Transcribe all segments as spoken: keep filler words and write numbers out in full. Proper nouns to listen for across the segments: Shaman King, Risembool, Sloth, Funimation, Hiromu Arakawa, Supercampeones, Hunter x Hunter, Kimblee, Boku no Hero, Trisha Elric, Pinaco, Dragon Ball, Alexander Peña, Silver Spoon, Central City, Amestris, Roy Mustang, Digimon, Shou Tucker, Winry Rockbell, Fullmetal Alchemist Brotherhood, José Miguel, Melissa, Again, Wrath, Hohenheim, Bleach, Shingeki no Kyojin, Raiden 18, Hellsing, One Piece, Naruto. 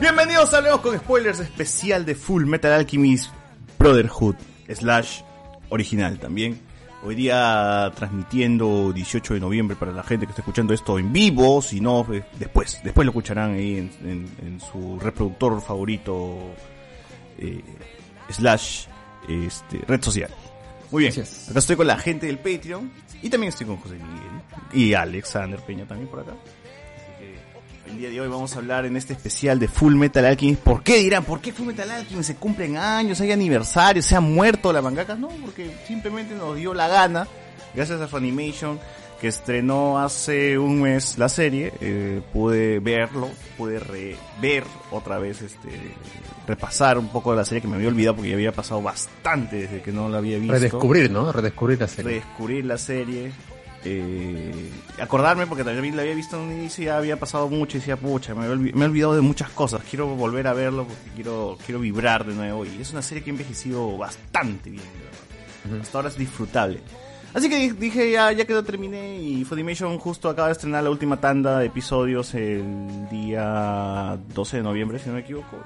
Bienvenidos a Hablemos con Spoilers, especial de Fullmetal Alchemist Brotherhood, slash original también. Hoy día transmitiendo dieciocho de noviembre para la gente que está escuchando esto en vivo, si no, eh, después, después lo escucharán ahí en, en, en su reproductor favorito, eh, slash este, red social. Muy bien, gracias. Acá estoy con la gente del Patreon y también estoy con José Miguel y Alexander Peña también por acá. El día de hoy vamos a hablar en este especial de Fullmetal Alchemist. ¿Por qué dirán? ¿Por qué Fullmetal Alchemist? ¿Se cumplen años? ¿Hay aniversarios? ¿Se ha muerto la mangaka? No, porque simplemente nos dio la gana. Gracias a Funimation, que estrenó hace un mes la serie, eh, pude verlo, pude rever otra vez, este, repasar un poco la serie que me había olvidado porque ya había pasado bastante desde que no la había visto. Redescubrir, ¿no? Redescubrir la serie. Redescubrir la serie. Eh, acordarme porque también la había visto en un inicio y ya había pasado mucho y decía pucha, me, olvid- me he olvidado de muchas cosas, quiero volver a verlo porque quiero quiero vibrar de nuevo, y es una serie que ha envejecido bastante bien, ¿verdad? Uh-huh. Hasta ahora es disfrutable, así que dije ya, ya que lo terminé, y Funimation justo acaba de estrenar la última tanda de episodios el día doce de noviembre, si no me equivoco.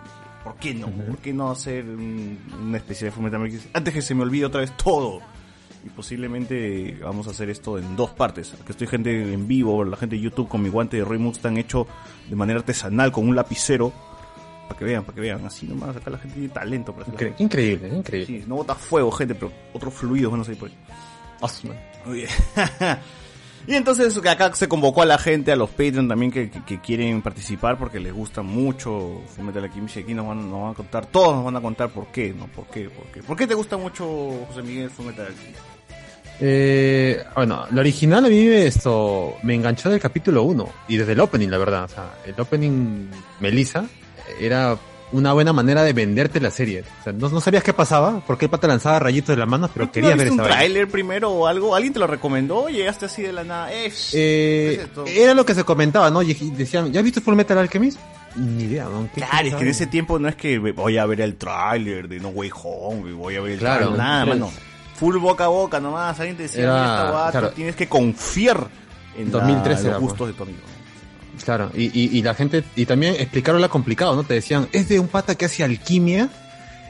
¿Por qué no? Uh-huh. ¿Por qué no hacer un, una especie de Fullmetal Alchemist antes que se me olvide otra vez todo? Y posiblemente vamos a hacer esto en dos partes. Aquí estoy gente en vivo, la gente de YouTube, con mi guante de Roy Mustang hecho de manera artesanal con un lapicero. Para que vean, para que vean. Así nomás, acá la gente tiene talento para hacer. Incre- increíble, increíble. Sí, no bota fuego, gente, pero otros fluidos van a salir por ahí. Awesome. Muy bien. Y entonces acá se convocó a la gente, a los Patreon también que, que, que quieren participar porque les gusta mucho Fullmetal Alchemist. Aquí nos van, nos van a contar, todos nos van a contar por qué, ¿no? ¿Por qué? ¿Por qué? ¿Por qué te gusta mucho, José Miguel, Fullmetal Alchemist? Eh, bueno, la original a mí me, esto, me enganchó del capítulo uno y desde el opening, la verdad. O sea, el opening Melissa era una buena manera de venderte la serie. O sea, no, no sabías qué pasaba, porque el pata lanzaba rayitos de las manos, pero querías ver esa vaina. ¿Viste un tráiler primero o algo? ¿Alguien te lo recomendó? ¿Llegaste así de la nada? Eh, eh, es era lo que se comentaba, ¿no? Y decían, ¿ya has visto Fullmetal Alchemist? Ni idea, ¿no? Claro, es que en ese tiempo no es que voy a ver el tráiler de No Way Home, voy a ver el claro, tráiler, nada, mano. Full boca a boca nomás, alguien te decía, era, esta, claro, tienes que confiar en dos mil trece, la, los gustos, pues, de tu amigo. Claro, y, y, y la gente, y también explicaron lo complicado, ¿no? Te decían, es de un pata que hace alquimia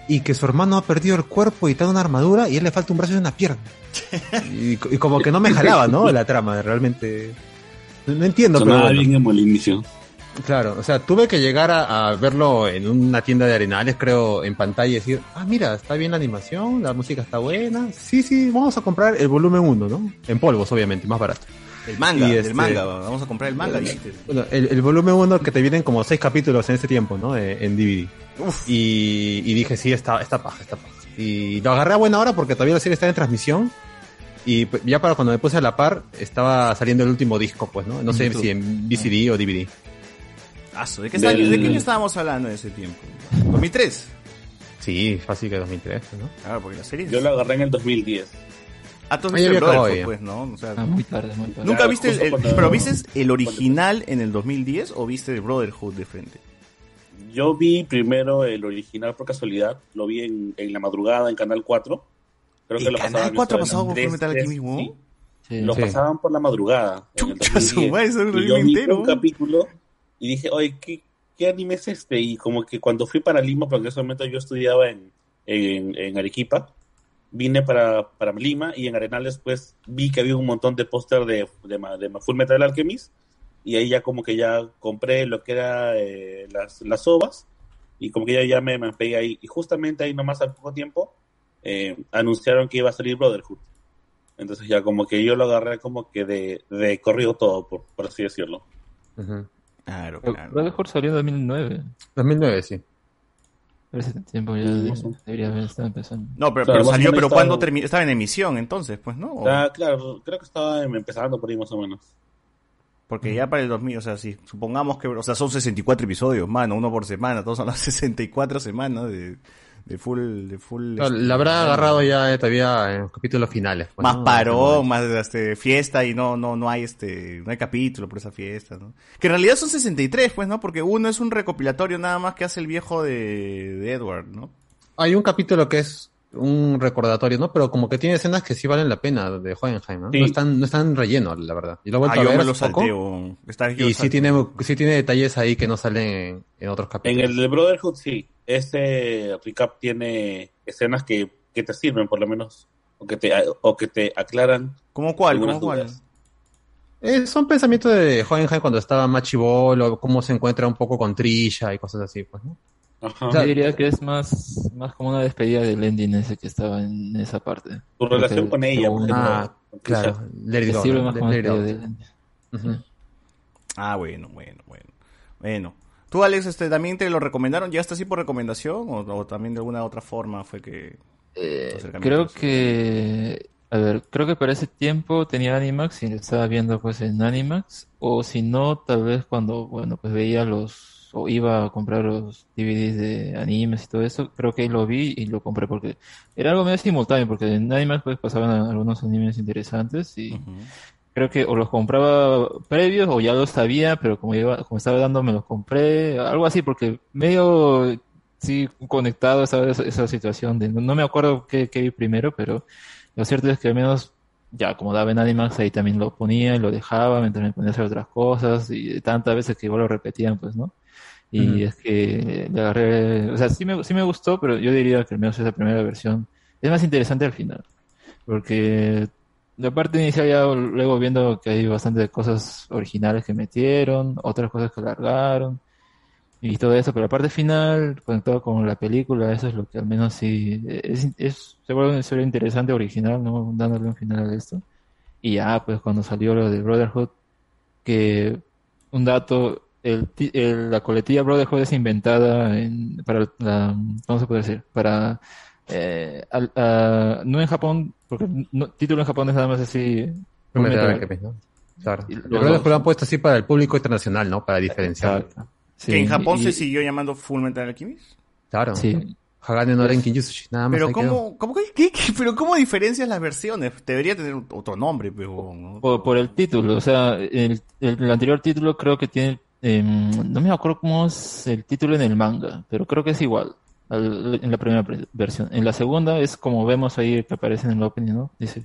y que su hermano ha perdido el cuerpo y está en una armadura y a él le falta un brazo y una pierna. Y, y como que no me jalaba, ¿no? La trama, realmente. No, no entiendo, sonaba, pero bueno, bien como el inicio. Claro, o sea, tuve que llegar a, a verlo en una tienda de arenales, creo, en pantalla y decir, ah, mira, está bien la animación, la música está buena, sí, sí, vamos a comprar el volumen uno, ¿no? En polvos, obviamente, más barato. El manga, este, el manga, vamos a comprar el manga, ¿viste? Bueno, el, el volumen uno que te vienen como seis capítulos en ese tiempo, ¿no? En D V D. Uf. Y, y dije, sí, está, está paja, está paja. Y lo agarré a buena hora porque todavía la serie está en transmisión. Y ya para cuando me puse a la par, estaba saliendo el último disco, pues, ¿no? No sé si en V C D o D V D. ¿De qué, del... ¿De qué año estábamos hablando en ese tiempo? ¿dos mil tres? Sí, fácil que dos mil tres, ¿no? Claro, porque la serie... Yo la agarré en el dos mil diez. Ah, tú viste el pues, ¿no? O sea, ah, muy tarde, muy tarde. ¿Nunca claro, viste el, el cuando... pero viste el original en el dos mil diez o viste el Brotherhood de frente? Yo vi primero el original por casualidad, lo vi en, en la madrugada en Canal cuatro. Creo que ¿El lo Canal cuatro ha pasado por Fullmetal aquí mismo? Sí. Sí, lo sí. pasaban por la madrugada. Chucha, su madre, eso es lo entero. Un capítulo... Y dije, oye, ¿qué, ¿qué anime es este? Y como que cuando fui para Lima, porque en ese momento yo estudiaba en, en, en Arequipa, vine para, para Lima y en Arenales pues vi que había un montón de póster de, de, de, de Fullmetal Alchemist y ahí ya como que ya compré lo que era eh, las, las ovas y como que ya, ya me, me pegué ahí. Y justamente ahí nomás al poco tiempo eh, anunciaron que iba a salir Brotherhood. Entonces ya como que yo lo agarré como que de, de corrido todo, por, por así decirlo. Ajá. Uh-huh. Claro, claro. Brotherhood salió en dos mil nueve. dos mil nueve, sí. Pero ese tiempo ya debería haber estado empezando. No, pero, claro, pero salió, pero estaba... cuando terminó, estaba en emisión entonces, pues, ¿no? ¿O? Ah, claro, creo que estaba empezando por ahí más o menos. Porque mm. ya para el dos mil, o sea, sí, supongamos que, o sea, son sesenta y cuatro episodios, mano, uno por semana, todos son las sesenta y cuatro semanas de... De full, de full. No, la habrá agarrado ya eh, todavía en los capítulos finales. Pues, más ¿no? parón, más este, fiesta y no, no, no hay este, no hay capítulo por esa fiesta, ¿no? Que en realidad son sesenta y tres, pues, ¿no? Porque uno es un recopilatorio nada más que hace el viejo de, de Edward, ¿no? Hay un capítulo que es un recordatorio, ¿no? Pero como que tiene escenas que sí valen la pena de Hohenheim, ¿no? Sí. No están, no están relleno, la verdad. Y lo he vuelto ah, a ver me lo salté, poco, está y sí salté. tiene, sí tiene detalles ahí que no salen en, en otros capítulos. En el de Brotherhood sí, ese recap tiene escenas que, que te sirven, por lo menos, o que te, o que te aclaran. ¿Cómo cuál? ¿Cómo cuál? Eh, son pensamientos de Hohenheim cuando estaba más chibolo, cómo se encuentra un poco con Trisha y cosas así, pues, ¿no? Ajá. Yo diría que es más, más como una despedida del ending ese que estaba en esa parte. Tu relación con ella. Ah, claro. Ah, bueno, bueno, bueno. Bueno. ¿Tú, Alex, este, también te lo recomendaron? ¿Ya está así por recomendación? ¿O, o también de alguna otra forma fue que...? Eh, creo que... A ver, creo que para ese tiempo tenía Animax y lo estaba viendo pues en Animax. O si no, tal vez cuando, bueno, pues veía los... o iba a comprar los D V Ds de animes y todo eso, creo que lo vi y lo compré porque era algo medio simultáneo, porque en animes pues pasaban algunos animes interesantes y uh-huh. creo que o los compraba previos o ya los sabía, pero como iba, como estaba dando me los compré, algo así, porque medio sí conectado a esa, esa situación de, no me acuerdo qué, qué vi primero, pero lo cierto es que al menos ya, como daba en Animax, ahí también lo ponía y lo dejaba mientras me ponía a hacer otras cosas y tantas veces que igual lo repetían, pues, ¿no? Y uh-huh. es que le agarré... O sea, sí me, sí me gustó, pero yo diría que al menos esa primera versión es más interesante al final. Porque la parte inicial ya luego viendo que hay bastantes cosas originales que metieron, otras cosas que alargaron y todo eso. Pero la parte final, conectado con la película, eso es lo que al menos sí... Es, es, se vuelve una historia interesante, original, ¿no? Dándole un final a esto. Y ya, pues cuando salió lo de Brotherhood, que un dato... El, el, la coletilla Brotherhood es inventada en, para la, ¿cómo se puede decir? Para eh, al, a, no en Japón, porque no, título en Japón es nada más así. No me da que, ¿no? Claro. Los Brotherhood lo han puesto así para el público internacional, ¿no? Para diferenciar. Sí, que en Japón y, se siguió llamando Fullmetal Alchemist. Claro. Sí. Hagane no Renkin Yusushi, nada más. Pero cómo, cómo, ¿qué, qué, pero ¿cómo diferencias las versiones? Debería tener otro nombre, pero ¿no? por, por el título, o sea, el, el, el anterior título creo que tiene. Eh, no me acuerdo cómo es el título en el manga, pero creo que es igual al, en la primera pre- versión. En la segunda es como vemos ahí que aparece en el opening, ¿no? Dice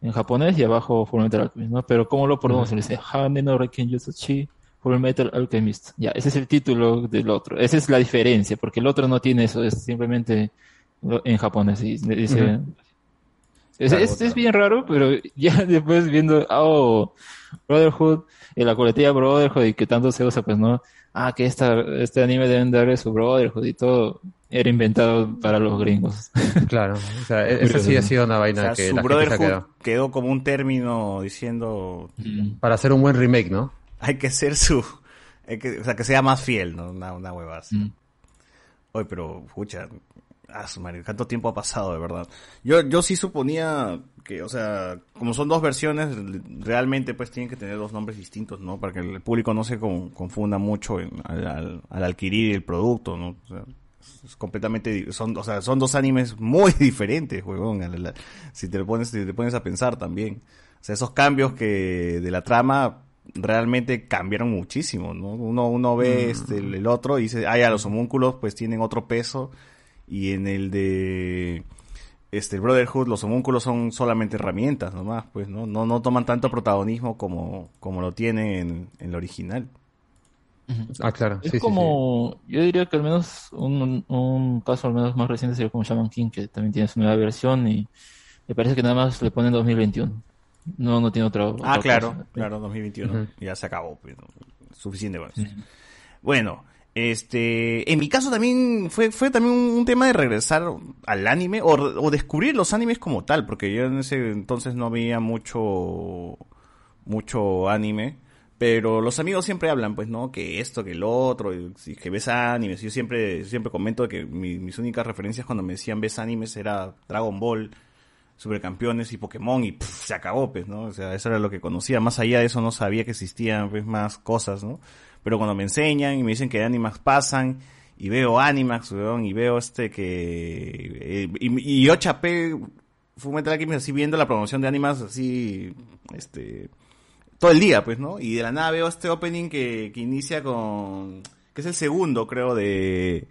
en japonés y abajo Fullmetal Alchemist, ¿no? Pero ¿cómo lo pronuncia? Dice Hagane no Renkin Yusushi Fullmetal Alchemist. Ya, ese es el título del otro. Esa es la diferencia, porque el otro no tiene eso, es simplemente en japonés y dice... Uh-huh. Es, claro, es, claro. es bien raro, pero ya después viendo, oh, Brotherhood, y la coletilla Brotherhood, y que tanto se usa, pues no, ah, que esta, este anime deben darle su Brotherhood y todo, era inventado para los gringos. Claro, o sea, esa sí ha sido una vaina, o sea, que su la Brotherhood gente se ha quedado. Quedó como un término diciendo... Para hacer un buen remake, ¿no? Hay que ser su... Hay que, o sea, que sea más fiel, ¿no? Una, una hueva así. Mm. Oye, pero, escucha... Ah, su madre, tanto tiempo ha pasado, de verdad. Yo, yo sí suponía que, o sea, como son dos versiones, realmente pues tienen que tener dos nombres distintos, ¿no? Para que el público no se con, confunda mucho en, al, al, al adquirir el producto, ¿no? O sea, es completamente, son, o sea, son dos animes muy diferentes, huevón, al, al, si te lo pones, si te pones a pensar también. O sea, esos cambios que de la trama realmente cambiaron muchísimo, ¿no? Uno, uno ve mm. este, el, el otro y dice, ah, ya, los homúnculos pues tienen otro peso. Y en el de este Brotherhood, los homúnculos son solamente herramientas nomás, pues, ¿no? No, no toman tanto protagonismo como, como lo tiene en, en el original. Ah, claro. Es sí, como, sí, sí. Yo diría que al menos un, un caso al menos más reciente sería como Shaman King, que también tiene su nueva versión y me parece que nada más le ponen dos mil veintiuno. No, no tiene otra. Ah, otra claro, cosa. Claro, dos mil veintiuno. Uh-huh. Ya se acabó, pues, ¿no? Suficiente con eso. Uh-huh. Bueno. Este, en mi caso también fue, fue también un tema de regresar al anime o, o descubrir los animes como tal, porque yo en ese entonces no veía mucho, mucho anime, pero los amigos siempre hablan, pues, ¿no? Que esto, que el otro, y que ves animes. Yo siempre, siempre comento que mi, mis únicas referencias cuando me decían ves animes era Dragon Ball, Supercampeones y Pokémon y pff, se acabó, pues, ¿no? O sea, eso era lo que conocía. Más allá de eso no sabía que existían, pues, más cosas, ¿no? Pero cuando me enseñan y me dicen que de Animax pasan, y veo Animax, weón, y veo este que... Y, y yo chapé Fullmetal Alchemist así viendo la promoción de Animax así, este... todo el día, pues, ¿no? Y de la nada veo este opening que, que inicia con... que es el segundo, creo, de...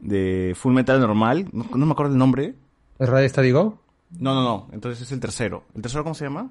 de Fullmetal normal. No, no me acuerdo el nombre. ¿Es Radio Study Go? No, no, no. Entonces es el tercero. ¿El tercero cómo se llama?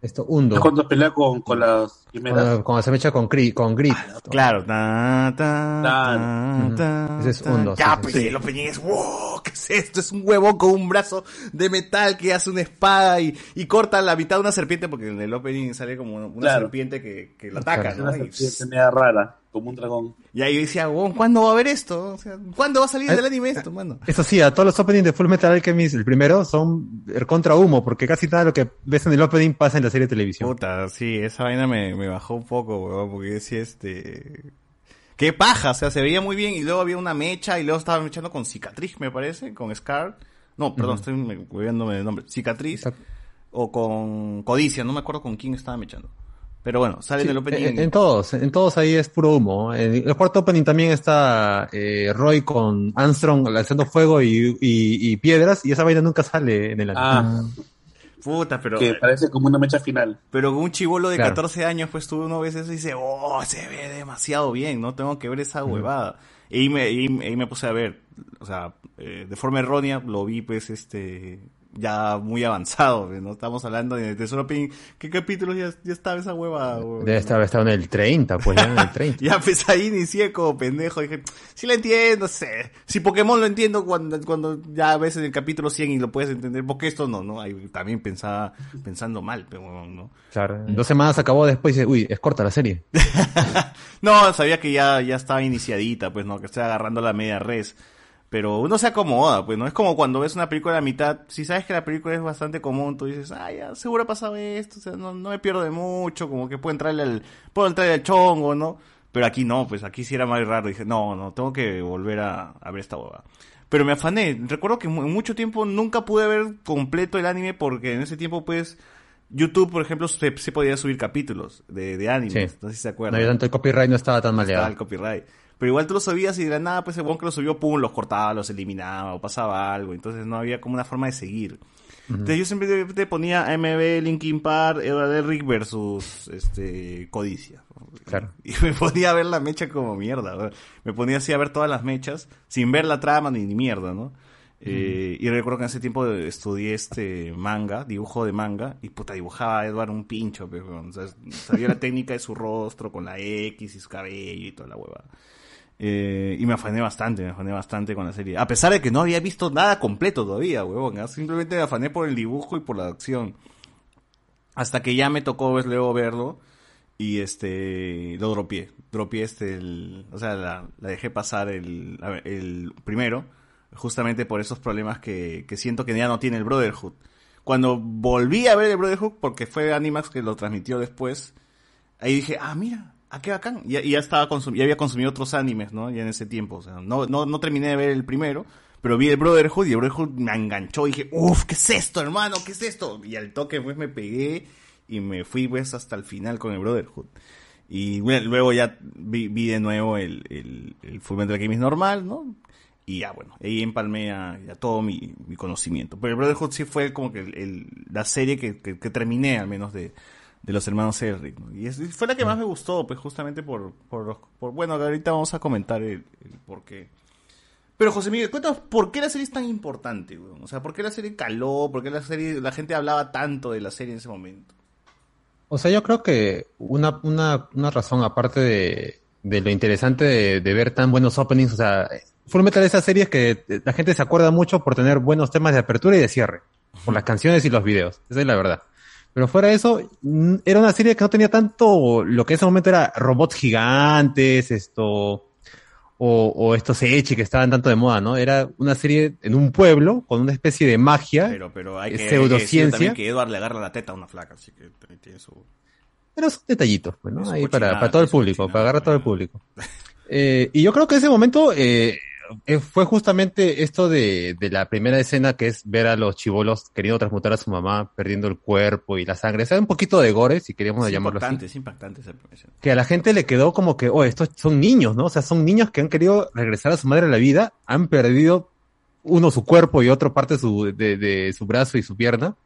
Esto, Undo. Es cuando pelea con, con las quimeras. Cuando se me echa con Greed. Con ah, claro. Ta, ta, ta, ta, ta, ese es Undo. Ya, sí, pues, sí. Lo peñé es, wow, ¿qué es esto? Es un huevón con un brazo de metal que hace una espada y, y corta la mitad de una serpiente, porque en el opening sale como una claro. serpiente que, que la ataca. Claro. ¿No? Una serpiente media rara, como un dragón. Y ahí decía, wow, ¿cuándo va a haber esto? O sea, ¿cuándo va a salir del anime esto, mano? Eso sí, a todos los openings de Fullmetal Alchemist, el primero, son el contra humo, porque casi nada de lo que ves en el opening pasa en la serie de televisión. Puta, sí, esa vaina me, me bajó un poco, weón, porque decía, este... qué paja, o sea, se veía muy bien, y luego había una mecha, y luego estaban mechando con Cicatriz, me parece, con Scar. No, perdón, uh-huh. estoy olvidándome del nombre. Cicatriz, exacto. O con Codicia, no me acuerdo con quién estaba mechando. Pero bueno, sale sí, del opening. En, en todos, en todos ahí es puro humo. En el cuarto opening también está eh, Roy con Armstrong lanzando fuego y, y, y piedras, y esa vaina nunca sale en el anime. Ah. Puta, pero... que parece como una mecha final. Pero un chibolo de claro. catorce años, pues tú uno ves eso y dices, oh, se ve demasiado bien, no tengo que ver esa huevada. Mm. Y, me, y, y me puse a ver, o sea, eh, de forma errónea lo vi, pues, este... ya muy avanzado, ¿no? Estamos hablando de, de solo ping. ¿Qué capítulos ya, ya estaba esa hueva? Ya estaba, estaba en el treinta, pues ya en el treinta. Ya pues ahí inicié como pendejo. Dije, sí la entiendo, sé. Si Pokémon lo entiendo cuando, cuando ya ves en el capítulo cien y lo puedes entender, porque esto no, ¿no? Ahí también pensaba, pensando mal, pero no. Claro, dos semanas acabó después y dice, uy, es corta la serie. No, sabía que ya, ya estaba iniciadita, pues no, que estaba agarrando la media res. Pero uno se acomoda, pues, ¿no? Es como cuando ves una película a la mitad, si sabes que la película es bastante común, tú dices, ah, ya, seguro ha pasado esto, o sea, no, no me pierdo de mucho, como que puedo entrarle al, puedo entrarle al chongo, ¿no? Pero aquí no, pues, aquí sí era más raro, dije, no, no, tengo que volver a, a ver esta huevada. Pero me afané, recuerdo que en mucho tiempo nunca pude ver completo el anime, porque en ese tiempo, pues, YouTube, por ejemplo, se, se podía subir capítulos de, de anime, sí. No sé si se acuerdan. No había tanto el copyright, no estaba tan maleado. Estaba el copyright. Pero igual tú lo subías y de la nada, pues el huevón que lo subió, pum, los cortaba, los eliminaba, o pasaba algo. Entonces no había como una forma de seguir. Uh-huh. Entonces yo siempre te ponía A M V, Linkin Park, Edward Elric versus este Codicia. Claro. Y me ponía a ver la mecha como mierda, ¿verdad? Me ponía así a ver todas las mechas, sin ver la trama ni, ni mierda, ¿no? Uh-huh. Eh, y recuerdo que en ese tiempo estudié este manga, dibujo de manga, y puta, dibujaba a Edward un pincho, pero, o sea, sabía la técnica de su rostro con la X y su cabello y toda la huevada. Eh, y me afané bastante, me afané bastante con la serie. A pesar de que no había visto nada completo todavía, huevón, ¿eh? Simplemente me afané por el dibujo y por la acción. Hasta que ya me tocó pues, luego verlo y este lo dropié. Dropié este, el, o sea, la, la dejé pasar el, el primero, justamente por esos problemas que, que siento que ya no tiene el Brotherhood. Cuando volví a ver el Brotherhood, porque fue Animax que lo transmitió después, ahí dije, ah, mira... ah, qué bacán. Y ya, ya estaba consum- ya había consumido otros animes, ¿no? Ya en ese tiempo, o sea, no, no, no terminé de ver el primero, pero vi el Brotherhood y el Brotherhood me enganchó y dije, uff, ¿qué es esto, hermano? ¿Qué es esto? Y al toque, pues, me pegué y me fui, pues, hasta el final con el Brotherhood. Y bueno, luego ya vi, vi de nuevo el, el, el Fullmetal Alchemist normal, ¿no? Y ya, bueno, ahí empalmé a, a todo mi, mi conocimiento. Pero el Brotherhood sí fue como que el, el, la serie que, que, que terminé, al menos de... de los hermanos Elric, ¿no? Y es, fue la que más me gustó, pues justamente por, por, por bueno, ahorita vamos a comentar el, el por qué. Pero José Miguel, cuéntanos, ¿por qué la serie es tan importante, güey? O sea, ¿por qué la serie caló? ¿Por qué la serie, la gente hablaba tanto de la serie en ese momento? O sea, yo creo que una, una, una razón, aparte de, de lo interesante de, de ver tan buenos openings, o sea, Fullmetal de esas series que la gente se acuerda mucho por tener buenos temas de apertura y de cierre, por las canciones y los videos, esa es la verdad. Pero fuera de eso, era una serie que no tenía tanto lo que en ese momento era robots gigantes, esto, o, o estos ecchi que estaban tanto de moda, ¿no? Era una serie en un pueblo, con una especie de magia, pero, pero hay que, pseudociencia. Hay que también que Edward le agarra la teta a una flaca, así que también tiene su... pero es un detallito, ¿no? Ahí para, para todo el público, para agarrar a todo el público. Eh, y yo creo que en ese momento... Eh, fue justamente esto de, de la primera escena, que es ver a los chibolos queriendo transmutar a su mamá, perdiendo el cuerpo y la sangre. O sea, un poquito de gore, si queríamos es llamarlo así. Es impactante, es impactante. Que a la gente le quedó como que, oh, estos son niños, ¿no? O sea, son niños que han querido regresar a su madre a la vida, han perdido uno su cuerpo y otro parte su, de, de su brazo y su pierna,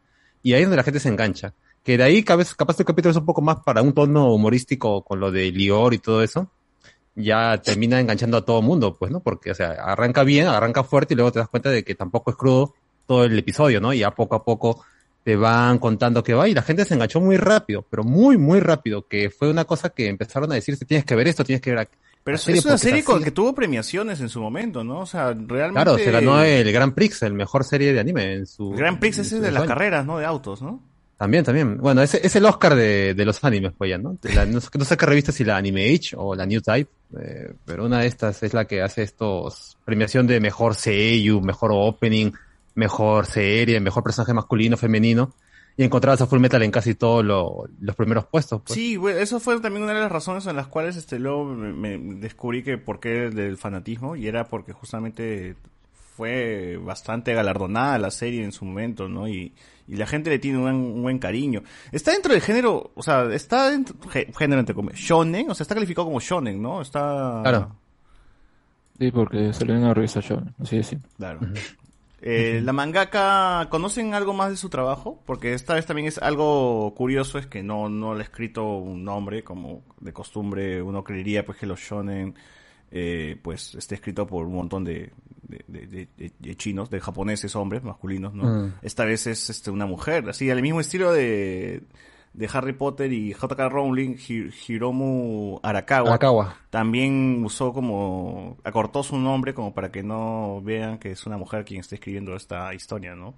y ahí es donde la gente se engancha. Que de ahí capaz, capaz el capítulo es un poco más para un tono humorístico con lo de Lior y todo eso. Ya termina enganchando a todo mundo, pues, ¿no? Porque, o sea, arranca bien, arranca fuerte y luego te das cuenta de que tampoco es crudo todo el episodio, ¿no? Y ya poco a poco te van contando que va, y la gente se enganchó muy rápido, pero muy, muy rápido, que fue una cosa que empezaron a decirse, tienes que ver esto, tienes que ver aquí. Pero es una serie con, que tuvo premiaciones en su momento, ¿no? O sea, realmente... Claro, se ganó el Grand Prix, el mejor serie de anime en su... Grand Prix ese es de las carreras, ¿no? De autos, ¿no? También, también. Bueno, ese es el Oscar de, de los animes, pues ya, ¿no? La, no, no sé qué revista, si la Anime Age o la New Type, eh, pero una de estas es la que hace estos... Premiación de mejor seiyuu, mejor opening, mejor serie, mejor personaje masculino, femenino... Y encontrabas a Fullmetal en casi todos lo, los primeros puestos. Pues. Sí, bueno, eso fue también una de las razones en las cuales este luego me, me descubrí que por qué del fanatismo, y era porque justamente fue bastante galardonada la serie en su momento, ¿no? Y, y la gente le tiene un, un buen cariño. Está dentro del género, o sea, está dentro, género entre comillas, shonen, o sea, está calificado como shonen, ¿no? Está... Claro. Sí, porque salió en una revista shonen, así de simple. Claro. Uh-huh. Eh, uh-huh. La mangaka, ¿conocen algo más de su trabajo? Porque esta vez también es algo curioso, es que no, no le ha escrito un nombre, como de costumbre uno creería pues que los shonen eh, pues esté escrito por un montón de, de, de, de, de chinos, de japoneses, hombres, masculinos, ¿no? Uh-huh. Esta vez es este, una mujer, así al mismo estilo de... de Harry Potter y J K. Rowling, Hi- Hiromu Arakawa, Arakawa también usó como... acortó su nombre como para que no vean que es una mujer quien está escribiendo esta historia, ¿no?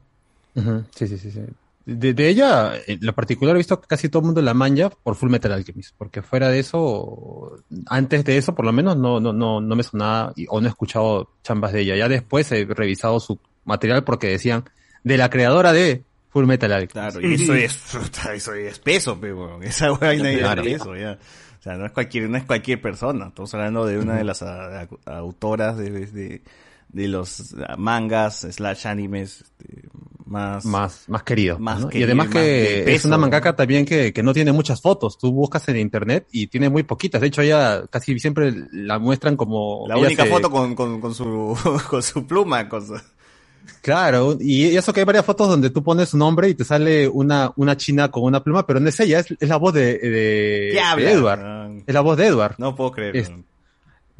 Uh-huh. Sí, sí, sí, sí. De, de ella, en lo particular, he visto que casi todo el mundo la manja por Fullmetal Alchemist, porque fuera de eso, antes de eso, por lo menos, no no no no me sonaba o no he escuchado chambas de ella. Ya después he revisado su material porque decían, de la creadora de... Fullmetal Alchemist. Claro, y eso es, eso es peso, pero esa vaina es claro. Peso, ya. O sea, no es cualquier, no es cualquier persona. Estamos hablando de una de las a, a, autoras de, de, de los mangas slash animes este, más, más, más queridos, más, ¿no? Querido, y además que peso, es una mangaka también que, que no tiene muchas fotos. Tú buscas en internet y tiene muy poquitas. De hecho, ella casi siempre la muestran como... La única se... foto con, con, con su, con su pluma, con su... Claro, y eso que hay varias fotos donde tú pones su nombre y te sale una, una china con una pluma, pero no es ella, es, es la voz de, de, de Edward. No. Es la voz de Edward. No puedo creer. Es, ¿No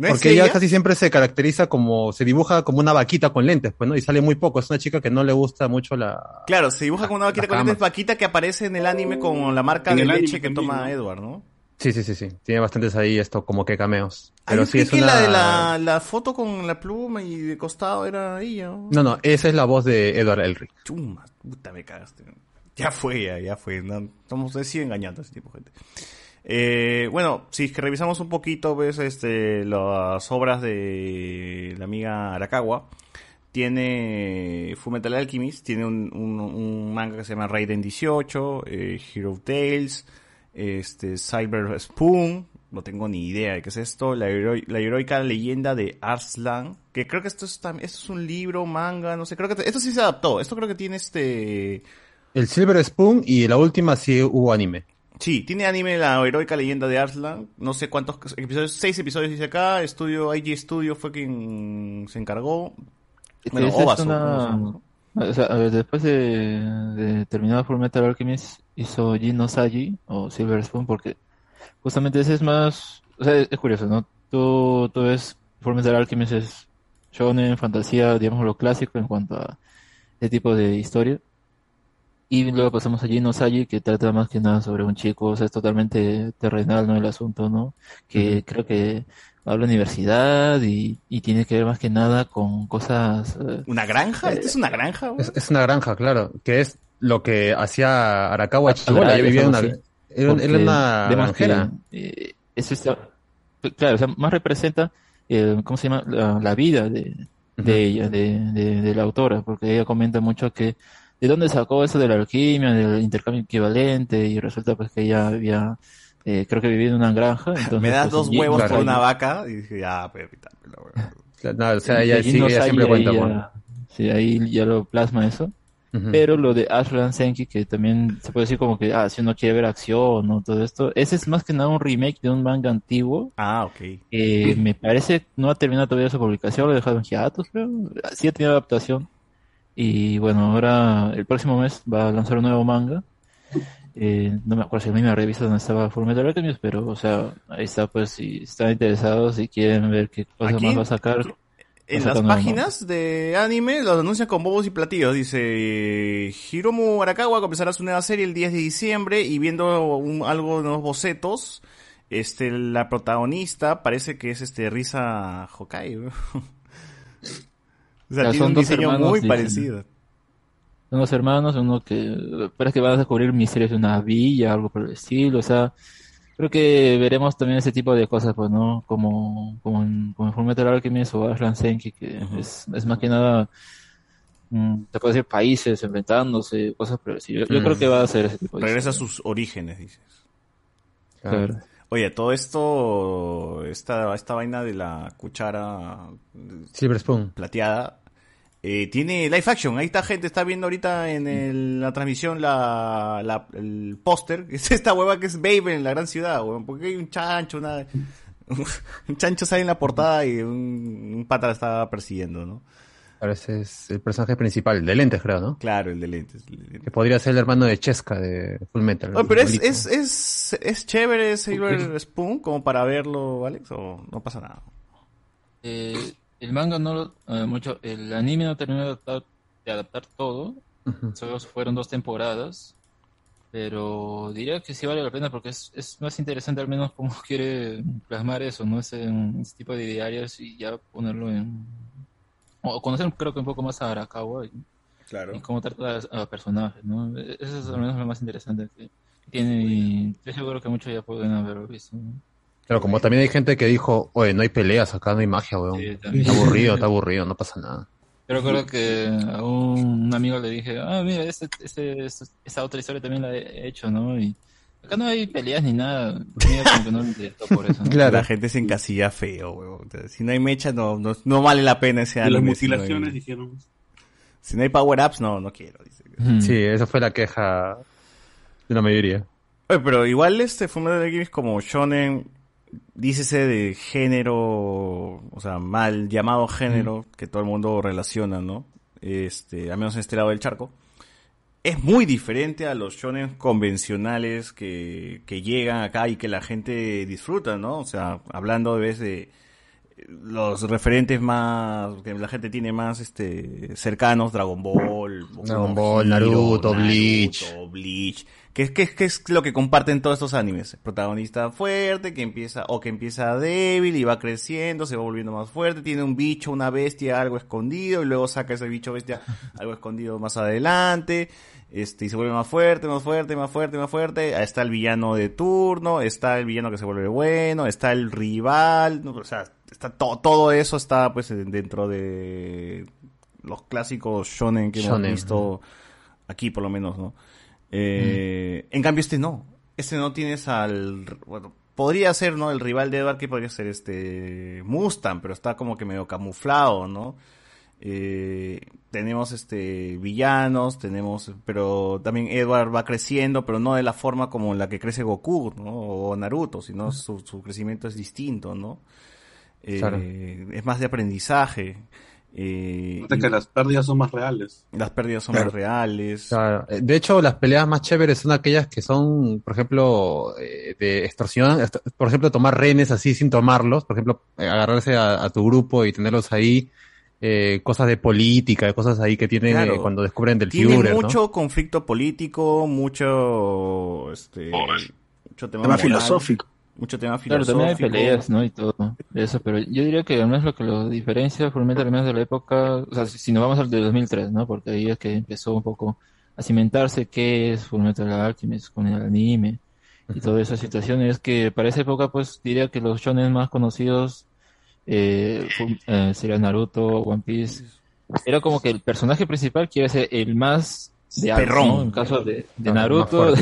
porque ella? ella casi siempre se caracteriza como, se dibuja como una vaquita con lentes, pues, ¿no? Y sale muy poco, es una chica que no le gusta mucho la... Claro, se dibuja como una vaquita con lentes, vaquita que aparece en el anime con la marca de leche que toma Edward, ¿no? Sí, sí, sí, sí. Tiene bastantes ahí esto, como que cameos. Pero sí es que una... la de la, la foto con la pluma y de costado era ella. No, no, esa es la voz de Edward Elric. Chuma, puta, me cagaste. Ya fue, ya, ya fue. No, estamos sigue engañando a ese tipo de gente. Eh, bueno, si es que revisamos un poquito, ves este, las obras de la amiga Arakawa. Tiene Fullmetal Alchemist, tiene un, un, un manga que se llama Raiden dieciocho, eh, Hero Tales... Este, Silver Spoon, no tengo ni idea de qué es esto, la, hero- la heroica leyenda de Arslan, que creo que esto es, tam- esto es un libro, manga, no sé, creo que te- esto sí se adaptó, esto creo que tiene este... El Silver Spoon y la última sí hubo anime. Sí, tiene anime la heroica leyenda de Arslan, no sé cuántos episodios, seis episodios dice acá, estudio, I G Studio fue quien se encargó, bueno, Ovaso. Una... O sea, a ver, después de, de terminar Fullmetal Alchemist hizo Jin no Saji o Silver Spoon, porque justamente ese es más, o sea, es, es curioso, ¿no? Tú, tú ves Fullmetal Alchemist es shonen, fantasía, digamos lo clásico en cuanto a ese tipo de historia, y luego pasamos a Jin no Saji, que trata más que nada sobre un chico, o sea, es totalmente terrenal, ¿no? El asunto, ¿no? Que uh-huh. Creo que habla de universidad y, y tiene que ver más que nada con cosas... Eh, ¿Una granja? ¿Esta es una granja? Es, es una granja, claro. Que es lo que hacía Arakawa Chibola. Ella vivía una... Era una granjera. Eh, eso está, claro, o sea, más representa, eh, ¿cómo se llama? La, la vida de, de uh-huh. ella, de, de, de la autora. Porque ella comenta mucho que... ¿De dónde sacó eso de la alquimia, del intercambio equivalente? Y resulta pues que ella había... Eh, creo que vivía en una granja. Entonces, me das pues, dos huevos por una vaca y dije, ah, pero la no, o sea, ella, sí, no ella siempre cuenta ahí ya, sí, ahí ya lo plasma eso. Uh-huh. Pero lo de Ashland Senki, que también se puede decir como que, ah, si uno quiere ver acción o todo esto, ese es más que nada un remake de un manga antiguo. Ah, ok. Eh, me parece no ha terminado todavía su publicación, lo dejaron hiatus, pero sí ha tenido adaptación. Y bueno, ahora el próximo mes va a lanzar un nuevo manga. Eh, no me acuerdo si a mí me revisa donde estaba Fullmetal Alchemist, pero o sea, ahí está pues si están interesados y quieren ver qué cosa más va a sacar. en las páginas no. de anime los anuncian con bobos y platillos. Dice, Hiromu Arakawa comenzará su nueva serie el diez de diciembre y viendo un, algo de unos bocetos, este, la protagonista parece que es este Riza Hawkeye. O sea, ya, tiene un diseño muy dicen, parecido. Son dos hermanos, uno que parece que va a descubrir misterios de una villa, algo por el estilo, o sea, creo que veremos también ese tipo de cosas, pues, ¿no? Como, como en, como en Fullmetal Alchemist o Ashland Senki, que uh-huh. es, es más que nada, mm, te puede decir países enfrentándose, cosas por el estilo. Yo, yo uh-huh. creo que va a ser ese tipo de regresa historia. A sus orígenes, dices. Claro. Claro. Oye, todo esto, esta, esta vaina de la cuchara Silver Spoon plateada, eh, tiene live action. Ahí está, gente, está viendo ahorita en el, la transmisión la, la, el póster. Es esta hueva que es Babe en la gran ciudad, huevón. Porque hay un chancho, una, un chancho sale en la portada y un, un pata la está persiguiendo, ¿no? Ahora ese es el personaje principal, el de lentes, creo, ¿no? Claro, el de lentes. El de lentes. Que podría ser el hermano de Chesca de Fullmetal. Oye, pero es, es, es, es chévere Silver Spoon como para verlo, Alex, o no pasa nada. Eh, el manga no lo eh, mucho, el anime no terminó de adaptar, de adaptar todo, uh-huh. solo fueron dos temporadas, pero diría que sí vale la pena porque es, es más interesante al menos cómo quiere plasmar eso, ¿no? Ese, ese tipo de diarios y ya ponerlo en... o conocer creo que un poco más a Arakawa y, claro. y cómo trata a, a personajes, ¿no? Eso es al menos lo más interesante que tiene y estoy seguro que muchos ya pueden haberlo visto, ¿no? Claro, como también hay gente que dijo, oye, no hay peleas acá, no hay magia, weón. Sí, está aburrido, está aburrido, no pasa nada. Yo recuerdo que a un amigo le dije, ah, mira, este, este, este, esta otra historia también la he hecho, ¿no? Y acá no hay peleas ni nada. Que no por eso, ¿no? Claro, la gente se encasilla feo, weón. Si no hay mecha, no, no, no vale la pena ese anime. Las mutilaciones, dijeron. Si no hay power-ups, no, no quiero. Dice. Mm. Sí, esa fue la queja de la mayoría. Oye, pero igual este Fullmetal Alchemist como shonen, dícese de género, o sea, mal llamado género, mm. que todo el mundo relaciona, ¿no? Este, al menos en este lado del charco. Es muy diferente a los shonen convencionales que, que llegan acá y que la gente disfruta, ¿no? O sea, hablando de vez de los referentes más, que la gente tiene más este cercanos, Dragon Ball, Dragon Ball, Naruto, Naruto, Bleach. Naruto, Bleach. Que es, que, es, que es lo que comparten todos estos animes. El protagonista fuerte, que empieza, o que empieza débil y va creciendo, se va volviendo más fuerte, tiene un bicho, una bestia, algo escondido, y luego saca ese bicho, bestia, algo escondido más adelante, este, y se vuelve más fuerte, más fuerte, más fuerte, más fuerte. Ahí está el villano de turno, está el villano que se vuelve bueno, está el rival, no, o sea, está to- todo eso está pues dentro de los clásicos shonen que shonen. hemos visto aquí, por lo menos, ¿no? Eh, mm. En cambio este no, este no tienes al, bueno, podría ser, ¿no? El rival de Edward, que podría ser este Mustang, pero está como que medio camuflado, ¿no? Eh, tenemos este villanos, tenemos, pero también Edward va creciendo, pero no de la forma como la que crece Goku, ¿no? O Naruto, sino mm. su, su crecimiento es distinto, ¿no? Eh, claro. Es más de aprendizaje. Eh, Nota que y, las pérdidas son más reales. Las pérdidas son claro. más reales. Claro. De hecho, las peleas más chéveres son aquellas que son, por ejemplo, eh, de extorsión. Por ejemplo, tomar rehenes así sin tomarlos. Por ejemplo, eh, agarrarse a, a tu grupo y tenerlos ahí. Eh, cosas de política, cosas ahí que tienen claro. eh, cuando descubren del Führer. Tiene mucho ¿no? conflicto político, mucho, este, mucho tema, tema filosófico. Mucho tema filosófico. Claro, también hay peleas, ¿no? Y todo eso, pero yo diría que al menos lo que lo diferencia Fullmetal, al menos de la época, o sea, si, si nos vamos al de dos mil tres, ¿no? Porque ahí es que empezó un poco a cimentarse qué es Fullmetal Alchemist con el anime y todas esas situaciones que para esa época, pues, diría que los shonen más conocidos eh, eh, serían Naruto, One Piece. Era como que el personaje principal quiere ser el más... de Perrón. ¿No? En el caso de, de no, Naruto,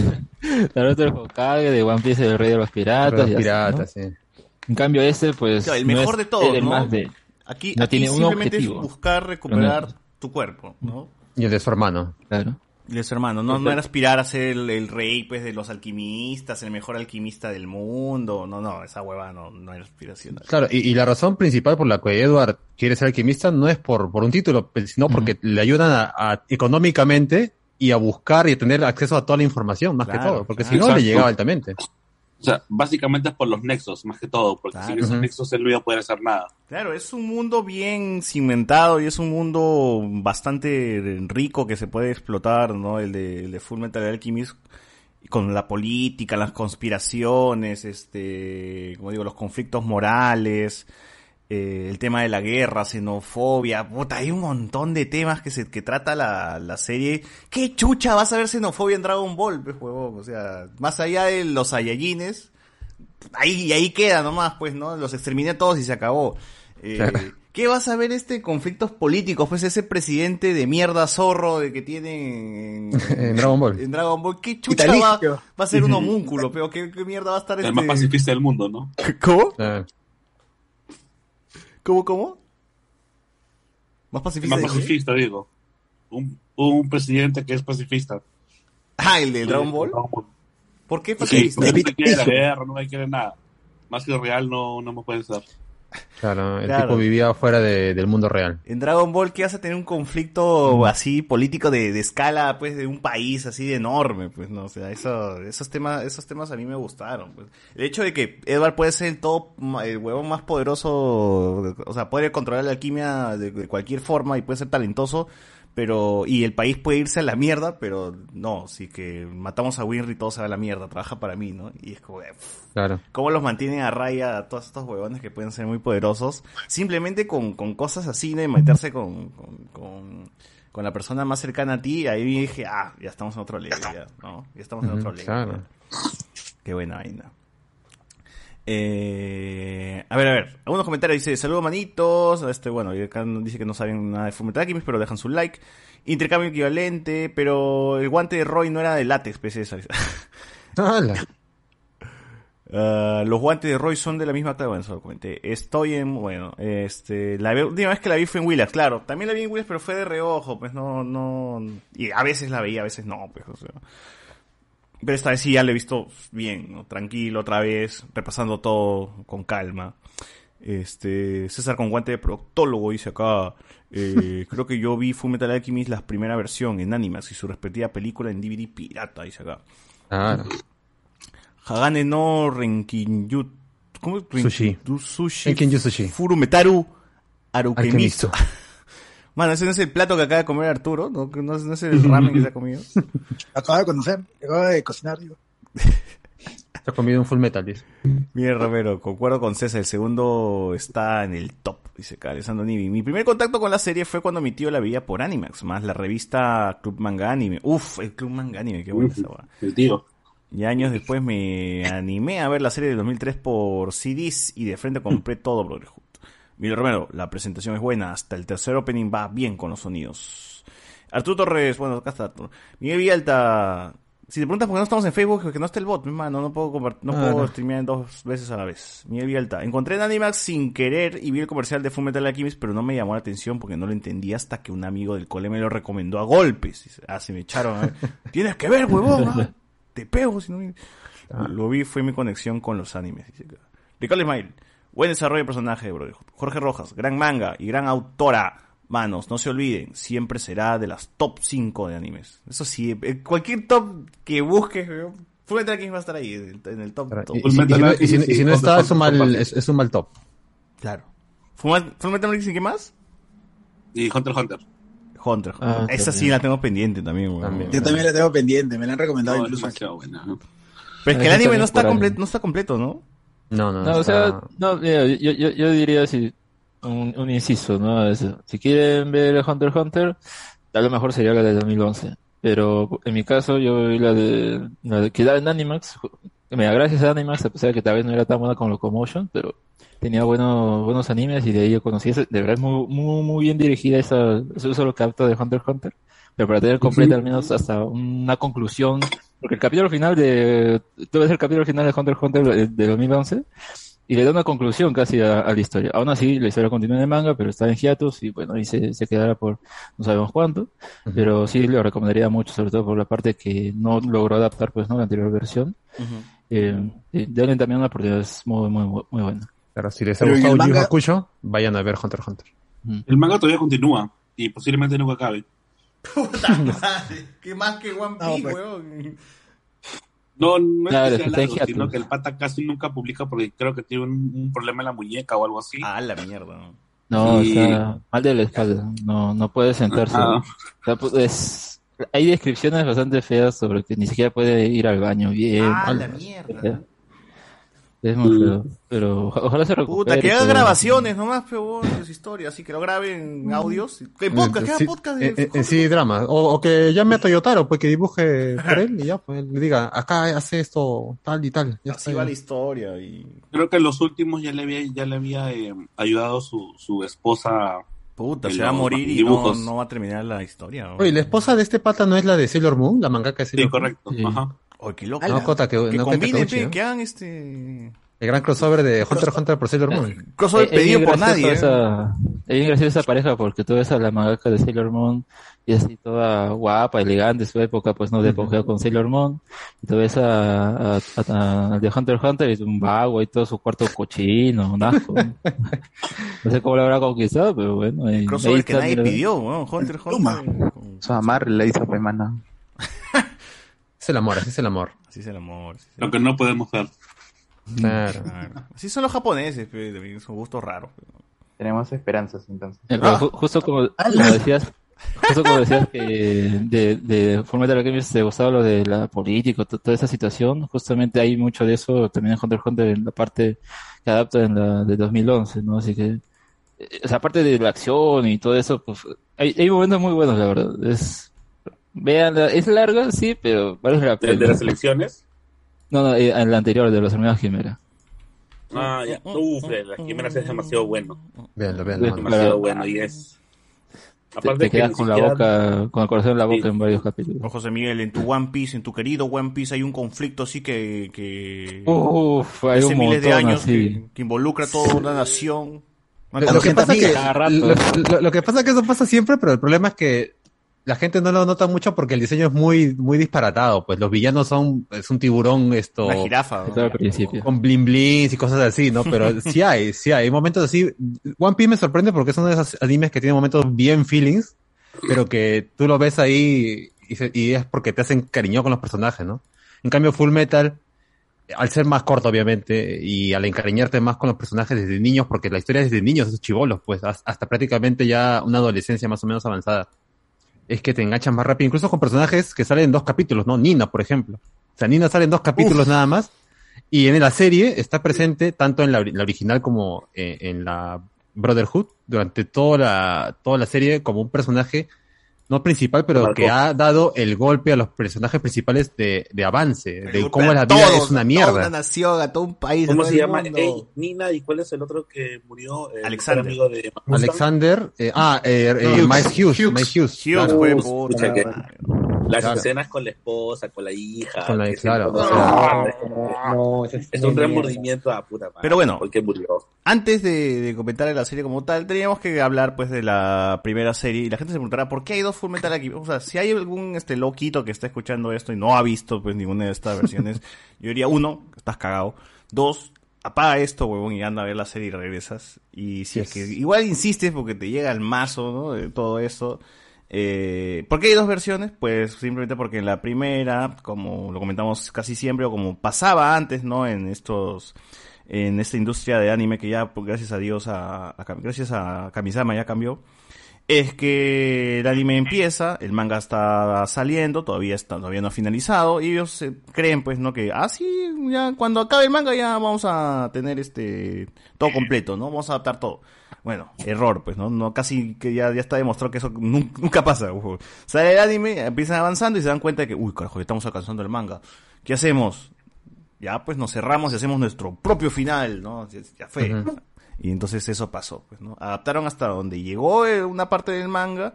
Naruto el Hokage, de One Piece el rey de los piratas. Los piratas, así, ¿no? Sí. En cambio este, pues... Claro, el mejor no es de todos, el ¿no? Más de, aquí, no aquí tiene simplemente un objetivo, es buscar recuperar no. tu cuerpo, ¿no? Y el de su hermano. Claro. Y el de su hermano. No, no era aspirar a ser el, el rey, pues, de los alquimistas, el mejor alquimista del mundo. No, no, esa hueva no, no era aspiracional. Claro, y, y la razón principal por la que Edward quiere ser alquimista no es por, por un título, sino porque uh-huh. le ayudan a, a económicamente y a buscar y a tener acceso a toda la información, más claro, que todo, porque claro. si no, Exacto. le llegaba altamente. O sea, básicamente es por los nexos, más que todo, porque claro, sin esos uh-huh. nexos él no iba a poder hacer nada. Claro, es un mundo bien cimentado y es un mundo bastante rico que se puede explotar, ¿no? El de, el de Fullmetal Alchemist, con la política, las conspiraciones, este, como digo, los conflictos morales, eh, el tema de la guerra, xenofobia, puta, hay un montón de temas que se que trata la, la serie. ¿Qué chucha vas a ver xenofobia en Dragon Ball, pues, huevón? O sea, más allá de los Saiyajines, ahí ahí queda nomás, pues, ¿no? Los exterminé a todos y se acabó. Eh, claro. ¿Qué vas a ver este conflictos políticos? Pues ese presidente de mierda zorro de que tiene en, en Dragon Ball. En Dragon Ball, ¿qué chucha va, va a ser un homúnculo? Pero ¿qué, qué mierda va a estar el este... más pacifista del mundo, ¿no? ¿Cómo? Ah. ¿Cómo, cómo? Más pacifista. Más pacifista, ¿eh? Digo. Un, un presidente que es pacifista. Ah, el de Dragon Ball. Dragon Ball. ¿Por qué pacifista? Sí, no me quiere la guerra, no me quiere nada. Más que real no, no me pueden ser. Claro, el claro. tipo vivía fuera de, del mundo real. En Dragon Ball, ¿qué hace tener un conflicto mm. así político de, de escala, pues, de un país así de enorme, pues, no, o sea, eso, esos temas, esos temas a mí me gustaron, pues. El hecho de que Edward puede ser el todo, el huevón más poderoso, o sea, puede controlar la alquimia de, de cualquier forma y puede ser talentoso, pero y el país puede irse a la mierda, pero no, si que matamos a Winry todo se va a la mierda, trabaja para mí, ¿no? Y es como de, pff, claro. ¿Cómo los mantienen a raya a todos estos huevones que pueden ser muy poderosos? Simplemente con, con cosas así, de meterse con, con, con, con la persona más cercana a ti, ahí dije, ah, ya estamos en otro level, ya, ¿no? Ya estamos en mm, otro level. Claro. Qué buena vaina. Eh, a ver, a ver, algunos comentarios dice, saludos manitos, este, bueno, acá dice que no saben nada de Fullmetal Alchemist, pero dejan su like, intercambio equivalente, pero el guante de Roy no era de látex, pese a eso. Uh, los guantes de Roy son de la misma clave, bueno, se lo comenté. Estoy en, bueno, este, la última vez que la vi fue en Willax, claro, también la vi en Willax, pero fue de reojo, pues no, no, y a veces la veía, a veces no, pues, o sea. Pero esta vez sí ya lo he visto bien, ¿no? Tranquilo otra vez, repasando todo con calma. Este César con guante de proctólogo dice acá, eh, creo que yo vi Fullmetal Alchemist la primera versión en Animax y su respectiva película en D V D pirata, dice acá. Ah. Hagane no Renkinyu... ¿Cómo? Sushi. Renkinyu Sushi. Furumetaru Arukemiso. Mano, ese no es el plato que acaba de comer Arturo, no, no, no es el ramen que se ha comido. Acaba de conocer, acaba de cocinar, digo. Se ha comido un Fullmetal, dice. Mira, Romero, concuerdo con César, el segundo está en el top, dice Alessandro Nivi. Mi primer contacto con la serie fue cuando mi tío la veía por Animax, más la revista Club Manga Anime. Uf, el Club Manga Anime, qué buena esa hueá. El tío. Y años después me animé a ver la serie del dos mil tres por C Ds y de frente compré todo, bro. Miguel Romero, la presentación es buena, hasta el tercer opening va bien con los sonidos. Arturo Torres, bueno, acá está Arturo. Miguel Villalta, si te preguntas por qué no estamos en Facebook, es que no está el bot, mi hermano, no puedo, compart- no ah, puedo no. streamear dos veces a la vez. Miguel Villalta, encontré en Animax sin querer y vi el comercial de Fullmetal Alchemist, pero no me llamó la atención porque no lo entendí hasta que un amigo del cole me lo recomendó a golpes. Ah, se me echaron, ¿eh? Tienes que ver, huevón, ¿ah? Te pego. Si no me... ah. Lo vi, fue mi conexión con los animes. Ricardo Ismail. Buen desarrollo de personaje, bro. Jorge Rojas, gran manga y gran autora. Manos, no se olviden, siempre será de las top cinco de animes. Eso sí, cualquier top que busques, Fullmetal Alchemist va a estar ahí, en el top. top. Y, y, y, y, si, y, si, y si no está, es un mal, es, es un mal top. Claro. ¿Fullmetal Alchemist y qué más? Y Hunter x Hunter. Hunter x Hunter. Ah, Esa sí bien. La tengo pendiente también, güey. También, Yo también la tengo pendiente, me la han recomendado no, incluso. Es buena, ¿no? Pero es que el anime no está, comple- no está completo, ¿no? No, no, no. Está... O sea, no, mira, yo, yo, yo diría si un, un inciso, ¿no? Es, si quieren ver Hunter x Hunter, a lo mejor sería la de dos mil once. Pero en mi caso, yo vi la de, la de que da en Animax. Mira, gracias a Animax, a pesar de que tal vez no era tan buena con Locomotion, pero tenía buenos buenos animes y de ahí yo conocí. De verdad es muy, muy, muy bien dirigida esa, eso solo capta de Hunter x Hunter. Pero para tener completa, al menos hasta una conclusión. Porque el capítulo final de... Tú ves el capítulo final de Hunter x Hunter de dos mil once y le da una conclusión casi a, a la historia. Aún así, la historia continúa en el manga, pero está en hiatus y bueno, y se, se quedará por no sabemos cuánto. Uh-huh. Pero sí lo recomendaría mucho, sobre todo por la parte que no logró adaptar, pues, ¿no? La anterior versión. Uh-huh. Eh, denle también una oportunidad, es muy, muy, muy buena. Claro, si les ha gustado Yu Yu Hakusho, vayan a ver Hunter x Hunter. Uh-huh. El manga todavía continúa y posiblemente nunca acabe. Puta madre, que más que One Piece, no, pues. Weón. No, no es que sea largo, sino que el pata casi nunca publica porque creo que tiene un, un problema en la muñeca o algo así. Ah, la mierda. No, sí. O sea, mal de la espalda. No, no puede sentarse. Ah. O sea, es, hay descripciones bastante feas sobre que ni siquiera puede ir al baño bien. Ah, mal, la mierda. Es muy feo, pero ojalá se recupere. Puta, que hagan grabaciones nomás, pero sus historias, así que lo graben en audios. En podcast, sí, que podcast. De... Eh, eh, sí, drama. O, o que llame a Toyotaro, pues que dibuje por él y ya, pues le diga, acá hace esto, tal y tal. Ya así está, va ya la historia. Y... Creo que en los últimos ya le había, ya le había eh, ayudado su, su esposa. Puta, se va a morir y no, no va a terminar la historia. Oye, la esposa de este pata no es la de Sailor Moon, la mangaka de Sailor Moon. Sí, correcto. Sí. Ajá. Oh, qué loco. No, Cota, que, que no combine, que, que hagan este... El gran crossover de Hunter x Hunter por Sailor Moon. Crossover pedido por nadie. Es bien graciosa esa pareja porque toda esa la mangaka de Sailor Moon y así toda guapa, elegante, su época pues no se depojó con Sailor Moon. Y toda esa de Hunter x Hunter es un vago y todo su cuarto cochino, un asco. No sé cómo lo habrá conquistado, pero bueno. El crossover que nadie pidió, ¿no? Hunter x Hunter. Eso amar le hizo Pemana. Es el amor, así es el amor. Así es el amor. Es el amor. Lo que no podemos dar. Claro. Claro. Así son los japoneses, pero son gustos raros. Pero... Tenemos esperanzas, entonces. Eh, ah, ju- justo como, como decías, justo como decías que de, de Fullmetal Alchemist te gustaba lo de la política, t- toda esa situación. Justamente hay mucho de eso también en Hunter x Hunter, en la parte que adapta en la de dos mil once, ¿no? Así que, o sea, aparte de la acción y todo eso, pues hay, hay momentos muy buenos, la verdad. Es... Vean, es larga, sí, pero vale la pena. ¿El de las elecciones? No, no, el anterior, de los hermanos Quimera. Ah, ya. Uf, las Quimeras es demasiado bueno. Veanlo, veanlo. Es demasiado para... bueno, y es... Aparte te, te quedas que con la boca, han... con el corazón en la boca, sí, en varios capítulos. No, José Miguel, en tu One Piece, en tu querido One Piece, hay un conflicto así que... que... Uf, hay hace un miles montón, de años que, que involucra a toda una nación. Lo, lo, que pasa que, lo, lo, lo que pasa es que eso pasa siempre, pero el problema es que la gente no lo nota mucho porque el diseño es muy muy disparatado, pues los villanos son es un tiburón, esto, una jirafa, ¿no? Con, con blin blin y cosas así, ¿no? Pero sí hay, sí hay momentos así. One Piece me sorprende porque es uno de esos animes que tiene momentos bien feelings, pero que tú lo ves ahí y, se, y es porque te hacen cariño con los personajes, ¿no? En cambio Full Metal, al ser más corto obviamente y al encariñarte más con los personajes desde niños, porque la historia es desde niños, esos chibolos, pues hasta prácticamente ya una adolescencia más o menos avanzada, es que te enganchan más rápido, incluso con personajes que salen en dos capítulos, ¿no? Nina, por ejemplo. O sea, Nina sale en dos capítulos Uf. nada más, y en la serie está presente tanto en la, la original como en, en la Brotherhood, durante toda la, toda la serie, como un personaje, no principal, pero Marco, que ha dado el golpe a los personajes principales de, de avance, de cómo la vida todos, es una mierda. Toda una nación, a todo un país. ¿Cómo se llama? Ey, Nina, ¿y cuál es el otro que murió? El Alexander. Amigo de Alexander, eh, ah, eh, eh, no, Maes Hughes. Hughes. Maes Hughes. Hughes claro. Fue puta. O sea, que las claro. escenas con la esposa, con la hija. Con la hija, claro. No, o sea, no, es, es un remordimiento a puta madre. Pero bueno, porque murió. Antes de, de comentar la serie como tal, teníamos que hablar pues de la primera serie, y la gente se preguntará, ¿por qué hay dos Fullmetal aquí? O sea, si hay algún este loquito que está escuchando esto y no ha visto pues ninguna de estas versiones, yo diría, uno, estás cagado. Dos, apaga esto, huevón, y anda a ver la serie y regresas. Y si yes. es que igual insistes porque te llega el mazo, ¿no? De todo eso. Eh, ¿Por qué hay dos versiones? Pues simplemente porque en la primera, como lo comentamos casi siempre, o como pasaba antes, ¿no? En estos... En esta industria de anime que ya, pues, gracias a Dios, a, a, gracias a Kamisama ya cambió. Es que el anime empieza, el manga está saliendo, todavía está, todavía no ha finalizado, y ellos eh, creen pues no que ah sí, ya cuando acabe el manga ya vamos a tener este todo completo, ¿no? Vamos a adaptar todo. Bueno, error, pues, ¿no? No, casi que ya, ya está demostrado que eso nunca, nunca pasa. Uf. Sale el anime, empiezan avanzando y se dan cuenta de que, uy, carajo, estamos alcanzando el manga. ¿Qué hacemos? Ya pues nos cerramos y hacemos nuestro propio final, ¿no? Ya fue. Uh-huh. Y entonces eso pasó, pues, ¿no? Adaptaron hasta donde llegó una parte del manga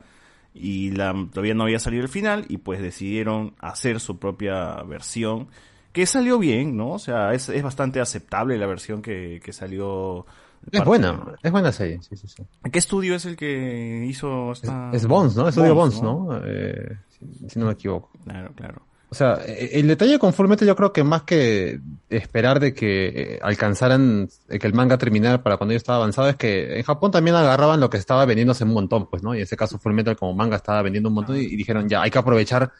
y la, todavía no había salido el final y pues decidieron hacer su propia versión que salió bien, ¿no? O sea, es, es bastante aceptable la versión que, que salió. Es buena, de... es buena serie, sí, sí, sí. ¿Qué estudio es el que hizo esta...? Es, es Bones, ¿no? Estudio Bones, ¿no? Bones, ¿no? Eh, si, si no me equivoco. Claro, claro. O sea, el detalle con Fullmetal yo creo que más que esperar de que alcanzaran, que el manga terminara para cuando yo estaba avanzado, es que en Japón también agarraban lo que estaba vendiéndose un montón, pues, ¿no? Y en ese caso Fullmetal como manga estaba vendiendo un montón y, y dijeron, ya, hay que aprovechar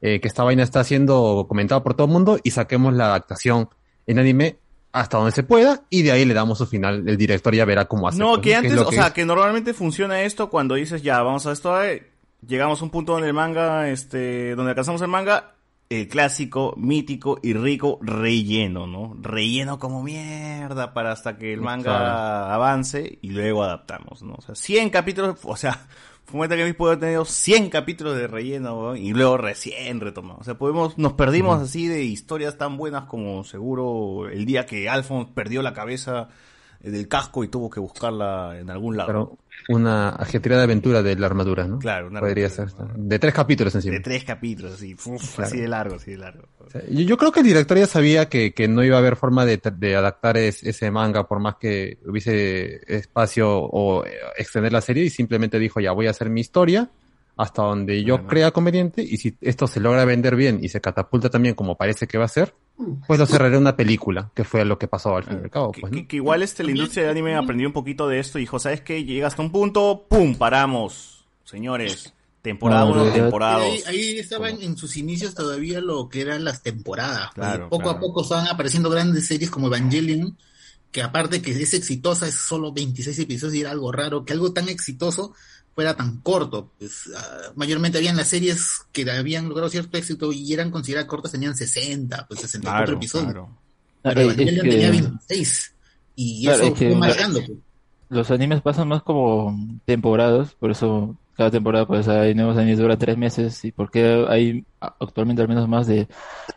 eh, que esta vaina está siendo comentada por todo el mundo y saquemos la adaptación en anime hasta donde se pueda y de ahí le damos su final. El director ya verá cómo hace. No, pues, que antes, que o que sea, es. que normalmente funciona esto cuando dices ya, vamos a esto, a ver, llegamos a un punto donde el manga, este, donde alcanzamos el manga, el clásico, mítico y rico relleno, ¿no? Relleno como mierda para hasta que el manga claro. avance y luego adaptamos, ¿no? O sea, cien capítulos, o sea, Fullmetal Alchemist puede haber tenido cien capítulos de relleno, ¿no? Y luego recién retomamos. O sea, podemos, nos perdimos uh-huh. así de historias tan buenas como seguro el día que Alphonse perdió la cabeza del casco y tuvo que buscarla en algún lado. Pero una ajetreada aventura de la armadura, ¿no? Claro, una podría ser. De tres capítulos encima. De tres capítulos, así, uf, claro. así de largo, así de largo. O sea, yo, yo creo que el director ya sabía que, que no iba a haber forma de, de adaptar es, ese manga por más que hubiese espacio o eh, extender la serie y simplemente dijo, ya voy a hacer mi historia hasta donde yo Además. crea conveniente y si esto se logra vender bien y se catapulta también como parece que va a ser, pues lo cerraré una película, que fue lo que pasó al fin y al cabo. Pues, ¿no? que, que igual este, la industria del anime aprendió un poquito de esto y dijo, ¿sabes qué? Llega hasta un punto, ¡pum! Paramos, señores. Temporada uno, temporada dos. Ahí, ahí estaban ¿Cómo? en sus inicios todavía lo que eran las temporadas. Claro, poco claro. a poco estaban apareciendo grandes series como Evangelion, que aparte que es exitosa, es solo veintiséis episodios y era algo raro, que algo tan exitoso fuera tan corto, pues, uh, mayormente habían las series que habían logrado cierto éxito y eran consideradas cortas, tenían sesenta, pues sesenta y cuatro claro, episodios. Claro. Pero el anime tenía veintiséis y claro, eso es fue que, marcando. Pues. Los animes pasan más como temporadas, por eso cada temporada pues hay nuevos animes, dura tres meses y porque hay actualmente al menos más de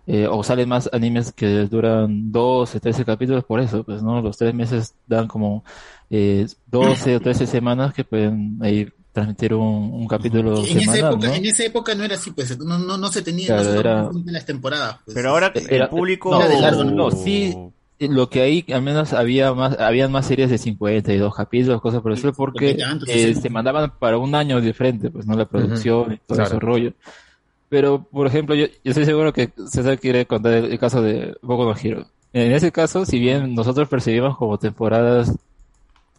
eh, o salen más animes que duran doce, trece capítulos, por eso pues no los tres meses dan como eh, doce o trece semanas que pueden ahí transmitir un, un capítulo en semanal, esa época, ¿no? En esa época no era así, pues, no, no, no se tenía claro, no era... en las temporadas. Pues. Pero ahora el era, público... No, de largo, no, sí, lo que ahí al menos había más, habían más series de cincuenta y dos capítulos, cosas por eso, porque eh, se mandaban para un año diferente, pues, ¿no? La producción uh-huh. y todo claro. ese rollo. Pero, por ejemplo, yo, yo estoy seguro que César quiere contar el, el caso de Boku no Hero. En ese caso, si bien nosotros percibimos como temporadas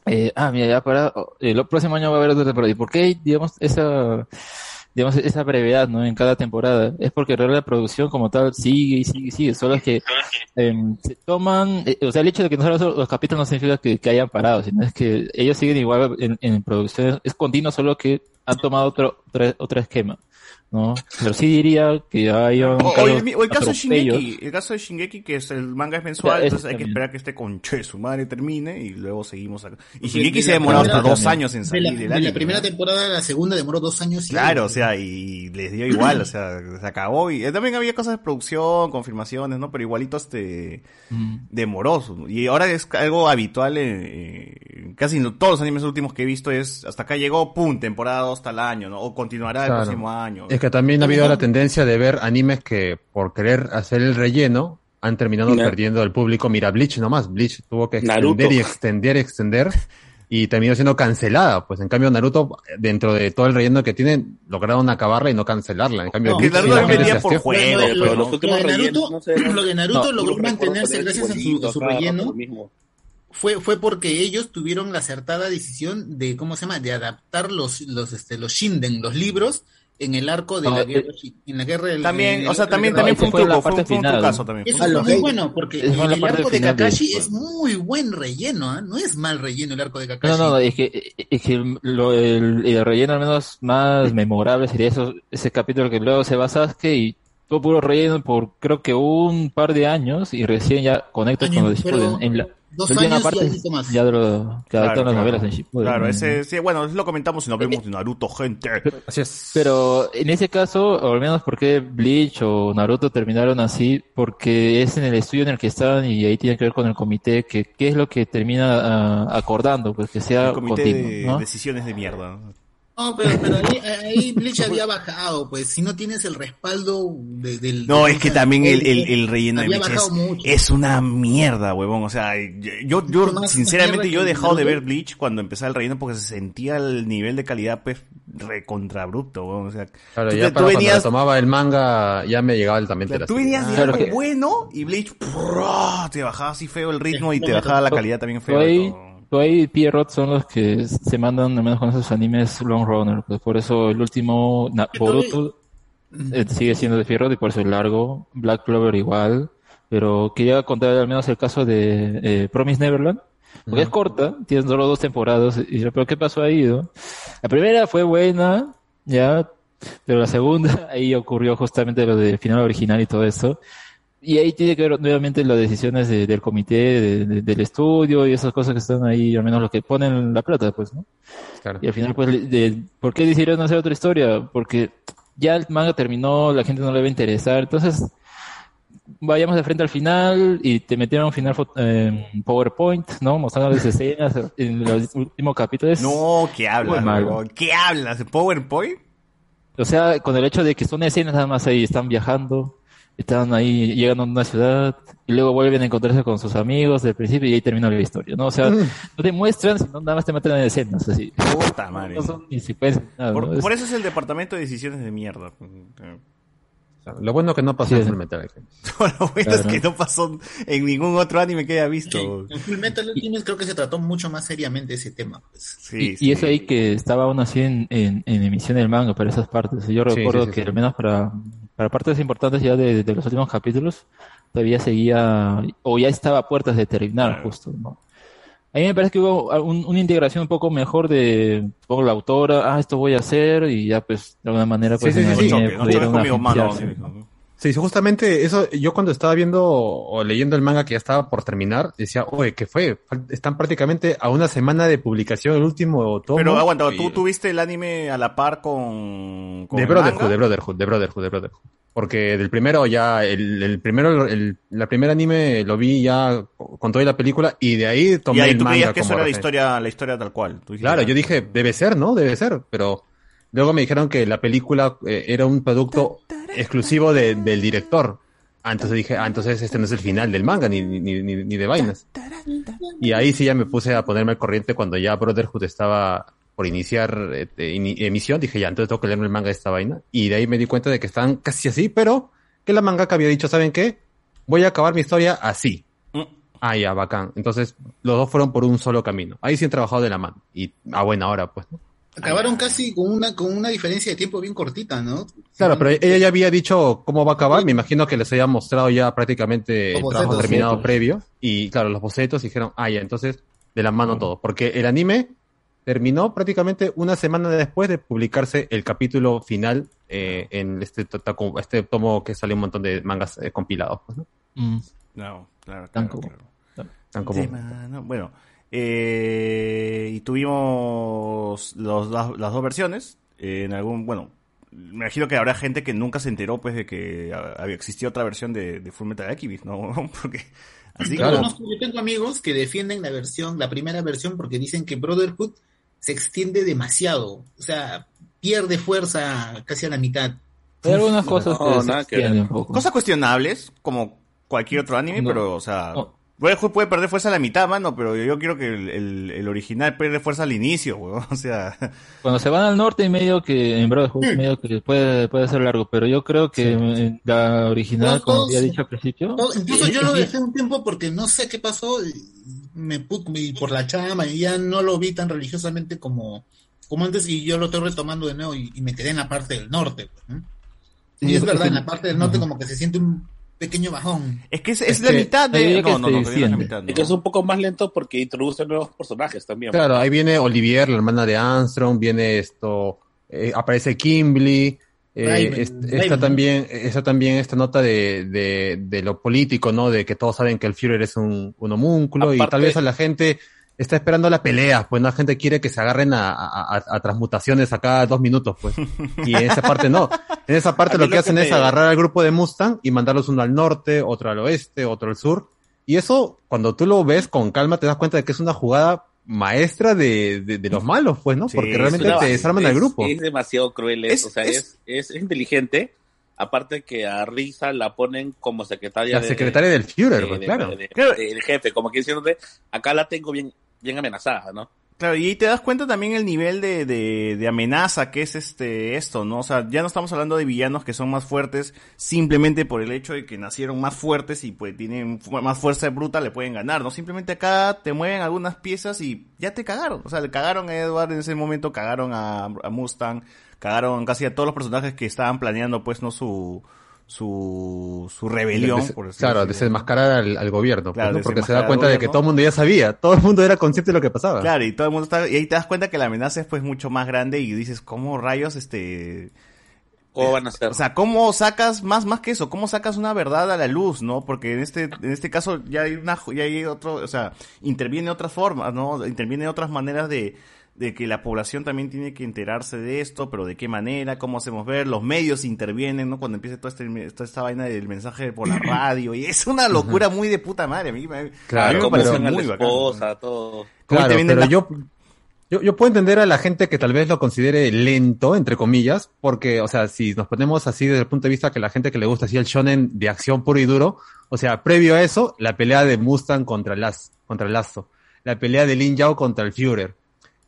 Eh, ah, mira, ya para el próximo año va a haber otra temporada. ¿Y por qué, digamos, esa, digamos, esa brevedad, ¿no? En cada temporada. Es porque en realidad la producción como tal sigue y sigue y sigue. Solo es que eh, se toman, eh, o sea, el hecho de que nosotros los capítulos no significa que, que hayan parado, sino es que ellos siguen igual en, en producción. Es continuo, solo que han tomado otro, otro, otro esquema, ¿no? Pero sí diría que hay un o, o el, o el caso de Shingeki, el caso de Shingeki que es el manga es mensual, ya, entonces hay también. que esperar que este conche su madre termine y luego seguimos acá. Y Shingeki de se demoró hasta dos años en salir. De la, de la, de la primera temporada a la segunda demoró dos años. Y claro, o sea, y les dio igual, o sea, se acabó y también había cosas de producción, confirmaciones, ¿no? Pero igualito este mm. demoró. Y ahora es algo habitual en, en casi en todos los animes últimos que he visto es hasta acá llegó, pum, temporada dos tal año, ¿no? O continuará claro. el próximo año. Es que también ha habido la tendencia de ver animes que por querer hacer el relleno han terminado no. perdiendo al público. Mira, Bleach nomás. Bleach tuvo que extender Naruto. y extender y extender y terminó siendo cancelada. Pues en cambio Naruto, dentro de todo el relleno que tiene, lograron acabarla y no cancelarla. En cambio, no, Bleach, Naruto vendía por juego. Lo, lo, lo, lo de Naruto, no lo de Naruto no, logró mantenerse gracias a su, a su relleno. Fue, fue porque ellos tuvieron la acertada decisión de, ¿cómo se llama?, de adaptar los, los, este, los Shinden, los libros, en el arco de ah, la guerra eh, en la guerra del también o sea también también fue un truco fue un caso también es muy bueno porque el arco de Kakashi es muy buen relleno, ¿eh? No es mal relleno el arco de Kakashi. No no es que es que lo, el, el relleno al menos más memorable sería eso, ese capítulo que luego se va a Sasuke y todo puro relleno por creo que un par de años y recién ya conectas con los Shippuden en la Dos años parte, y algo más. Ya lo, que claro, las novelas en Shippuden. Claro, ese, sí, bueno, lo comentamos y nos vemos de Naruto, gente. Así es. Pero en ese caso, o al menos porque Bleach o Naruto terminaron así, porque es en el estudio en el que están y ahí tiene que ver con el comité, que qué es lo que termina uh, acordando, pues que sea el comité continuo, de ¿no? decisiones de mierda. No, pero, pero ahí, ahí Bleach había bajado, pues, si no tienes el respaldo de, del... No, de, es que también el, el, el relleno de Bleach es, es una mierda, huevón, o sea, yo, yo sinceramente yo he dejado de ver Bleach cuando empezaba el relleno porque se sentía el nivel de calidad, pues, recontrabruto, huevón, o sea... Claro, tú, ya tú para venías, cuando tomaba el manga ya me llegaba el también... Claro, tú venías de algo claro bueno y Bleach prrr, te bajaba así feo el ritmo y te bajaba la calidad también feo y todo. Toei y Pierrot son los que se mandan al menos con esos animes long runner, pues por eso el último na- Boruto sigue siendo de fierro y por eso es largo. Black Clover igual, pero quería contar al menos el caso de eh, Promise Neverland, porque uh-huh. es corta, tiene solo dos temporadas, y pero ¿qué pasó ahí? ¿No? La primera fue buena, ya, pero la segunda, ahí ocurrió justamente lo del final original y todo esto, y ahí tiene que ver nuevamente las decisiones de, del comité, de, de, del estudio y esas cosas que están ahí, al menos lo que ponen la plata, pues, ¿no? Claro. Y al final, pues, de, ¿por qué decidieron hacer otra historia? Porque ya el manga terminó, la gente no le va a interesar, entonces vayamos de frente al final y te metieron un final eh, PowerPoint, ¿no? Mostrando las escenas en los últimos capítulos. No, ¿qué hablas? Bueno, ¿qué hablas? ¿PowerPoint? O sea, con el hecho de que son escenas nada más ahí, están viajando, están ahí, llegan a una ciudad y luego vuelven a encontrarse con sus amigos del principio y ahí termina la historia, ¿no? O sea, no te muestran, sino nada más te meten en escenas, así. Puta madre. No son ni secuencias, nada, por, ¿no? por eso es el departamento de decisiones de mierda. Lo bueno que no pasó sí, en Fullmetal Alchemist. Lo bueno claro. es que no pasó en ningún otro anime que haya visto. Sí, en Fullmetal Alchemist creo que se trató mucho más seriamente ese tema. Pues. Sí, y, sí. y es ahí que estaba aún así en, en, en emisión del manga para esas partes. Yo recuerdo sí, sí, sí, que sí. al menos para, para partes importantes ya de, de los últimos capítulos todavía seguía o ya estaba a puertas de terminar claro. justo, ¿no? A mí me parece que hubo un, una integración un poco mejor de por la autora, ah, esto voy a hacer, y ya pues de alguna manera pues sí, sí, sí, sí. Okay, no conmigo, mano, sí, sí, justamente eso, yo cuando estaba viendo o leyendo el manga que ya estaba por terminar, decía, oye, ¿qué fue? Están prácticamente a una semana de publicación el último tomo. Pero aguanta, y... ¿tú tuviste el anime a la par con, con de Brotherhood, de Brotherhood, de Brotherhood, de Brotherhood? Porque del primero ya, el, el primero, el, la primera anime lo vi ya con toda la película y de ahí tomé y ahí el manga. Y tú creías que eso era la historia, la historia tal cual. Tú claro, yo dije, debe ser, ¿no? Debe ser. Pero luego me dijeron que la película eh, era un producto exclusivo de, del director. Ah, entonces dije, ah, entonces este no es el final del manga, ni, ni, ni, ni de vainas. Y ahí sí ya me puse a ponerme al corriente cuando ya Brotherhood estaba... por iniciar eh, in- emisión, dije ya, entonces tengo que leerme el manga de esta vaina, y de ahí me di cuenta de que estaban casi así, pero que la mangaka había dicho, ¿saben qué? Voy a acabar mi historia así. Mm. Ah, ya, bacán. Entonces, los dos fueron por un solo camino. Ahí sí han trabajado de la mano, y a buena hora, pues, ¿no? Acabaron casi con una con una diferencia de tiempo bien cortita, ¿no? Claro, pero ella ya había dicho cómo va a acabar, me imagino que les había mostrado ya prácticamente el trabajo terminado bocetos. previo, y claro, los bocetos dijeron, ah, ya, entonces, de la mano mm. todo, porque el anime... terminó prácticamente una semana después de publicarse el capítulo final eh, en este, to- to- este tomo que salió un montón de mangas eh, compilados, ¿no? Mm. No, claro, claro, Tan claro, común. claro. Tan común. Tema, no. Bueno, eh, y tuvimos los, las, las dos versiones. Eh, en algún, bueno, me imagino que habrá gente que nunca se enteró, pues, de que había existido otra versión de, de Fullmetal Alchemist, ¿no? Porque así claro. Como... yo tengo amigos que defienden la versión, la primera versión, porque dicen que Brotherhood se extiende demasiado, o sea, pierde fuerza casi a la mitad. Hay algunas cosas no, que, que ver. Cosas cuestionables, como cualquier otro anime, no. pero, o sea, no. Brotherhood puede perder fuerza a la mitad, mano, pero yo quiero que el, el, el original pierde fuerza al inicio, weón, o sea... Cuando se van al norte, medio que en Brotherhood, sí. medio que puede, puede ser largo, pero yo creo que sí. la original, todos, como había dicho al principio... Todos, incluso yo lo dejé un tiempo porque no sé qué pasó... Me, me por la chama y ya no lo vi tan religiosamente como, como antes y yo lo estoy retomando de nuevo y, y me quedé en la parte del norte, ¿eh? Y es verdad, en la parte del norte como que se siente un pequeño bajón. Es que es, es, es la que, mitad de... No, no, no, no, es la mitad, no. Es que es un poco más lento porque introduce nuevos personajes también. Claro, ahí viene Olivier, la hermana de Armstrong, viene esto, eh, aparece Kimblee... Eh, Raven, esta, Raven. Esta también, esta también, esta nota de, de, de lo político, ¿no? De que todos saben que el Führer es un, un homúnculo. Aparte, y tal vez a la gente está esperando la pelea, pues la gente quiere que se agarren a, a, a transmutaciones a cada dos minutos, pues. Y en esa parte no. En esa parte lo que, lo que hacen que es agarrar al grupo de Mustang y mandarlos uno al norte, otro al oeste, otro al sur. Y eso, cuando tú lo ves con calma, te das cuenta de que es una jugada maestra de, de, de los malos, pues, ¿no? Sí, porque realmente una, te desarman es, al grupo. Es demasiado cruel eso, es, o sea, es, es, es inteligente. Aparte que a Riza la ponen como secretaria... La de, secretaria del Führer, de, pues, de, claro. De, de, de, de, del jefe, como que diciéndote, acá la tengo bien, bien amenazada, ¿no? Claro, y ahí te das cuenta también el nivel de, de, de amenaza que es este esto, ¿no? O sea, ya no estamos hablando de villanos que son más fuertes simplemente por el hecho de que nacieron más fuertes y pues tienen más fuerza bruta, le pueden ganar, ¿no? Simplemente acá te mueven algunas piezas y ya te cagaron. O sea, le cagaron a Edward en ese momento, cagaron a, a Mustang, cagaron casi a todos los personajes que estaban planeando, pues, ¿no? Su... Su, su rebelión. Des, por decir claro, así. Desenmascarar al, al gobierno, claro, pues, ¿no? Porque se da cuenta de que todo el mundo ya sabía, todo el mundo era consciente de lo que pasaba. Claro, y todo el mundo está, y ahí te das cuenta que la amenaza es pues mucho más grande y dices, ¿cómo rayos este...? ¿Cómo van a hacer? O sea, ¿cómo sacas, más más que eso, cómo sacas una verdad a la luz, no? Porque en este en este caso ya hay una ya hay otro, o sea, interviene otras formas, ¿no? Interviene otras maneras de... de que la población también tiene que enterarse de esto, pero de qué manera, cómo hacemos ver, los medios intervienen, ¿no? Cuando empieza toda, este, toda esta vaina del mensaje por la radio, y es una locura muy de puta madre, a mí me claro, parece muy bacán. Esposa, todo. Claro, pero la... yo, yo, yo puedo entender a la gente que tal vez lo considere lento, entre comillas, porque, o sea, si nos ponemos así desde el punto de vista que la gente que le gusta así el shonen de acción puro y duro, o sea, previo a eso, la pelea de Mustang contra Last, contra Lazo, la pelea de Lin Yao contra el Führer,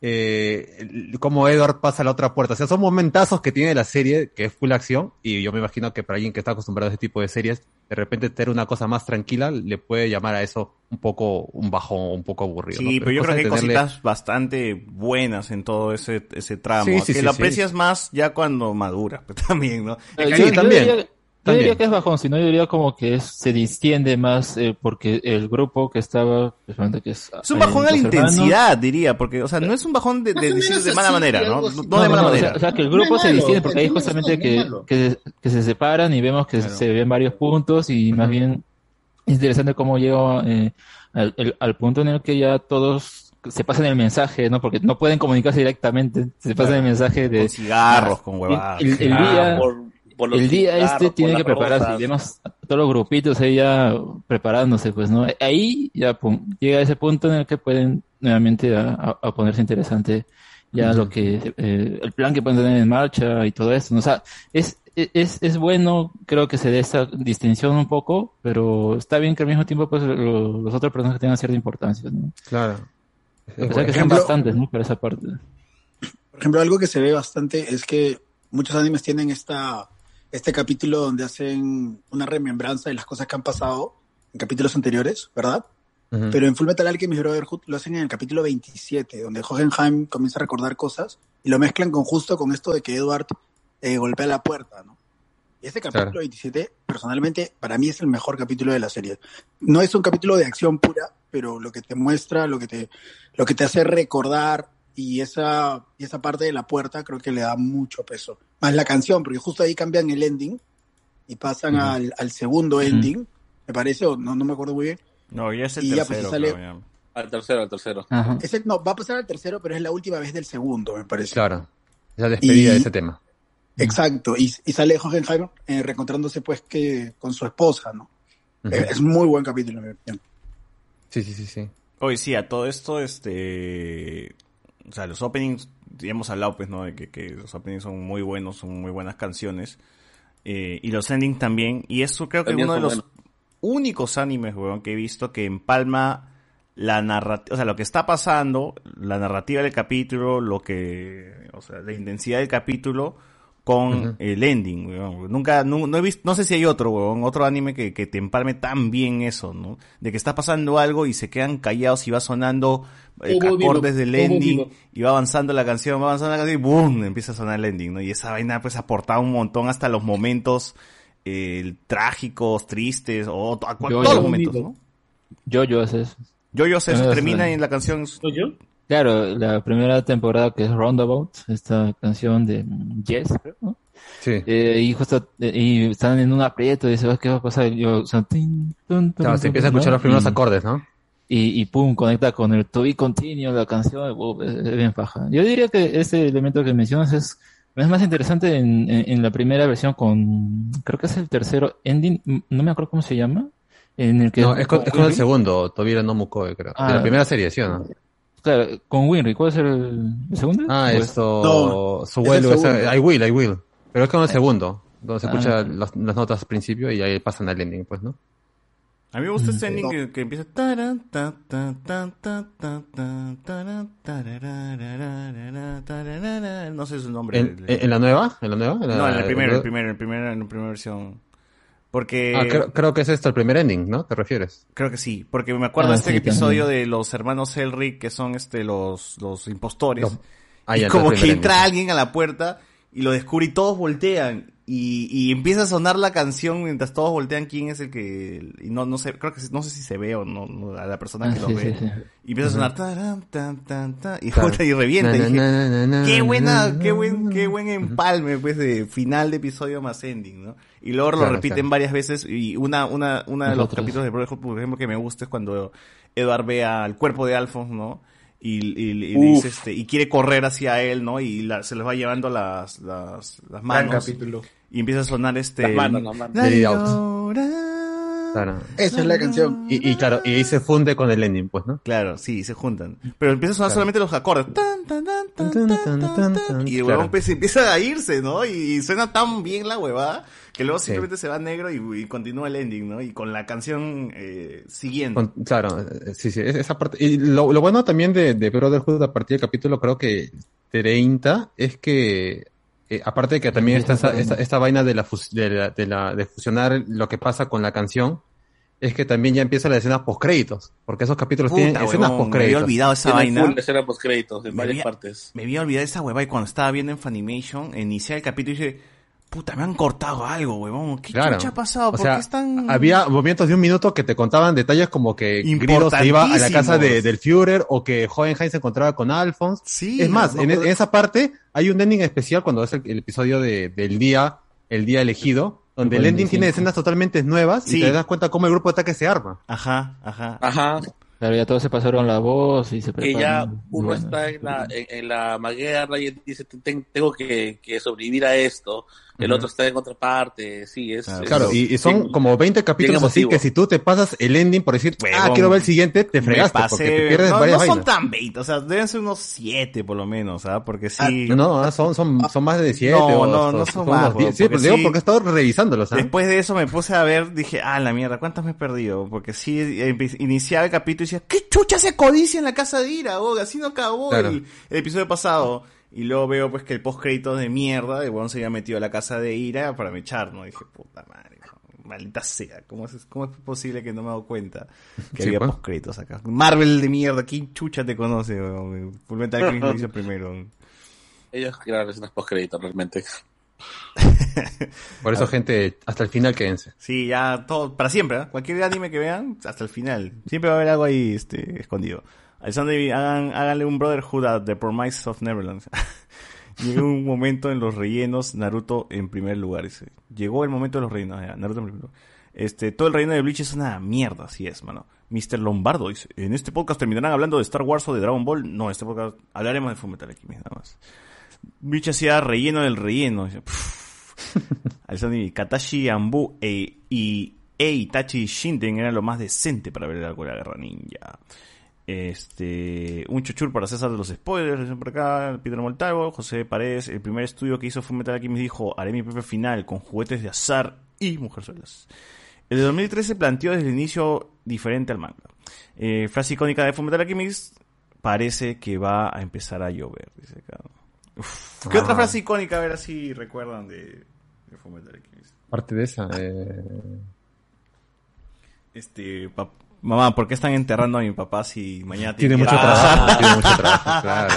Eh, como Edward pasa a la otra puerta. O sea, son momentazos que tiene la serie, que es full acción, y yo me imagino que para alguien que está acostumbrado a ese tipo de series, de repente tener una cosa más tranquila le puede llamar a eso un poco un bajón, un poco aburrido. Sí, ¿no? Pero, pero yo creo que hay tenerle... cositas bastante buenas en todo ese, ese tramo. Sí, sí, que sí, lo aprecias sí. Más ya cuando maduras, pero también, ¿no? Sí, yo, también. Yo diría, yo diría que es bajón, sino yo diría como que es, se distiende más eh, porque el grupo que estaba... Que es, es un bajón a la intensidad, diría, porque, o sea, no es un bajón de, de decir de mala manera, ¿no? No, no de mala no, manera. O sea, o sea, que el grupo no se malo, distiende porque hay justamente que, que, que se separan y vemos que claro. Se ven varios puntos y uh-huh. Más bien es interesante cómo llega eh, al, el, al punto en el que ya todos... se pasan el mensaje, ¿no? Porque no pueden comunicarse directamente, se pasan el mensaje de... Con cigarros, con huevadas. El, el, el día, por, por el día este tiene que prepararse, vemos todos los grupitos ahí ya preparándose, pues, ¿no? Ahí ya pum, llega ese punto en el que pueden nuevamente a, a, a ponerse interesante ya uh-huh. Lo que... Eh, el plan que pueden tener en marcha y todo eso, ¿no? O sea, es, es, es bueno, creo que se dé esa distinción un poco, pero está bien que al mismo tiempo, pues, lo, los otros personajes tengan cierta importancia, ¿no? Claro. A pesar que sean bastantes, ¿no? Por esa parte. Por ejemplo, algo que se ve bastante es que muchos animes tienen esta, este capítulo donde hacen una remembranza de las cosas que han pasado en capítulos anteriores, ¿verdad? Uh-huh. Pero en Fullmetal Alchemist Brotherhood lo hacen en el capítulo veintisiete, donde Hohenheim comienza a recordar cosas y lo mezclan con justo con esto de que Edward eh, golpea la puerta, ¿no? Y este capítulo claro. veintisiete, personalmente, para mí es el mejor capítulo de la serie. No es un capítulo de acción pura, pero lo que te muestra, lo que te, lo que te hace recordar y esa, y esa parte de la puerta creo que le da mucho peso. Más la canción, porque justo ahí cambian el ending y pasan mm. al, al segundo ending, mm. me parece, o no, no me acuerdo muy bien. No, ya es el y tercero. Ya, pues, sale... ya. Al tercero, al tercero. Es el, no, va a pasar al tercero, pero es la última vez del segundo, me parece. Claro, la despedida y... de ese tema. Exacto, y, y sale Hohenheim eh, reencontrándose pues que con su esposa, ¿no? Uh-huh. Es muy buen capítulo, en mi opinión. Sí, sí, sí, sí. Oye, sí, a todo esto, este... O sea, los openings, ya hemos hablado pues, ¿no? De que, que los openings son muy buenos, son muy buenas canciones. Eh, y los endings también. Y eso creo que también es uno de los buenos. Únicos animes, weón, que he visto que empalma la narrativa, o sea, lo que está pasando, la narrativa del capítulo, lo que... O sea, la intensidad del capítulo... con uh-huh. el ending, weón. Nunca, no, no he visto, no sé si hay otro, weón, otro anime que, que te empalme tan bien eso, ¿no? De que está pasando algo y se quedan callados y va sonando eh, acordes del ending y va avanzando la canción, va avanzando la canción y ¡boom! Empieza a sonar el ending, ¿no? Y esa vaina pues aportaba un montón hasta los momentos eh, trágicos, tristes, o a, a, yo, todos yo, los momentos, ¿no? Yo, yo hace eso. Yo, yo hace eso, termina en la canción... ¿Yo? Claro, la primera temporada que es Roundabout, esta canción de Yes, ¿no? Sí. Eh, y justo eh, y están en un aprieto y dicen, ¿qué va a pasar? Y yo, o sea, tin, tun, tun, claro, tun, se empieza tun, a escuchar ¿no? los primeros y, acordes, ¿no? Y, y pum, conecta con el To Be Continued, la canción, wow, es, es bien paja. Yo diría que ese elemento que mencionas es, es más interesante en, en, en la primera versión con, creo que es el tercero ending, no me acuerdo cómo se llama. En el que no, es con, es con el segundo, Tobira no Mukoe, creo. Ah, de la primera serie, ¿sí o no? Claro, con Winry, ¿cuál es el, el segundo? Ah, esto... No, su vuelo, es esa, I will, I will. Pero es con el segundo, donde se ah, escuchan las, las notas al principio y ahí pasan al ending, pues, ¿no? A mí me gusta ese ending que, que empieza taran, ta, ta, ta, ta, ta, ta, taran, tararara, tararara. No sé su nombre. ¿En, en la nueva? ¿En la nueva? ¿En la, no, en la primera, en la primera, en primera, en primera versión. Porque ah, creo, creo que es esto el primer ending, ¿no? ¿Te refieres? Creo que sí, porque me acuerdo ah, de este sí, episodio también. De los hermanos Elric, que son este los los impostores. No. Ah, ya, y como que entra ending. Alguien a la puerta y lo descubre y todos voltean. Y, y empieza a sonar la canción mientras todos voltean quién es el que... Y no, no sé, creo que no sé si se ve o no, no a la persona que ah, lo sí, ve. Sí, sí. Y empieza a sonar... Taram, tam, tam, tam, y, claro. y revienta. Na, na, na, na, na, qué buena, na, na, qué buen, qué buen empalme, pues, de final de episodio más ending, ¿no? Y luego claro, lo repiten claro. varias veces. Y una, una, una de los Nosotros. capítulos de Brotherhood, por ejemplo, que me gusta es cuando Edward ve al cuerpo de Alphonse, ¿no? Y, y, y dice este y quiere correr hacia él, ¿no? Y la, se les va llevando las las, las manos. Y empieza a sonar este... Las manos, las manos. Claro. Esa es la canción. Y, y claro, y ahí se funde con el ending, pues, ¿no? Claro, sí, se juntan. Pero empieza a sonar claro. solamente los acordes. Tan, tan, tan, tan, tan, tan, tan, tan. Y el huevón claro. empieza a irse, ¿no? Y suena tan bien la huevada que luego simplemente sí. se va negro y, y continúa el ending, ¿no? Y con la canción eh, siguiente. Con, claro, sí, sí, esa parte. Y lo, lo bueno también de, de Brotherhood a partir del capítulo, creo que treinta, es que eh, aparte de que también sí, está esta, esta, esta vaina de la, de, la, de, la, de fusionar lo que pasa con la canción, es que también ya empieza la escena post-créditos, porque esos capítulos Puta, tienen escenas huevón, post-créditos. Me había olvidado esa tienen vaina. Escena post-créditos en me varias había, partes. Me había olvidado esa huevada y cuando estaba viendo en Funimation, inicié el capítulo y dije... Puta, me han cortado algo, huevón. ¿Qué claro. chucha ha pasado? ¿Por o sea, qué están...? Había momentos de un minuto que te contaban detalles como que Grido se iba a la casa de, del Führer o que Hohenheim se encontraba con Alphonse. Sí, es más, no, en, no, en esa parte hay un ending especial cuando es el, el episodio de, del día, el día elegido, donde el ending tiene escenas totalmente nuevas sí. y te das cuenta cómo el grupo de ataque se arma. Ajá, ajá. Ajá. Claro, ya todos se pasaron la voz y se preparan. Que ya uno bueno, está en la, en, en la maguerra y dice, tengo que, que sobrevivir a esto. El uh-huh. otro está en otra parte, sí, es... Claro, es, claro. Y, y son bien, como veinte capítulos así que si tú te pasas el ending por decir, huevón, ah, quiero ver el siguiente, te fregaste porque te pierdes no, varias no vainas. No son tan veinte, o sea, deben ser unos siete por lo menos, ¿ah? Porque sí... Ah, no, son, son, son más de siete. No, o, no, no son, son más. Diez, sí, pero sí, digo porque he estado revisándolos, ¿ah? Después de eso me puse a ver, dije, ah, la mierda, ¿cuántas me he perdido? Porque sí, iniciaba el capítulo y decía, ¿qué chucha se codicia en la casa de Ira? Oh, así no acabó claro. el, el episodio pasado. Y luego veo pues que el postcrédito de mierda, el huevón se había metido a la casa de Ira para mechar, ¿no? Y dije, puta madre, maldita sea, ¿cómo es, cómo es posible que no me he dado cuenta que sí, había pues. postcréditos acá? Marvel de mierda, ¿quién chucha te conoce, huevón? Fullmetal Alchemist lo hizo primero. Ellos crearon esas postcréditos realmente. Por eso, gente, hasta el final quédense. Sí, ya todo, para siempre, ¿eh? Cualquier anime que vean, hasta el final. Siempre va a haber algo ahí este escondido. Alexander, hagan, háganle un Brotherhood a The Promise of Neverland. Llegó un momento en los rellenos, Naruto en primer lugar. Dice. Llegó el momento de los rellenos, ya, Naruto en primer lugar. Este, todo el relleno de Bleach es una mierda, así es, mano. mister Lombardo dice, en este podcast terminarán hablando de Star Wars o de Dragon Ball. No, en este podcast hablaremos de Fullmetal Alchemist, nada más. Bleach hacía relleno del relleno. Alexander, Katashi, Ambu e, y, e Itachi Shinden era lo más decente para ver algo de la guerra ninja. Este, un chuchur para César de los spoilers, por acá, Peter Moltavo, José Paredes, el primer estudio que hizo Fullmetal Alchemist dijo, haré mi propio final con juguetes de azar y mujerzuelas. El de dos mil trece se planteó desde el inicio diferente al manga. Eh, frase icónica de Fullmetal Alchemist, parece que va a empezar a llover, dice acá. Uf, ¿qué ah. otra frase icónica, a ver si recuerdan de, de Fullmetal Alchemist? Parte de esa, eh... este, papá. Mamá, ¿por qué están enterrando a mi papá si mañana tiene mucho trabajo? Tiene mucho trabajo, claro.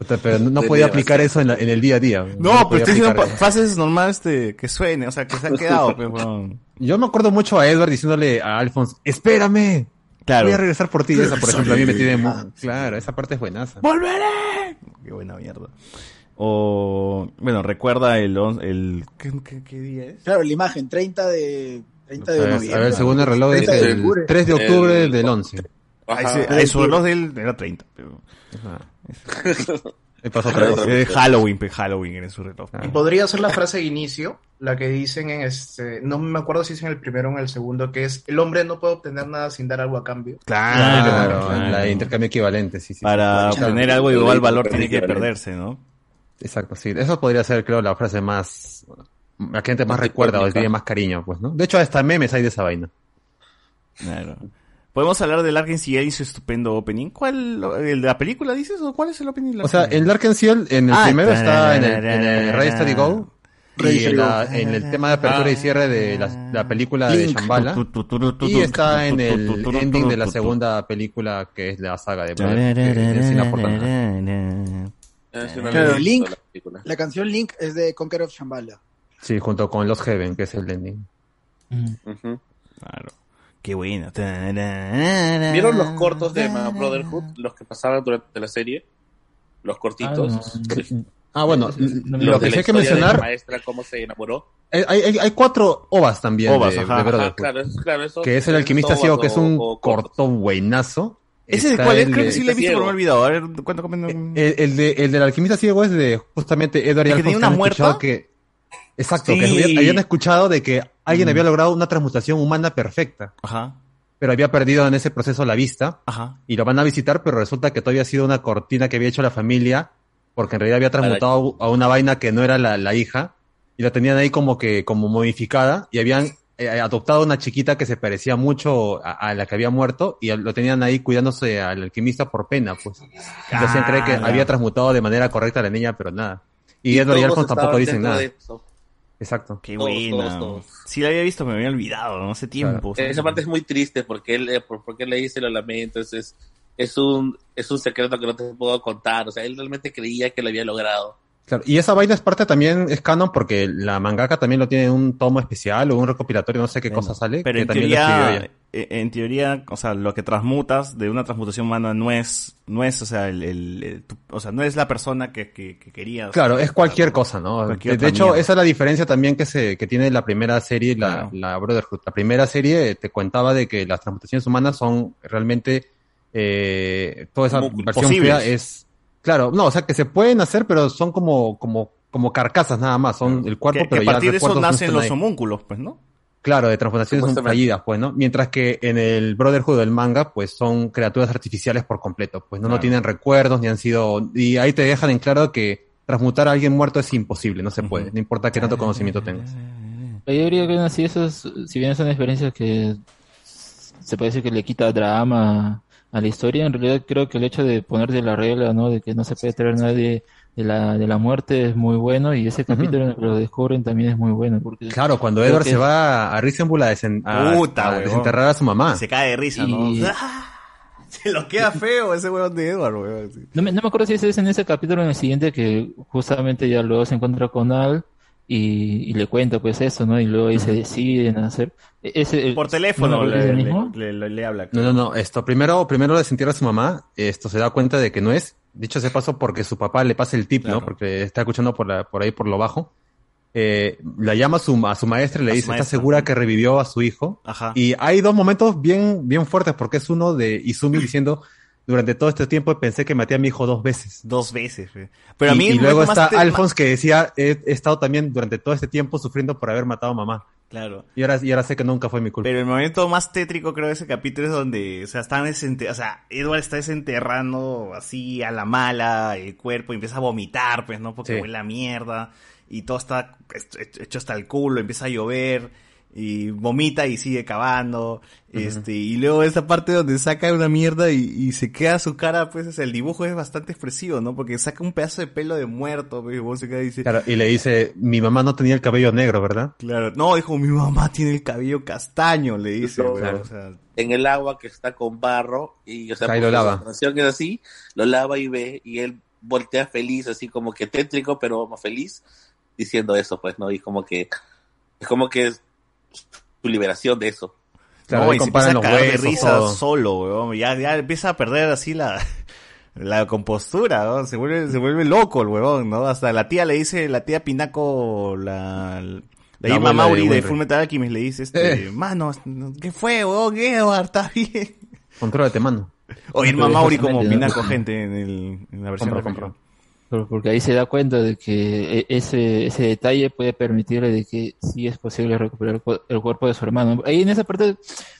O sea, pero no, no podía aplicar eso en, la, en el día a día. No, no pero estoy diciendo frases normales este, que suene, o sea, que se han quedado. Pero, bueno. Yo me acuerdo mucho a Edward diciéndole a Alphonse, ¡espérame! Claro. Voy a regresar por ti. Esa, por ejemplo, a mí me tiene muy... Claro, esa parte es buenaza. ¡Volveré! Qué buena mierda. O, bueno, recuerda el... el ¿qué, qué, qué día es? Claro, la imagen, treinta de... treinta de noviembre. A ver, según el reloj, es el tres de octubre el... del once. Su reloj del era treinta. Pero... Pasó es Halloween, Halloween en su reloj. Y podría ser la frase de inicio, la que dicen en este... No me acuerdo si es en el primero o en el segundo, que es el hombre no puede obtener nada sin dar algo a cambio. Claro, claro, claro. La de intercambio equivalente, sí, sí. Para claro. obtener algo de igual valor tiene que perderse, ¿no? Exacto, sí. Eso podría ser, creo, la frase más... la gente más, más recuerda o les tiene más cariño, pues, ¿no? De hecho, hasta memes hay de esa vaina. Claro. ¿Podemos hablar del Arc en Ciel y su estupendo opening? ¿Cuál? ¿El de la película dices? ¿O cuál es el opening? O sea, el Arc en Ciel, en el ah, primero está en el, en el Ready Steady Go. Y en, la, en el tema de apertura y cierre de la, la película Link. de Shambhala. Y está en el ending de la segunda película, que es la saga de Brotherhood. Claro, Link, la, la canción Link es de Conqueror of Shambhala. Sí, junto con Lost Heaven, que es el ending. Uh-huh. Claro. Qué bueno. ¿Vieron los cortos de Brotherhood? Los que pasaban durante la serie. Los cortitos. Ah, no. Sí. Ah, bueno, no, lo que hay que mencionar. Maestra, cómo se enamoró. Hay, hay, hay cuatro ovas también. Ovas, de, ajá, de ajá, claro, es, claro, eso, que es el alquimista ciego, que es un o, o corto buenazo. ¿Ese de cuál es? Creo que sí le he visto, pero me he olvidado. A ver, ¿cuánto comento? El, el, de, el del alquimista ciego es de justamente Edward Elric. ¿Que tenía una muerta? Que, exacto, sí. que habían, habían escuchado de que alguien mm. había logrado una transmutación humana perfecta. Ajá. Pero había perdido en ese proceso la vista. Ajá. Y lo van a visitar, pero resulta que todavía ha sido una cortina que había hecho la familia. Porque en realidad había transmutado a una vaina que no era la, la hija, y la tenían ahí como que como modificada, y habían eh, adoptado una chiquita que se parecía mucho a, a la que había muerto, y lo tenían ahí cuidándose al alquimista por pena, pues. Entonces hacían creer que había transmutado de manera correcta a la niña, pero nada. Y, y Edward y Alphonse tampoco dicen nada. Exacto. Qué bueno. Si la había visto, me había olvidado, no hace tiempo. Claro. Esa parte es muy triste, porque él, porque él le dice lo lamento, entonces... Es un, es un secreto que no te puedo contar. O sea, él realmente creía que lo había logrado. Claro, y esa vaina es parte también, es canon, porque la mangaka también lo tiene en un tomo especial o un recopilatorio, no sé qué bueno, cosa sale. Pero que en, también teoría, en teoría, o sea, lo que transmutas de una transmutación humana no es, no es, o sea, el, el, el tu, o sea, no es la persona que, que, que querías. Claro, es cualquier o, cosa, ¿no? Cualquier de hecho, mierda. Esa es la diferencia también que se, que tiene la primera serie, la, claro. la Brotherhood. La primera serie te contaba de que las transmutaciones humanas son realmente Eh, toda esa como versión fría es claro, no, o sea que se pueden hacer, pero son como como como carcasas nada más, son el cuerpo, que, pero que a partir ya de eso nacen los ahí. Homúnculos, pues, ¿no? Claro, de transformaciones son fallidas, pues, ¿no? Mientras que en el Brotherhood del manga, pues, son criaturas artificiales por completo, pues, no, claro. no tienen recuerdos ni han sido, y ahí te dejan en claro que transmutar a alguien muerto es imposible, no se puede, no importa qué tanto conocimiento tengas. Yo diría que así esas, si bien son experiencias que se puede decir que le quita drama a la historia, en realidad creo que el hecho de poner de la regla, ¿no? De que no se puede traer nadie de la, de la muerte es muy bueno, y ese capítulo uh-huh. en el que lo descubren también es muy bueno. Porque claro, cuando Edward se es... va a Risenbull a, desen... a, Puta, a desenterrar a su mamá. Se cae de risa, y... ¿no? Se lo queda feo ese huevón de Edward, huevón. No me, no me acuerdo si es en ese capítulo o en el siguiente, que justamente ya luego se encuentra con Al. Y, y le cuenta pues eso, ¿no? Y luego ahí se deciden hacer... Ese, el... Por teléfono ¿No le, le, le, le, le habla. Claro. No, no, no. Esto, primero, primero desentierra a su mamá. Esto se da cuenta de que no es. Dicho se pasó porque su papá le pasa el tip, claro. ¿no? Porque está escuchando por, la, por ahí por lo bajo. Eh, la llama a su, a su maestra y le a dice, ¿estás segura que revivió a su hijo? Ajá. Y hay dos momentos bien, bien fuertes, porque es uno de Izumi diciendo... Durante todo este tiempo pensé que maté a mi hijo dos veces. Dos veces, güey. Pero y, a mí y luego está te... Alphonse, que decía, he, he estado también durante todo este tiempo sufriendo por haber matado a mamá. Claro. Y ahora, y ahora sé que nunca fue mi culpa. Pero el momento más tétrico, creo, de ese capítulo es donde, o sea, están desenter... o sea, Edward está desenterrando así a la mala el cuerpo y empieza a vomitar, pues, ¿no? Porque sí. huele a mierda. Y todo está hecho hasta el culo, empieza a llover. Y vomita y sigue cavando, uh-huh. este, y luego esa parte donde saca una mierda y, y se queda su cara, pues, o sea, el dibujo es bastante expresivo, ¿no? Porque saca un pedazo de pelo de muerto, pues, y vos se queda y dice... Claro, y le dice, mi mamá no tenía el cabello negro, ¿verdad? Claro, no, dijo, mi mamá tiene el cabello castaño, le dice, no, claro. o sea... En el agua que está con barro, y, o sea, Cae lo lava. La canción es así, lo lava y ve, y él voltea feliz, así como que tétrico, pero más feliz, diciendo eso, pues, ¿no? Y como que, es como que... tu liberación de eso. Claro, no, y se empieza a caer de risa todo. Solo, weón. Ya, ya empieza a perder así la, la compostura, ¿no? Se vuelve, se vuelve loco el weón, ¿no? Hasta la tía le dice, la tía Pinaco, la, la, la Irma Mauri de, de Fullmetal Alchemist le dice, este, eh. mano, ¿qué fue, weón? Edward, ¿estás bien? Contrólate, mano. O Irma Mauri como Pinaco, gente, en, el, en la versión compra, de compra. Porque ahí se da cuenta de que ese ese detalle puede permitirle de que sí es posible recuperar el cuerpo de su hermano. Ahí en esa parte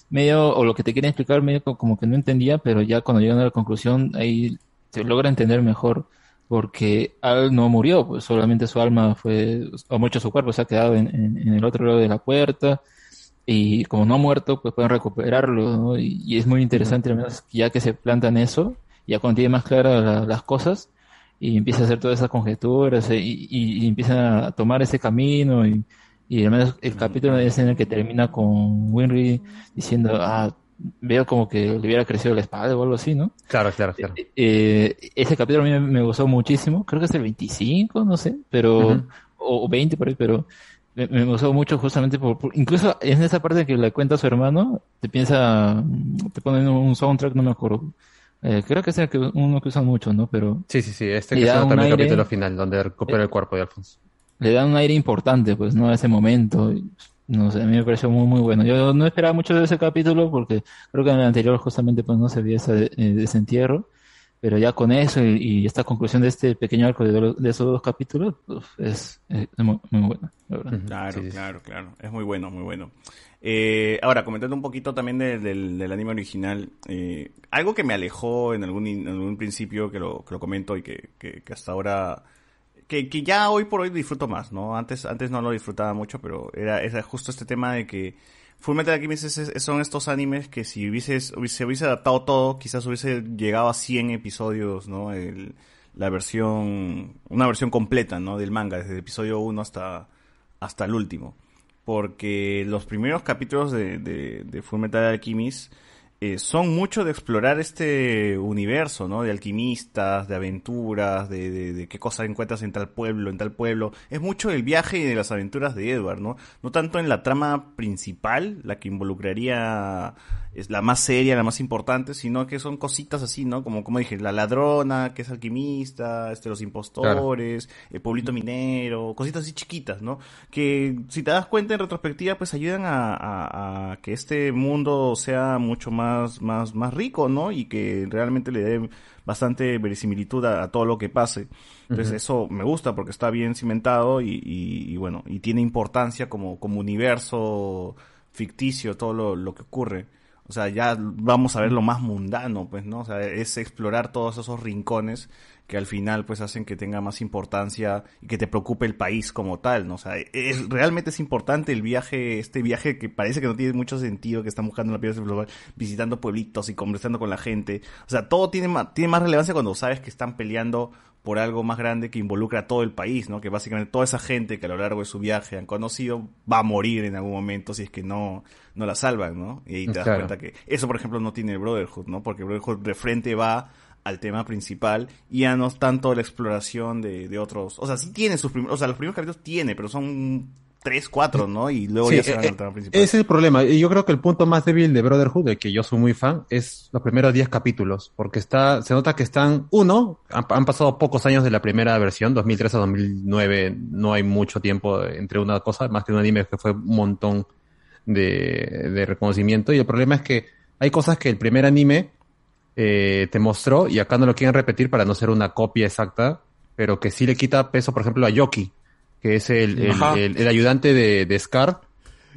medio, o lo que te quieren explicar, medio como que no entendía, pero ya cuando llegan a la conclusión, ahí se logra entender mejor porque Al no murió, pues solamente su alma fue, o mucho su cuerpo se ha quedado en, en, en el otro lado de la puerta, y como no ha muerto, pues pueden recuperarlo, ¿no? Y, y es muy interesante, al menos ya que se plantan eso, ya cuando tiene más claras la, las cosas, y empieza a hacer todas esas conjeturas, y, y, y empieza a tomar ese camino, y, y al menos el capítulo es en el que termina con Winry diciendo, ah, veo como que le hubiera crecido la espalda o algo así, ¿no? Claro, claro, claro. Eh, eh, ese capítulo a mí me gustó muchísimo, creo que es el veinticinco, no sé, pero uh-huh. o, o veinte por ahí, pero me, me gustó mucho justamente por, por... Incluso en esa parte que le cuenta a su hermano, te piensa... Te ponen un soundtrack, no me acuerdo. Eh, creo que es el que, uno que usan mucho, ¿no? Pero... Sí, sí, sí, este que suena también el capítulo final, donde recupera eh, el cuerpo de Alphonse. Le da un aire importante, pues, ¿no? A ese momento... Y, no sé, a mí me pareció muy muy bueno. Yo no esperaba mucho de ese capítulo porque creo que en el anterior justamente pues no se vio ese desentierro, pero ya con eso y, y esta conclusión de este pequeño arco de, lo, de esos dos capítulos pues, es, es muy, muy bueno, la verdad. Claro, sí, sí. claro, claro. Es muy bueno, muy bueno. Eh, ahora, comentando un poquito también de, de, del anime original, eh, algo que me alejó en algún, en algún principio que lo, que lo comento y que, que, que hasta ahora... Que, que ya hoy por hoy disfruto más, ¿no? Antes antes no lo disfrutaba mucho, pero era, era justo este tema de que Fullmetal Alchemist es, es, son estos animes que si hubieses, hubiese hubiese adaptado todo, quizás hubiese llegado a cien episodios, ¿no? El, la versión, una versión completa, ¿no? Del manga, desde el episodio uno hasta, hasta el último. Porque los primeros capítulos de, de, de Fullmetal Alchemist eh, son mucho de explorar este universo, ¿no? De alquimistas, de aventuras, de, de, de qué cosas encuentras en tal pueblo, en tal pueblo. Es mucho el viaje y de las aventuras de Edward, ¿no? No tanto en la trama principal, la que involucraría, es la más seria, la más importante, sino que son cositas así, ¿no? Como, como dije, la ladrona, que es alquimista, este, los impostores, claro. El pueblito minero, cositas así chiquitas, ¿no? Que, si te das cuenta en retrospectiva, pues ayudan a, a, a que este mundo sea mucho más Más, más rico, ¿no? Y que realmente le dé bastante verosimilitud a, a todo lo que pase. Entonces uh-huh. eso me gusta porque está bien cimentado y, y, y bueno, y tiene importancia como, como universo ficticio todo lo, lo que ocurre. O sea, ya vamos a ver lo más mundano, pues, ¿no? O sea, es explorar todos esos rincones que al final, pues, hacen que tenga más importancia y que te preocupe el país como tal, ¿no? O sea, es, realmente es importante el viaje, este viaje que parece que no tiene mucho sentido, que están buscando la piedra global, visitando pueblitos y conversando con la gente. O sea, todo tiene más, tiene más relevancia cuando sabes que están peleando por algo más grande que involucra a todo el país, ¿no? Que básicamente toda esa gente que a lo largo de su viaje han conocido va a morir en algún momento si es que no, no la salvan, ¿no? Y ahí te das claro. cuenta que eso, por ejemplo, no tiene el Brotherhood, ¿no? Porque el Brotherhood de frente va al tema principal y ya no es tanto la exploración de, de otros... O sea, sí tiene sus primeros... O sea, los primeros capítulos tiene, pero son tres, cuatro, ¿no? Y luego sí, ya se van eh, al tema principal. Ese es el problema. Yo creo que el punto más débil de Brotherhood, de que yo soy muy fan, es los primeros diez capítulos. Porque está se nota que están... Uno, han, han pasado pocos años de la primera versión, dos mil tres a dos mil nueve. No hay mucho tiempo entre una cosa, más que un anime que fue un montón de, de reconocimiento. Y el problema es que hay cosas que el primer anime... Eh, te mostró, y acá no lo quieren repetir para no ser una copia exacta, pero que sí le quita peso, por ejemplo, a Yoki, que es el, el, el, el ayudante de, de Scar,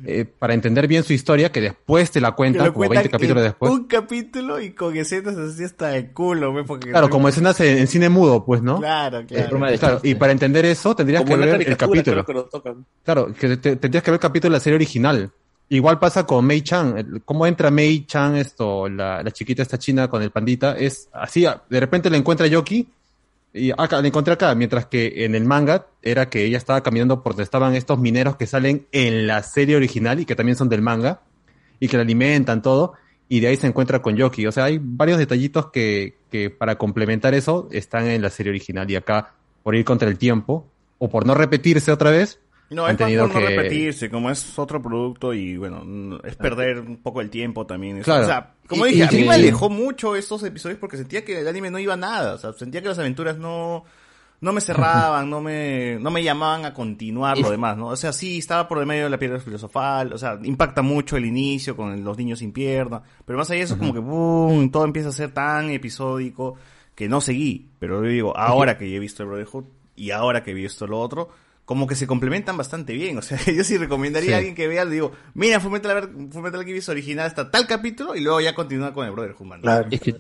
eh, para entender bien su historia, que después te la cuenta, como veinte capítulos después. Un capítulo y con escenas así hasta el culo, ¿ves? Porque claro, como escenas en, en cine mudo, pues, ¿no? Claro, claro. Eh, claro y para entender eso tendrías como que ver el capítulo. Que claro, que te, tendrías que ver el capítulo de la serie original. Igual pasa con Mei-chan. ¿Cómo entra Mei-chan esto? La, la chiquita esta china con el pandita. Es así, de repente la encuentra Yoki. Y acá, la encontré acá. Mientras que en el manga era que ella estaba caminando por donde estaban estos mineros que salen en la serie original y que también son del manga. Y que la alimentan todo. Y de ahí se encuentra con Yoki. O sea, hay varios detallitos que, que para complementar eso están en la serie original. Y acá, por ir contra el tiempo o por no repetirse otra vez. No, es más por que... no repetirse, como es otro producto y, bueno, es perder un poco el tiempo también. Claro. O sea, como dije, y, y, a mí y... me alejó mucho estos episodios porque sentía que el anime no iba a nada. O sea, sentía que las aventuras no, no me cerraban, no me, no me llamaban a continuar lo demás, ¿no? O sea, sí, estaba por el medio de la piedra filosofal, o sea, impacta mucho el inicio con los niños sin pierna. Pero más allá de eso, uh-huh. como que boom, todo empieza a ser tan episódico que no seguí. Pero yo digo, ahora que he visto el Brotherhood y ahora que he visto lo otro... como que se complementan bastante bien. O sea, yo sí recomendaría sí. a alguien que vea, digo, mira, Fullmetal Alchemist original hasta tal capítulo y luego ya continúa con el Brotherhood, ¿no? Claro. Es que,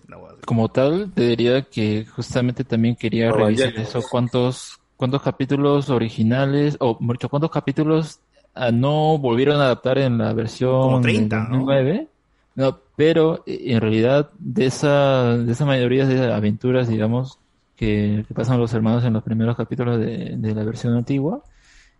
como tal, te diría que justamente también quería Pero revisar ya, eso, cuántos cuántos capítulos originales, o mucho, cuántos capítulos no volvieron a adaptar en la versión como treinta, ¿no? No, pero en realidad de esa de esa mayoría de aventuras, digamos, que, que pasan los hermanos en los primeros capítulos de, de la versión antigua,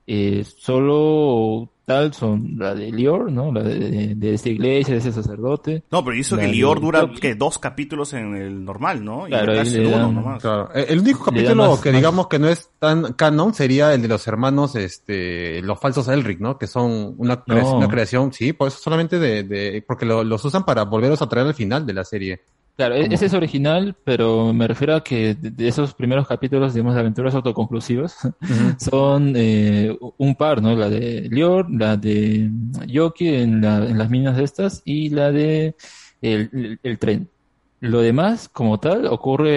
eh, solo tal son la de Lior, ¿no? La de, de, de esta iglesia, de ese sacerdote. No, pero hizo que Lior de... dura que dos capítulos en el normal, ¿no? Y claro, le le dan, uno nomás. Claro. El único capítulo más, que más... digamos que no es tan canon sería el de los hermanos, este, los falsos Elric, ¿no? Que son una, cre- no. una creación, sí, por eso solamente de, de porque lo, los usan para volverlos a traer al final de la serie. Claro, ¿Cómo? Ese es original, pero me refiero a que de esos primeros capítulos, digamos, de aventuras autoconclusivas, uh-huh. son eh, un par, ¿no? La de Lior, la de Yoki en, la, en las minas de estas y la de el, el, el tren. Lo demás, como tal, ocurre,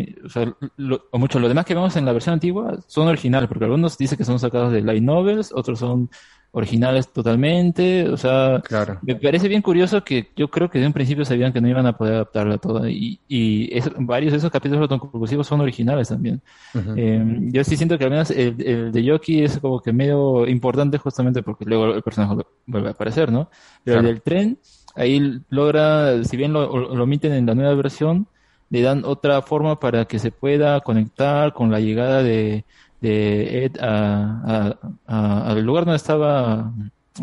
eh, o sea, lo, o mucho, lo demás que vemos en la versión antigua son originales, porque algunos dicen que son sacados de light novels, otros son originales totalmente, o sea, claro. Me parece bien curioso que yo creo que de un principio sabían que no iban a poder adaptarla toda y, y es, varios de esos capítulos autoconclusivos son originales también. Uh-huh. Eh, yo sí siento que al menos el, el de Yoki es como que medio importante justamente porque luego el personaje vuelve a aparecer, ¿no? Pero claro. El del tren, ahí logra, si bien lo, lo omiten en la nueva versión, le dan otra forma para que se pueda conectar con la llegada de de Ed a, a, a, al lugar donde estaba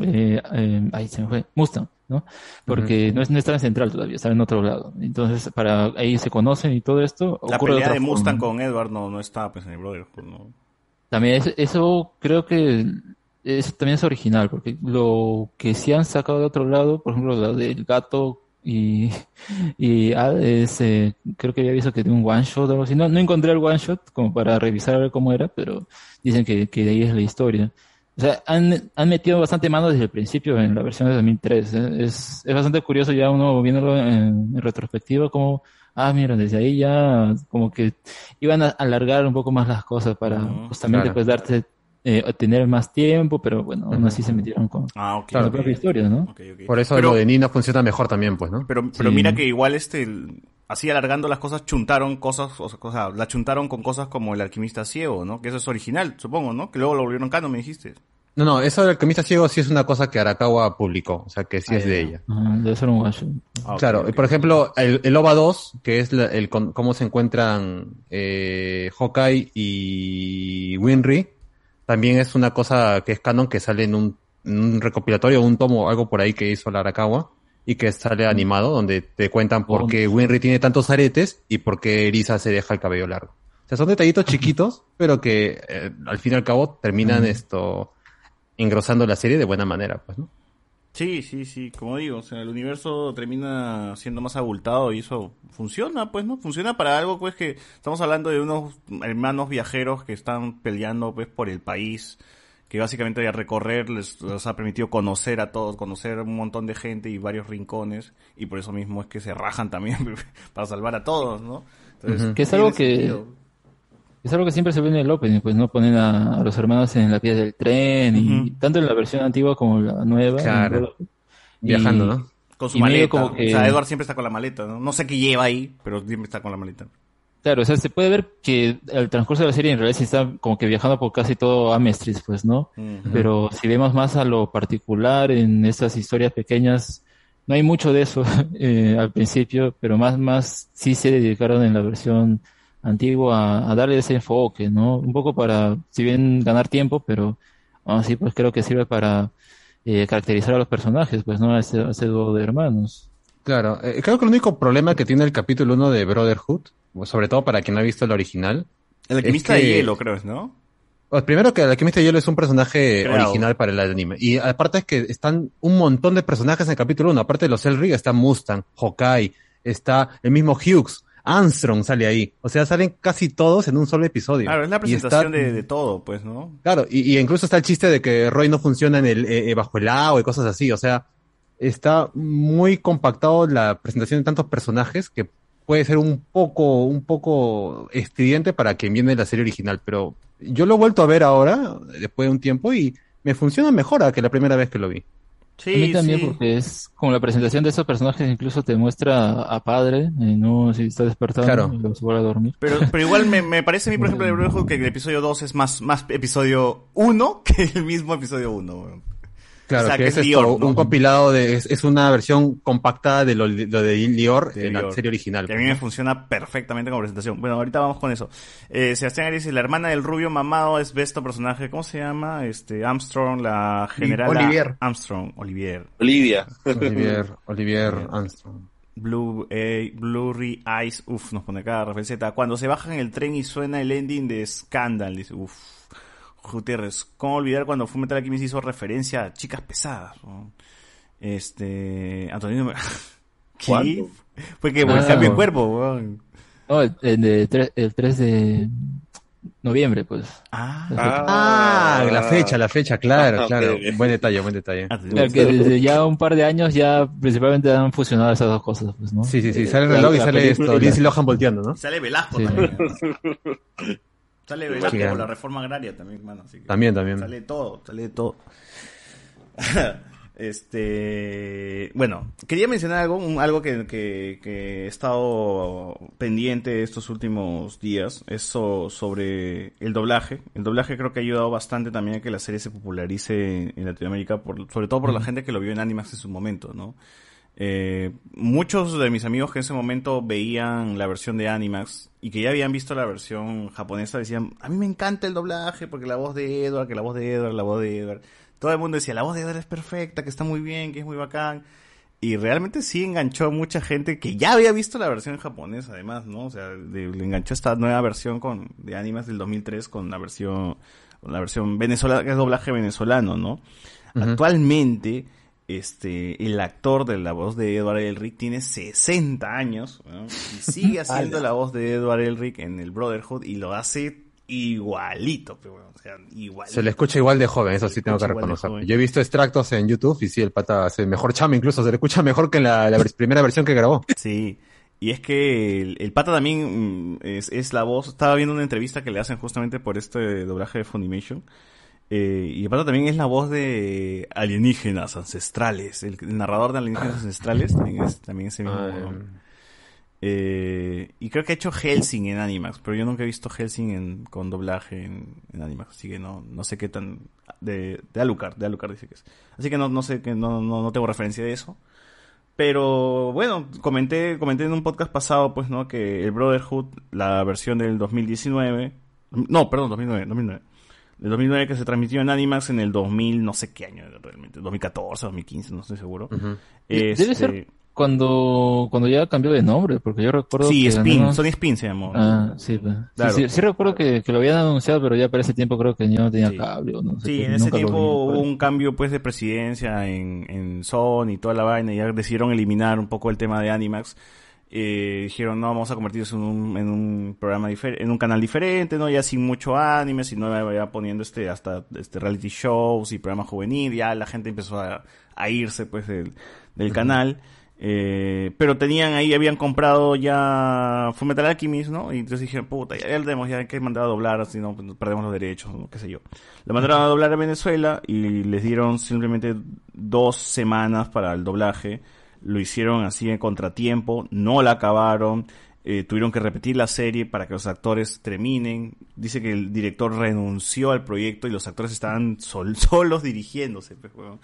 eh, eh, ahí se me fue, Mustang, ¿no? Porque uh-huh. no, es, no está en Central todavía, está en otro lado. Entonces, para ahí se conocen y todo esto. La pelea de, otra de Mustang forma. Con Edward no, no está pues, en el Brotherhood, ¿no? También es, eso creo que eso también es original, porque lo que sí han sacado de otro lado, por ejemplo, la del gato y y ah, es, eh, creo que había visto que tiene un one shot o algo así, no, no encontré el one shot como para revisar a ver cómo era, pero dicen que, que de ahí es la historia. O sea, han, han metido bastante mano desde el principio en la versión de dos mil tres, ¿eh? es, es bastante curioso ya uno viéndolo en, en retrospectiva, como, ah, mira, desde ahí ya como que iban a alargar un poco más las cosas para uh-huh, justamente claro. pues darte Eh, tener más tiempo, pero bueno, aún así se metieron con, ah, okay, con la okay. propia historia, ¿no? Okay, okay. Por eso pero, lo de Nina funciona mejor también, pues, ¿no? Pero, pero sí. mira que igual este, así alargando las cosas, chuntaron cosas, o sea, cosas, la chuntaron con cosas como el alquimista ciego, ¿no? Que eso es original, supongo, ¿no? Que luego lo volvieron canon, me dijiste. No, no, eso del alquimista ciego sí es una cosa que Arakawa publicó, o sea, que sí ah, es yeah. de ella. Uh-huh, debe ser un guacho. Ah, okay, claro, okay. Por ejemplo, el, el OVA dos, que es la, el cómo se encuentran eh, Hawkeye y Winry, también es una cosa que es canon, que sale en un, en un recopilatorio, un tomo, algo por ahí que hizo la Arakawa, y que sale animado, donde te cuentan por qué Winry tiene tantos aretes y por qué Riza se deja el cabello largo. O sea, son detallitos chiquitos, pero que eh, al fin y al cabo terminan uh-huh. esto engrosando la serie de buena manera, pues, ¿no? Sí, sí, sí, como digo, o sea, el universo termina siendo más abultado y eso funciona, pues, ¿no? Funciona para algo, pues, que estamos hablando de unos hermanos viajeros que están peleando, pues, por el país, que básicamente a recorrer les, les ha permitido conocer a todos, conocer a un montón de gente y varios rincones, y por eso mismo es que se rajan también para salvar a todos, ¿no? Entonces, uh-huh. que es algo que... Es algo que siempre se ve en el opening, pues no ponen a, a los hermanos en la piedra del tren, y uh-huh. tanto en la versión antigua como la nueva. Claro. Y, viajando, ¿no? Con su maleta. Como que... O sea, Edward siempre está con la maleta, ¿no? No sé qué lleva ahí, pero siempre está con la maleta. Claro, o sea, se puede ver que al transcurso de la serie en realidad se está como que viajando por casi todo Amestris, pues, ¿no? Uh-huh. Pero si vemos más a lo particular en estas historias pequeñas, no hay mucho de eso eh, al principio, pero más, más sí se dedicaron en la versión antiguo a, a darle ese enfoque, ¿no? Un poco para, si bien ganar tiempo, pero aún así pues creo que sirve para eh, caracterizar a los personajes, pues, ¿no? A ese, a ese dúo de hermanos. Claro, eh, creo que el único problema que tiene el capítulo uno de Brotherhood, sobre todo para quien no ha visto el original... El alquimista es que, de hielo, creo, ¿no? Pues, primero que el alquimista de hielo es un personaje claro. original para el anime, y aparte es que están un montón de personajes en el capítulo uno, aparte de los Elric, está Mustang, Hawkeye, está el mismo Hughes, Armstrong sale ahí, o sea, salen casi todos en un solo episodio. Claro, es la presentación está... de, de todo, pues, ¿no? Claro, y, y incluso está el chiste de que Roy no funciona en el eh, bajo el agua y cosas así, o sea, está muy compactado la presentación de tantos personajes que puede ser un poco, un poco estridente para quien viene de la serie original, pero yo lo he vuelto a ver ahora, después de un tiempo, y me funciona mejor a que la primera vez que lo vi. Sí, a mí también, sí. Porque es como la presentación de esos personajes, incluso te muestra a padre, y no si está despertado, claro, no se vuelve a dormir. Pero, pero igual me, me parece a mí, por ejemplo, el que el episodio dos es más, más episodio uno que el mismo episodio uno. Claro, o sea, que, que es, es Lior, esto, ¿no? Un compilado, de es, es una versión compactada de lo, lo de Lior de en Lior. La serie original. Que a mí me funciona perfectamente como presentación. Bueno, ahorita vamos con eso. Eh, Sebastián dice, la hermana del rubio mamado es besto personaje, ¿cómo se llama? Este Armstrong, la general Olivier. Armstrong, Olivier. Olivia. Olivier, Olivier Armstrong. Blue, eh, Blurry Eyes, uff, nos pone acá, Rafael Z. Cuando se bajan el tren y suena el ending de Scandal, dice, uff. Gutiérrez, ¿cómo olvidar cuando Fullmetal Alchemist hizo referencia a chicas pesadas? Este... Antonino... ¿Qué? Fue que ah, cambió el cuerpo, weón. No, el, el, de, el tres de noviembre, pues. Ah, ah, ah la fecha, la fecha, claro, ah, claro. Okay. Buen detalle, buen detalle. Claro que desde ya un par de años ya principalmente han fusionado esas dos cosas, pues, ¿no? Sí, sí, sí. Sale el reloj y sale esto. Lindsay Lohan volteando, ¿no? Sale Velasco sí. también. Sale Velasco sí, con la reforma agraria también, mano. Así que también, también. Sale todo, sale todo. este, bueno, quería mencionar algo, un, algo que, que, que he estado pendiente estos últimos días, eso sobre el doblaje. El doblaje creo que ha ayudado bastante también a que la serie se popularice en Latinoamérica, por, sobre todo por la gente que lo vio en Animax en su momento, ¿no? Eh, muchos de mis amigos que en ese momento veían la versión de Animax y que ya habían visto la versión japonesa decían, a mí me encanta el doblaje porque la voz de Edward, que la voz de Edward, la voz de Edward, todo el mundo decía, la voz de Edward es perfecta, que está muy bien, que es muy bacán, y realmente sí enganchó a mucha gente que ya había visto la versión japonesa además, ¿no? O sea, de, le enganchó esta nueva versión con, de Animax del dos mil tres con la versión, con la versión venezolana, que es doblaje venezolano, ¿no? Uh-huh. Actualmente Este, el actor de la voz de Edward Elric tiene sesenta años, ¿no? Y sigue haciendo la voz de Edward Elric en el Brotherhood y lo hace igualito, pero bueno, o sea, igualito. Se le escucha igual de joven, eso sí tengo que reconocer. Yo he visto extractos en YouTube y sí, el pata hace mejor chama, incluso se le escucha mejor que en la, la primera versión que grabó. Sí. Y es que el, el pata también es, es la voz. Estaba viendo una entrevista que le hacen justamente por este doblaje de Funimation. Eh, y aparte también es la voz de Alienígenas Ancestrales, el, el narrador de Alienígenas Ancestrales también es, también es el mismo. Eh, y creo que ha hecho Hellsing en Animax, pero yo nunca he visto Hellsing en, con doblaje en, en Animax, así que no, no sé qué tan de, de Alucard, de Alucard dice que es, así que no, no sé, que no, no, no tengo referencia de eso. Pero bueno, comenté, comenté en un podcast pasado, pues, ¿no? Que el Brotherhood, la versión del dos mil diecinueve, no, perdón, dos mil nueve de dos mil nueve que se transmitió en Animax en el dos mil, no sé qué año realmente, dos mil catorce, dos mil quince, no estoy seguro. Uh-huh. Este... Debe ser cuando, cuando ya cambió de nombre, porque yo recuerdo sí, que... Sí, Spin, no... Sony Spin se llamó. Ah, sí, claro. sí, sí, sí recuerdo que, que lo habían anunciado, pero ya para ese tiempo creo que ya no tenía sí. cable. No sé sí, qué, en ese tiempo hubo un cambio pues de presidencia en, en Sony y toda la vaina, y ya decidieron eliminar un poco el tema de Animax. Eh, dijeron, no, vamos a convertirse en un, en un programa diferente, en un canal diferente, ¿no? Ya sin mucho anime, sino ya poniendo este, hasta este reality shows y programa juvenil, ya la gente empezó a, a irse, pues, del, del canal. Eh, pero tenían ahí, habían comprado ya Fullmetal Alchemist, ¿no? Y entonces dijeron, puta, ya, ya lo tenemos, ya hay que mandar a doblar, así no perdemos los derechos, ¿no? Qué sé yo. Lo mandaron a doblar a Venezuela y les dieron simplemente dos semanas para el doblaje. Lo hicieron así en contratiempo, no la acabaron, eh, tuvieron que repetir la serie para que los actores terminen. Dice que el director renunció al proyecto y los actores estaban sol- solos dirigiéndose. Pues, bueno.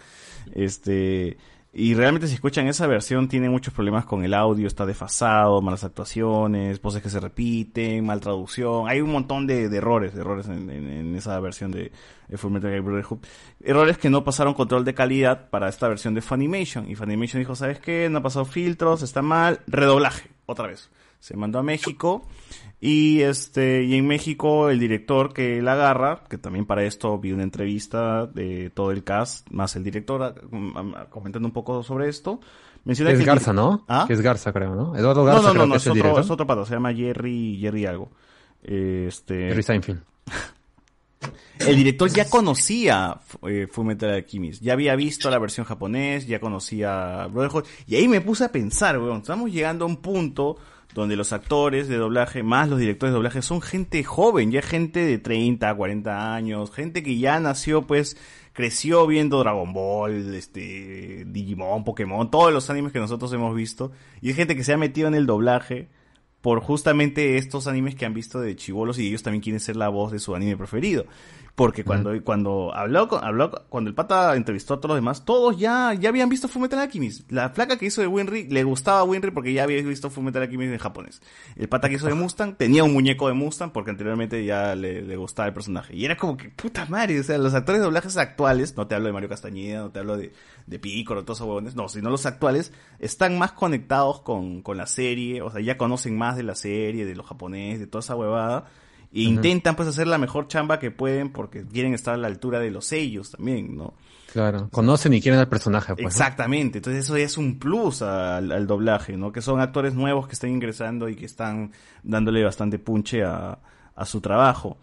Este, y realmente si escuchan esa versión tiene muchos problemas con el audio, está desfasado, malas actuaciones, voces que se repiten, mal traducción. Hay un montón de, de errores, de errores en, en, en esa versión de, de Fullmetal Brotherhood. Errores que no pasaron control de calidad para esta versión de Funimation. Y Funimation dijo, ¿sabes qué? No ha pasado filtros, está mal, redoblaje, otra vez. Se mandó a México y este y en México el director que la agarra, que también para esto vi una entrevista de todo el cast, más el director comentando un poco sobre esto. Menciona es que es Garza, el... ¿no? ¿Ah? Que es Garza, creo, ¿no? Eduardo Garza. No, no, no, no es, es, otro, es otro pato, se llama Jerry, Jerry algo. Este... Jerry Seinfeld. El director ya conocía eh, Fullmetal Alchemist, ya había visto la versión japonés, ya conocía Brotherhood, y ahí me puse a pensar, weón, estamos llegando a un punto donde los actores de doblaje, más los directores de doblaje, son gente joven, ya gente de treinta, cuarenta años, gente que ya nació, pues, creció viendo Dragon Ball, este, Digimon, Pokémon, todos los animes que nosotros hemos visto, y hay gente que se ha metido en el doblaje por justamente estos animes que han visto de chibolos, y ellos también quieren ser la voz de su anime preferido. Porque cuando, uh-huh. cuando habló, habló, cuando el pata entrevistó a todos los demás, todos ya, ya habían visto Fullmetal Alchemist. La flaca que hizo de Winry, le gustaba a Winry porque ya había visto Fullmetal Alchemist en japonés. El pata que hizo de Mustang, tenía un muñeco de Mustang porque anteriormente ya le, le gustaba el personaje. Y era como que, puta madre, o sea, los actores de doblajes actuales, no te hablo de Mario Castañeda, no te hablo de, de Piccolo, todos esos huevones, no, sino los actuales, están más conectados con, con la serie, o sea, ya conocen más de la serie, de los japoneses, de toda esa huevada. E intentan, pues, hacer la mejor chamba que pueden porque quieren estar a la altura de los sellos también, ¿no? Claro, conocen y quieren al personaje, pues. Exactamente, entonces eso ya es un plus al, al doblaje, ¿no? Que son actores nuevos que están ingresando y que están dándole bastante punche a, a su trabajo.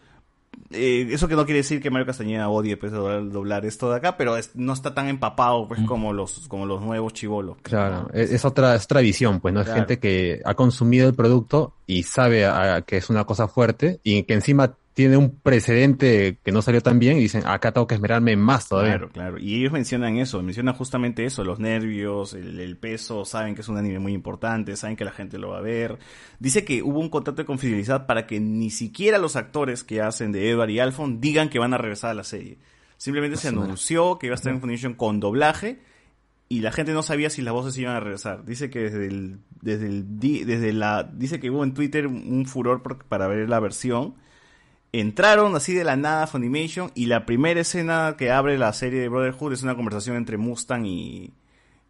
Eh, eso que no quiere decir que Mario Castañeda odie, pues, doblar esto de acá, pero es, no está tan empapado, pues, como los como los nuevos chibolos. Claro, ¿no? es, es otra es otra visión, pues, no, claro. Es gente que ha consumido el producto y sabe a, a que es una cosa fuerte y que encima tiene un precedente que no salió tan bien y dicen, acá tengo que esmerarme más todavía. Claro, claro, y ellos mencionan eso, mencionan justamente eso, los nervios, el, el peso, saben que es un anime muy importante, saben que la gente lo va a ver. Dice que hubo un contrato de confidencialidad para que ni siquiera los actores que hacen de Edward y Alphonse digan que van a regresar a la serie. Simplemente no, se anunció que iba a estar en Funimation con doblaje y la gente no sabía si las voces iban a regresar. Dice que desde el, desde el, desde la, dice que hubo en Twitter un furor por, para ver la versión. Entraron así de la nada a Funimation y la primera escena que abre la serie de Brotherhood es una conversación entre Mustang y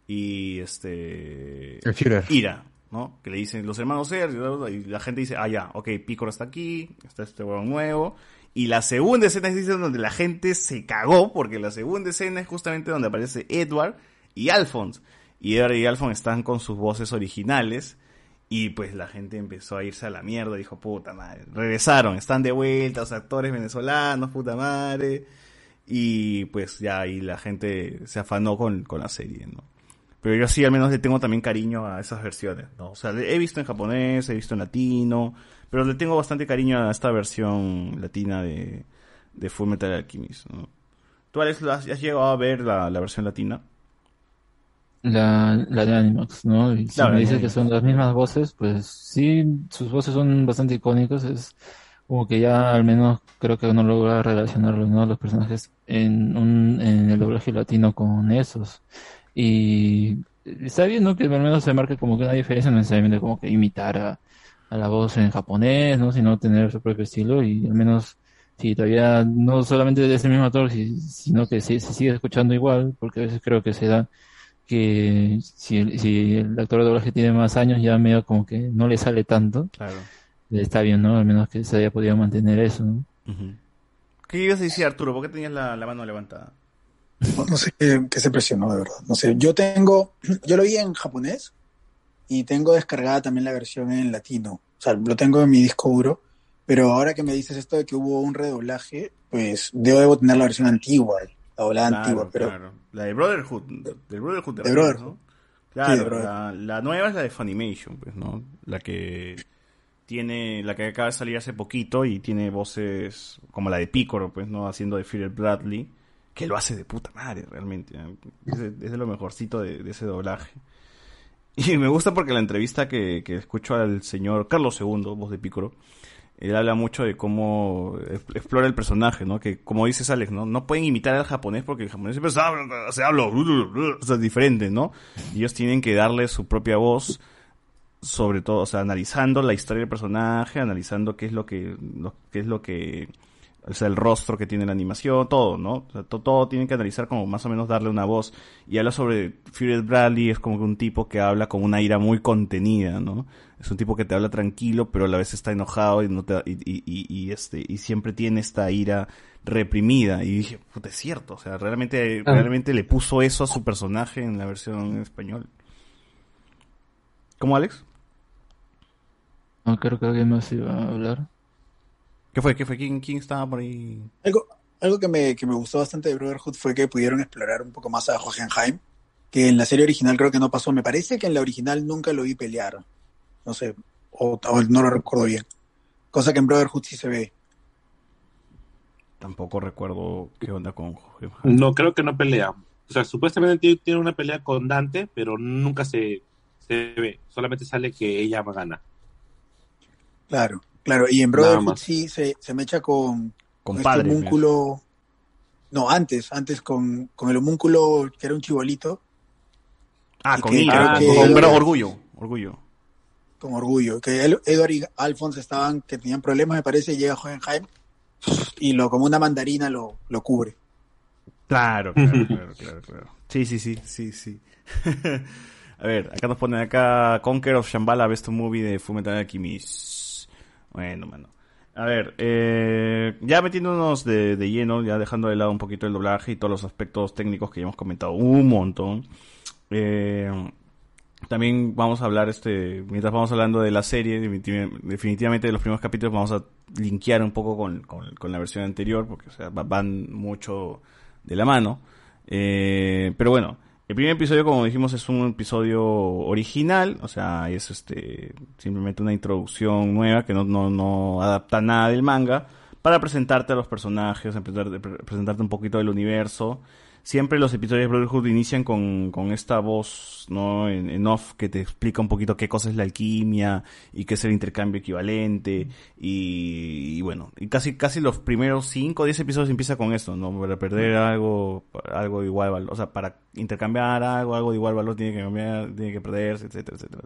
y este el Führer. Ira, ¿no? Que le dicen los hermanos Elric y la gente dice, ah, ya, ok, Piccolo está aquí, está este huevón nuevo. Y la segunda escena es donde la gente se cagó porque la segunda escena es justamente donde aparece Edward y Alphonse. Y Edward y Alphonse están con sus voces originales. Y pues la gente empezó a irse a la mierda, dijo, puta madre, regresaron, están de vuelta los actores venezolanos, puta madre, y pues ya ahí la gente se afanó con, con la serie, ¿no? Pero yo sí al menos le tengo también cariño a esas versiones, ¿no? O sea, he visto en japonés, he visto en latino, pero le tengo bastante cariño a esta versión latina de, de Fullmetal Alchemist, ¿no? ¿Tú, Alex, has, has llegado a ver la, la versión latina? La, la de Animax, ¿no? Y si claro, me dice que son las mismas voces, pues sí, sus voces son bastante icónicas, es como que ya al menos creo que uno logra relacionar, ¿no?, los personajes en un en el doblaje latino con esos. Y está bien, ¿no?, que al menos se marque como que una diferencia, no necesariamente como que imitar a, a la voz en japonés, ¿no?, sino tener su propio estilo y al menos... Sí, todavía no solamente de ese mismo actor, sino que se, se sigue escuchando igual, porque a veces creo que se da... que si el, si el actor de doblaje tiene más años ya medio como que no le sale tanto. Claro. Está bien, ¿no? Al menos que se haya podido mantener eso, ¿no? Uh-huh. ¿Qué ibas a decir, Arturo? ¿Por qué tenías la, la mano levantada? No, no sé qué se presionó, de verdad. No sé, yo tengo... Yo lo vi en japonés y tengo descargada también la versión en latino. O sea, lo tengo en mi disco duro. Pero ahora que me dices esto de que hubo un redoblaje, pues debo, debo tener la versión antigua, la doblada claro, antigua, pero... Claro. La de Brotherhood, de Brotherhood de, de Brotherhood, ¿no? Claro, sí, de Brotherhood. La, la nueva es la de Funimation, pues, ¿no? La que tiene, la que acaba de salir hace poquito y tiene voces como la de Piccolo, pues, ¿no? Haciendo de Fuller Bradley, que lo hace de puta madre, realmente. ¿No? Es, de, es de lo mejorcito de, de ese doblaje. Y me gusta porque la entrevista que, que escucho al señor Carlos segundo, voz de Piccolo, él habla mucho de cómo explora el personaje, ¿no? Que, como dices, Alex, ¿no? No pueden imitar al japonés porque el japonés siempre se habla, se habla, o sea, es diferente, ¿no? Ellos tienen que darle su propia voz, sobre todo, o sea, analizando la historia del personaje, analizando qué es lo que, lo, qué es lo que, o sea, el rostro que tiene la animación, todo, ¿no? O sea, to, todo tienen que analizar como más o menos darle una voz. Y habla sobre Fury Bradley, es como que un tipo que habla con una ira muy contenida, ¿no? Es un tipo que te habla tranquilo, pero a la vez está enojado y no te, y, y, y, y este y siempre tiene esta ira reprimida. Y dije, puta, es cierto, o sea, realmente, ah. realmente le puso eso a su personaje en la versión en español. ¿Cómo, Alex? No, creo que alguien más iba a hablar. ¿Qué fue? ¿Qué fue? ¿Quién, quién estaba por ahí? Algo, algo que me, que me gustó bastante de Brotherhood fue que pudieron explorar un poco más a Hohenheim, que en la serie original creo que no pasó. Me parece que en la original nunca lo vi pelear. No sé, o, o no lo recuerdo bien. Cosa que en Brotherhood sí se ve. Tampoco recuerdo qué onda con... No, creo que no pelea. O sea, supuestamente tiene una pelea con Dante, pero nunca se, se ve. Solamente sale que ella gana. Claro, claro. Y en Brotherhood sí se, se mecha con... Con este padre, homúnculo... No, antes, antes con, con el homúnculo que era un chibolito. Ah, con que, ah, que con, pero orgullo, orgullo. Con orgullo. Que él, Edward y Alphonse estaban, que tenían problemas, me parece, y llega Hohenheim y lo como una mandarina lo, lo cubre. Claro, claro, claro, claro, claro. Sí, sí, sí, sí, sí. A ver, acá nos ponen acá Conquer of Shambhala, best movie de Fullmetal Alchemist. Bueno, mano. A ver, eh, ya metiéndonos de, de lleno, ya dejando de lado un poquito el doblaje y todos los aspectos técnicos que ya hemos comentado un montón. Eh, también vamos a hablar, este, mientras vamos hablando de la serie, definitivamente de los primeros capítulos vamos a linkear un poco con, con, con la versión anterior, porque o sea, van mucho de la mano. Eh, pero bueno, el primer episodio, como dijimos, es un episodio original, o sea, es este simplemente una introducción nueva que no, no, no adapta nada del manga, para presentarte a los personajes, presentarte un poquito del universo. Siempre los episodios de Brotherhood inician con, con esta voz, ¿no?, en, en off, que te explica un poquito qué cosa es la alquimia y qué es el intercambio equivalente. Y, y bueno, y casi casi los primeros cinco o diez episodios empieza con esto, ¿no? Para perder algo, algo de igual valor. O sea, para intercambiar algo, algo de igual valor tiene que cambiar, tiene que perderse, etcétera, etcétera.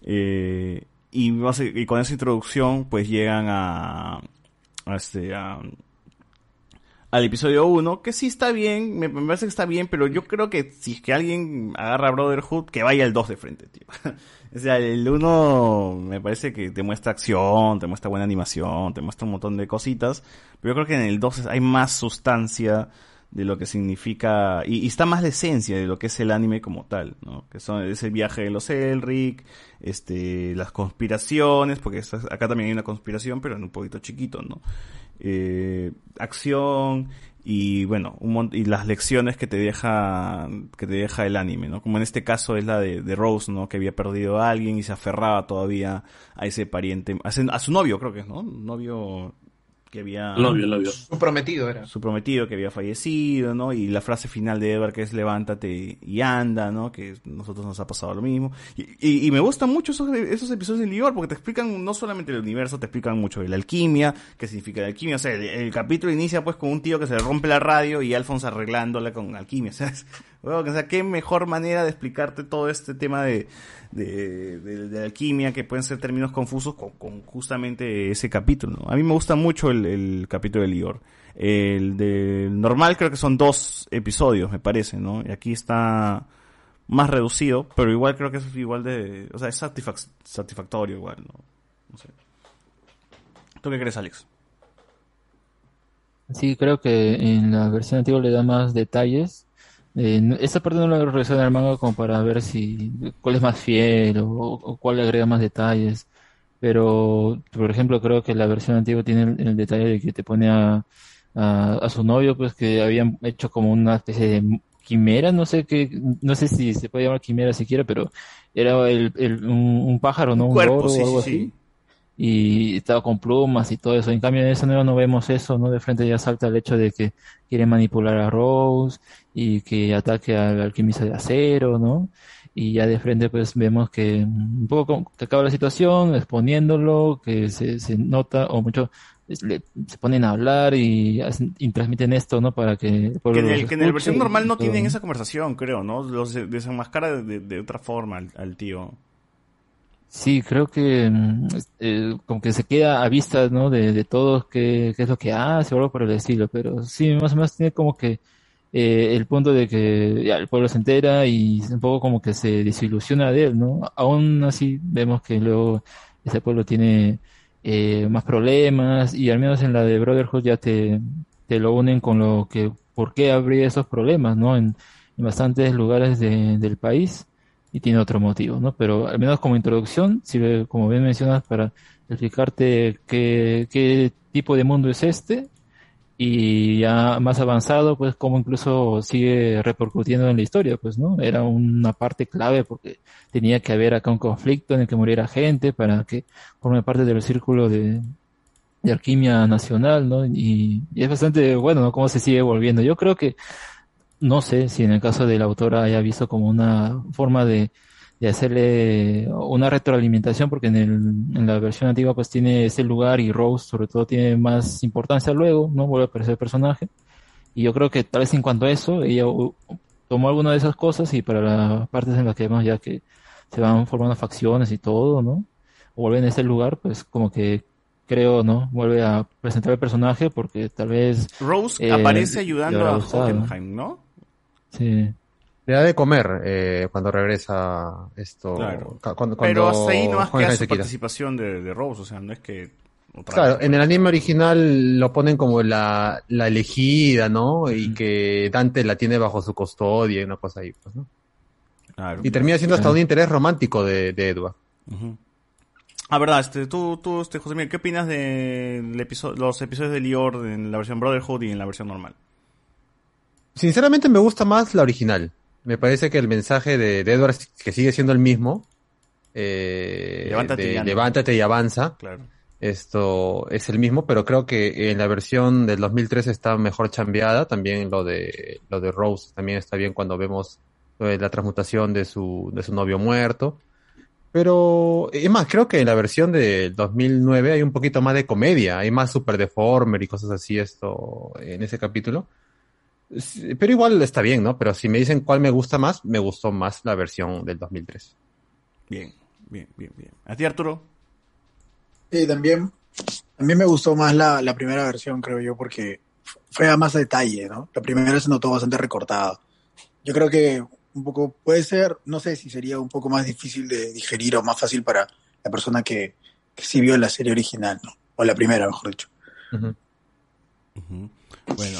Eh, y, y con esa introducción, pues llegan a... a este... A, al episodio uno, que sí está bien, me, me parece que está bien, pero yo creo que si es que alguien agarra Brotherhood, que vaya el dos de frente, tío. O sea, el uno me parece que te muestra acción, te muestra buena animación, te muestra un montón de cositas, pero yo creo que en el dos hay más sustancia de lo que significa, y, y está más la esencia de lo que es el anime como tal, ¿no? Que son, es el viaje de los Elric, este, las conspiraciones, porque está, acá también hay una conspiración, pero en un poquito chiquito, ¿no? Eh, acción y bueno, un mon- y las lecciones que te deja que te deja el anime, ¿no? Como en este caso es la de, de Rose, ¿no? Que había perdido a alguien y se aferraba todavía a ese pariente, a, ese, a su novio, creo que es, ¿no? Novio que había novio, novio. Su prometido era. Su prometido que había fallecido, ¿no? Y la frase final de Edward que es levántate y anda, ¿no? Que nosotros nos ha pasado lo mismo. Y, y, y me gustan mucho esos, esos episodios de Lior, porque te explican no solamente el universo, te explican mucho de la alquimia, qué significa la alquimia. O sea, el, el capítulo inicia pues con un tío que se le rompe la radio y Alphonse arreglándola con alquimia, ¿sabes? O sea, qué mejor manera de explicarte todo este tema de, de, de, de alquimia, que pueden ser términos confusos, con, con justamente ese capítulo, ¿no? A mí me gusta mucho el, el capítulo de Lior. El de normal creo que son dos episodios, me parece, ¿no? Y aquí está más reducido, pero igual creo que es igual de... O sea, es satisfac- satisfactorio igual, ¿no? No sé. ¿Tú qué crees, Alex? Sí, creo que en la versión antigua le da más detalles. Eh, esta parte no la regresé al manga como para ver si cuál es más fiel o, o cuál le agrega más detalles, pero por ejemplo creo que la versión antigua tiene el, el detalle de que te pone a, a a su novio, pues que habían hecho como una especie de quimera, no sé qué, no sé si se puede llamar quimera siquiera, pero era el, el un, un pájaro, no un, un cuerpo, loro, sí, o algo sí, así, sí. Y estaba con plumas y todo eso. En cambio en esa nueva no vemos eso, ¿no? De frente ya salta el hecho de que quiere manipular a Rose y que ataque al alquimista de acero, ¿no? Y ya de frente pues vemos que un poco que acaba la situación exponiéndolo, que se, se nota, o mucho le, se ponen a hablar y, hacen, y transmiten esto, ¿no? Para que... Que en, el, que en la versión normal no todo. Tienen esa conversación, creo, ¿no? Los desenmascara de, de otra forma al, al tío. Sí, creo que eh, como que se queda a vista, ¿no? De, de todos qué, qué es lo que hace o algo por el estilo, pero sí, más o menos tiene como que eh, el punto de que ya, el pueblo se entera y un poco como que se desilusiona de él, ¿no? Aún así vemos que luego ese pueblo tiene eh, más problemas, y al menos en la de Brotherhood ya te, te lo unen con lo que, por qué habría esos problemas, ¿no? En, en bastantes lugares de, del país. Y tiene otro motivo, ¿no? Pero al menos como introducción, sirve, como bien mencionas, para explicarte qué, qué tipo de mundo es este y ya más avanzado, pues como incluso sigue repercutiendo en la historia, pues, ¿no? Era una parte clave porque tenía que haber acá un conflicto en el que muriera gente para que forme parte del círculo de, de alquimia nacional, ¿no? Y, y es bastante bueno, ¿no? Cómo se sigue volviendo. Yo creo que, no sé si en el caso de la autora haya visto como una forma de, de hacerle una retroalimentación, porque en, el, en la versión antigua pues tiene ese lugar y Rose sobre todo tiene más importancia luego, ¿no? Vuelve a aparecer el personaje. Y yo creo que tal vez en cuanto a eso, ella tomó alguna de esas cosas y para las partes en las que vemos ya que se van formando facciones y todo, ¿no? Vuelve en ese lugar, pues como que creo, ¿no? Vuelve a presentar el personaje porque tal vez... Rose eh, aparece ayudando a Hohenheim, ¿no? Sí. Le da de comer eh, cuando regresa esto. Claro. Cuando, cuando pero hasta ahí no es que hace participación de, de Rose, o sea, no es que... Otra claro, vez, en el anime original lo ponen como la, la elegida, ¿no? Y mm. que Dante la tiene bajo su custodia y una cosa ahí, pues, ¿no? Claro. Y termina siendo hasta claro. un interés romántico de, de Edward. Uh-huh. Ah, verdad, este, tú, tú, este, José Miguel, ¿qué opinas de episodio, los episodios de Lior en la versión Brotherhood y en la versión normal? Sinceramente me gusta más la original. Me parece que el mensaje de, de Edward, que sigue siendo el mismo, eh, levántate, de, y levántate y avanza, claro. Esto es el mismo, pero creo que en la versión del dos mil tres está mejor chambeada. También lo de lo de Rose también está bien cuando vemos la transmutación de su de su novio muerto. Pero es más, creo que en la versión del dos mil nueve hay un poquito más de comedia, hay más Super Deformer y cosas así esto en ese capítulo. Pero igual está bien, ¿no? Pero si me dicen cuál me gusta más, me gustó más la versión del dos mil tres. Bien, bien, bien, bien. ¿A ti, Arturo? Sí, también. A mí me gustó más la, la primera versión, creo yo, porque fue a más detalle, ¿no? La primera se notó bastante recortada. Yo creo que un poco puede ser, no sé si sería un poco más difícil de digerir o más fácil para la persona que, que sí vio la serie original, ¿no? O la primera, mejor dicho. Uh-huh. Uh-huh. Bueno.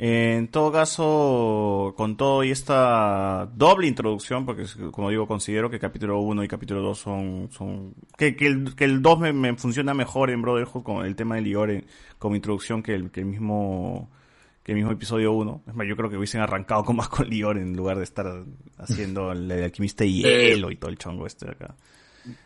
En todo caso, con todo y esta doble introducción, porque como digo, considero que capítulo uno y capítulo dos son... son que, que el que el dos me, me funciona mejor en Brotherhood con el tema de Lior en, como introducción que el, que el mismo que el mismo episodio uno. Es más, yo creo que hubiesen arrancado con más con Lior en lugar de estar haciendo el, el alquimista y hielo y todo el chongo este de acá.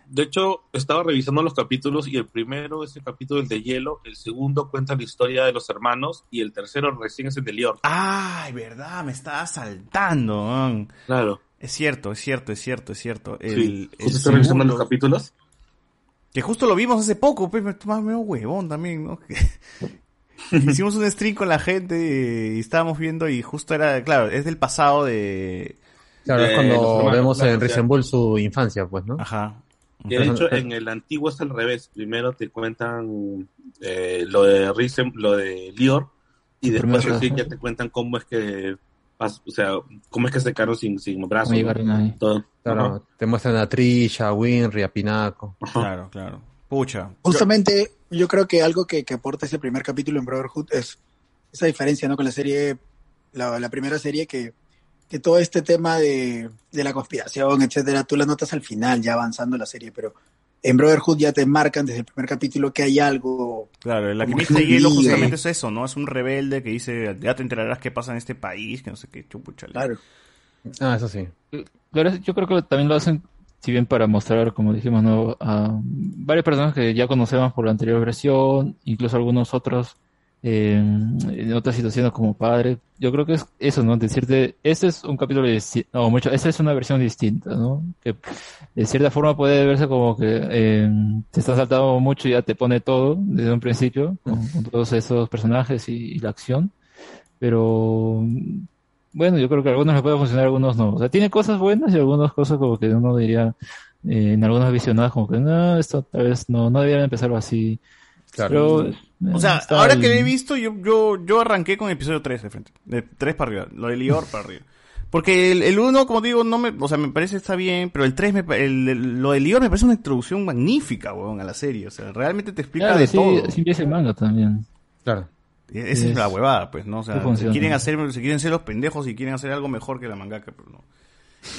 De hecho, estaba revisando los capítulos y el primero es el capítulo del de hielo, el segundo cuenta la historia de los hermanos y el tercero recién es el de Lior. ¡Ay, verdad! Me estaba saltando, man. Claro. Es cierto, es cierto, es cierto, es cierto. El, sí. ¿Justo estás segundo... revisando los capítulos? Que justo lo vimos hace poco, pero más medio huevón también, ¿no? Hicimos un stream con la gente y estábamos viendo y justo era, claro, es del pasado de... Claro, es cuando hermanos, vemos en Riza Bull su infancia, pues, ¿no? Ajá. Y de hecho, en el antiguo es al revés. Primero te cuentan eh, lo de Risen, lo de Lior, y después sí, ya te cuentan cómo es que o sea, cómo es que se quedaron sin, sin brazos. ¿no? Todo. Claro, uh-huh. Te muestran a Trish, a Winry, a Pinaco. Uh-huh. Claro, claro. Pucha. Justamente, yo creo que algo que, que aporta ese primer capítulo en Brotherhood es esa diferencia, ¿no? Con la serie, la, la primera serie que que todo este tema de, de la conspiración, etcétera, tú las notas al final, ya avanzando la serie, pero en Brotherhood ya te marcan desde el primer capítulo que hay algo... Claro, el alquimista de hielo justamente es eso, ¿no? Es un rebelde que dice, ya te enterarás qué pasa en este país, que no sé qué, chupuchale. Claro. Ah, eso sí. Yo creo que también lo hacen, si bien para mostrar, como dijimos, ¿no? A varias personas que ya conocemos por la anterior versión, incluso algunos otros... Eh, en otras situaciones como padre, yo creo que es eso, ¿no? Decirte, este es un capítulo distinto, no, mucho, esta es una versión distinta, ¿no? Que de cierta forma puede verse como que eh, te está saltando mucho y ya te pone todo desde un principio, con, con todos esos personajes y, y la acción, pero bueno, yo creo que a algunos les puede funcionar, a algunos no. O sea, tiene cosas buenas y algunas cosas como que uno diría, eh, en algunas visionadas, como que no, esto tal vez no, no debieran empezarlo así. Claro. Pero, o sea, ahora el... que lo he visto, yo, yo, yo arranqué con el episodio tres de frente. De tres para arriba. Lo de Lior para arriba. Porque el, el uno, como digo, no me, o sea, me parece está bien, pero el tres, me, el, el, lo de Lior me parece una introducción magnífica, weón, a la serie. O sea, realmente te explica claro, de sí, todo. Sí, es el manga también. Claro. Esa es, es la huevada, pues, ¿no? O sea, sí se quieren hacer, se quieren ser los pendejos y quieren hacer algo mejor que la mangaka, pero no.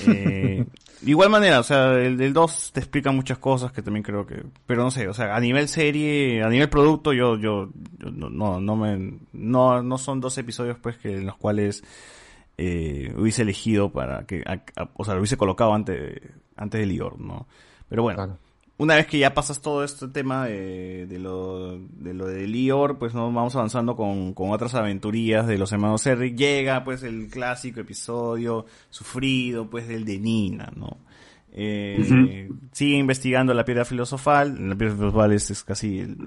Eh, de igual manera, o sea, el del dos te explica muchas cosas que también creo que... Pero no sé, o sea, a nivel serie, a nivel producto, yo yo, yo no no me no no son dos episodios pues que en los cuales eh, hubiese elegido para que... A, a, o sea, lo hubiese colocado antes, antes de Lior, ¿no? Pero bueno... Claro. Una vez que ya pasas todo este tema de, de lo de lo de Lior, pues nos vamos avanzando con, con otras aventurías de los hermanos Elric. Llega pues el clásico episodio sufrido, pues del de Nina, ¿no? Eh, uh-huh. Sigue investigando la piedra filosofal. La piedra filosofal es, es casi el,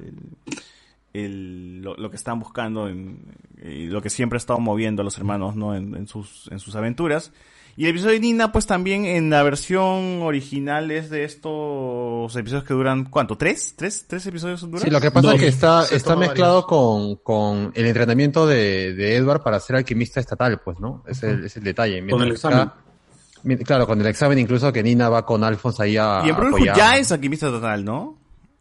el, el, lo, lo que están buscando, en, eh, lo que siempre ha estado moviendo a los hermanos, ¿no? En, en sus en sus aventuras. Y el episodio de Nina, pues también en la versión original es de estos episodios que duran, ¿cuánto? ¿Tres? ¿Tres, ¿Tres episodios duran? Sí, lo que pasa Dos. es que está, está mezclado con, con el entrenamiento de, de Edward para ser alquimista estatal, pues, ¿no? Es el, es el detalle. Mientras con el examen. Está, claro, con el examen incluso que Nina va con Alphonse ahí a Y en Brotherhood ya es alquimista estatal, ¿no?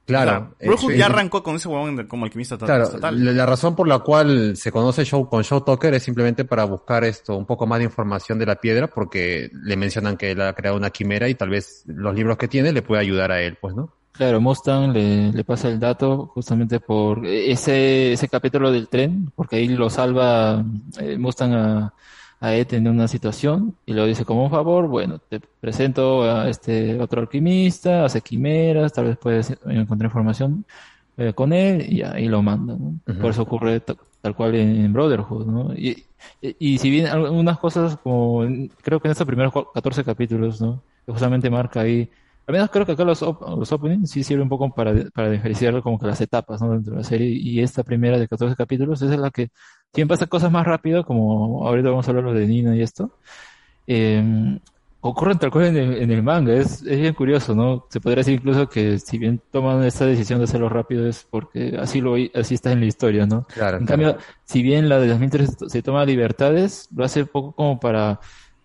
Claro. O sea, Brotherhood es, ya arrancó con ese huevón como alquimista estatal. Claro, total. La, la razón por la cual se conoce Show con Show Tucker es simplemente para buscar esto, un poco más de información de la piedra, porque le mencionan que él ha creado una quimera y tal vez los libros que tiene le puede ayudar a él, pues, ¿no? Claro, Mustang le, le pasa el dato justamente por ese, ese capítulo del tren, porque ahí lo salva eh, Mustang a, a Ed en una situación y lo dice como un favor, bueno, te presento a este otro alquimista, hace quimeras, tal vez puedes encontrar información eh, con él y ahí lo mandan, ¿no? Uh-huh. Por eso ocurre t- tal cual en, en Brotherhood, ¿no? Y, y, y si bien algunas cosas como, creo que en estos primeros catorce capítulos, ¿no? Que justamente marca ahí, al menos creo que acá los, op- los openings sí sirven un poco para, para diferenciar como que las etapas, ¿no? Dentro de la serie y esta primera de catorce capítulos, esa es la que quien pasa cosas más rápido, como ahorita vamos a hablar de Nina y esto, eh, ocurren tal cual en el, en el manga, es, es bien curioso, ¿no? Se podría decir incluso que si bien toman esta decisión de hacerlo rápido es porque así lo así está en la historia, ¿no? Claro, en claro. cambio, si bien la de dos mil tres se toma libertades, lo hace un poco como para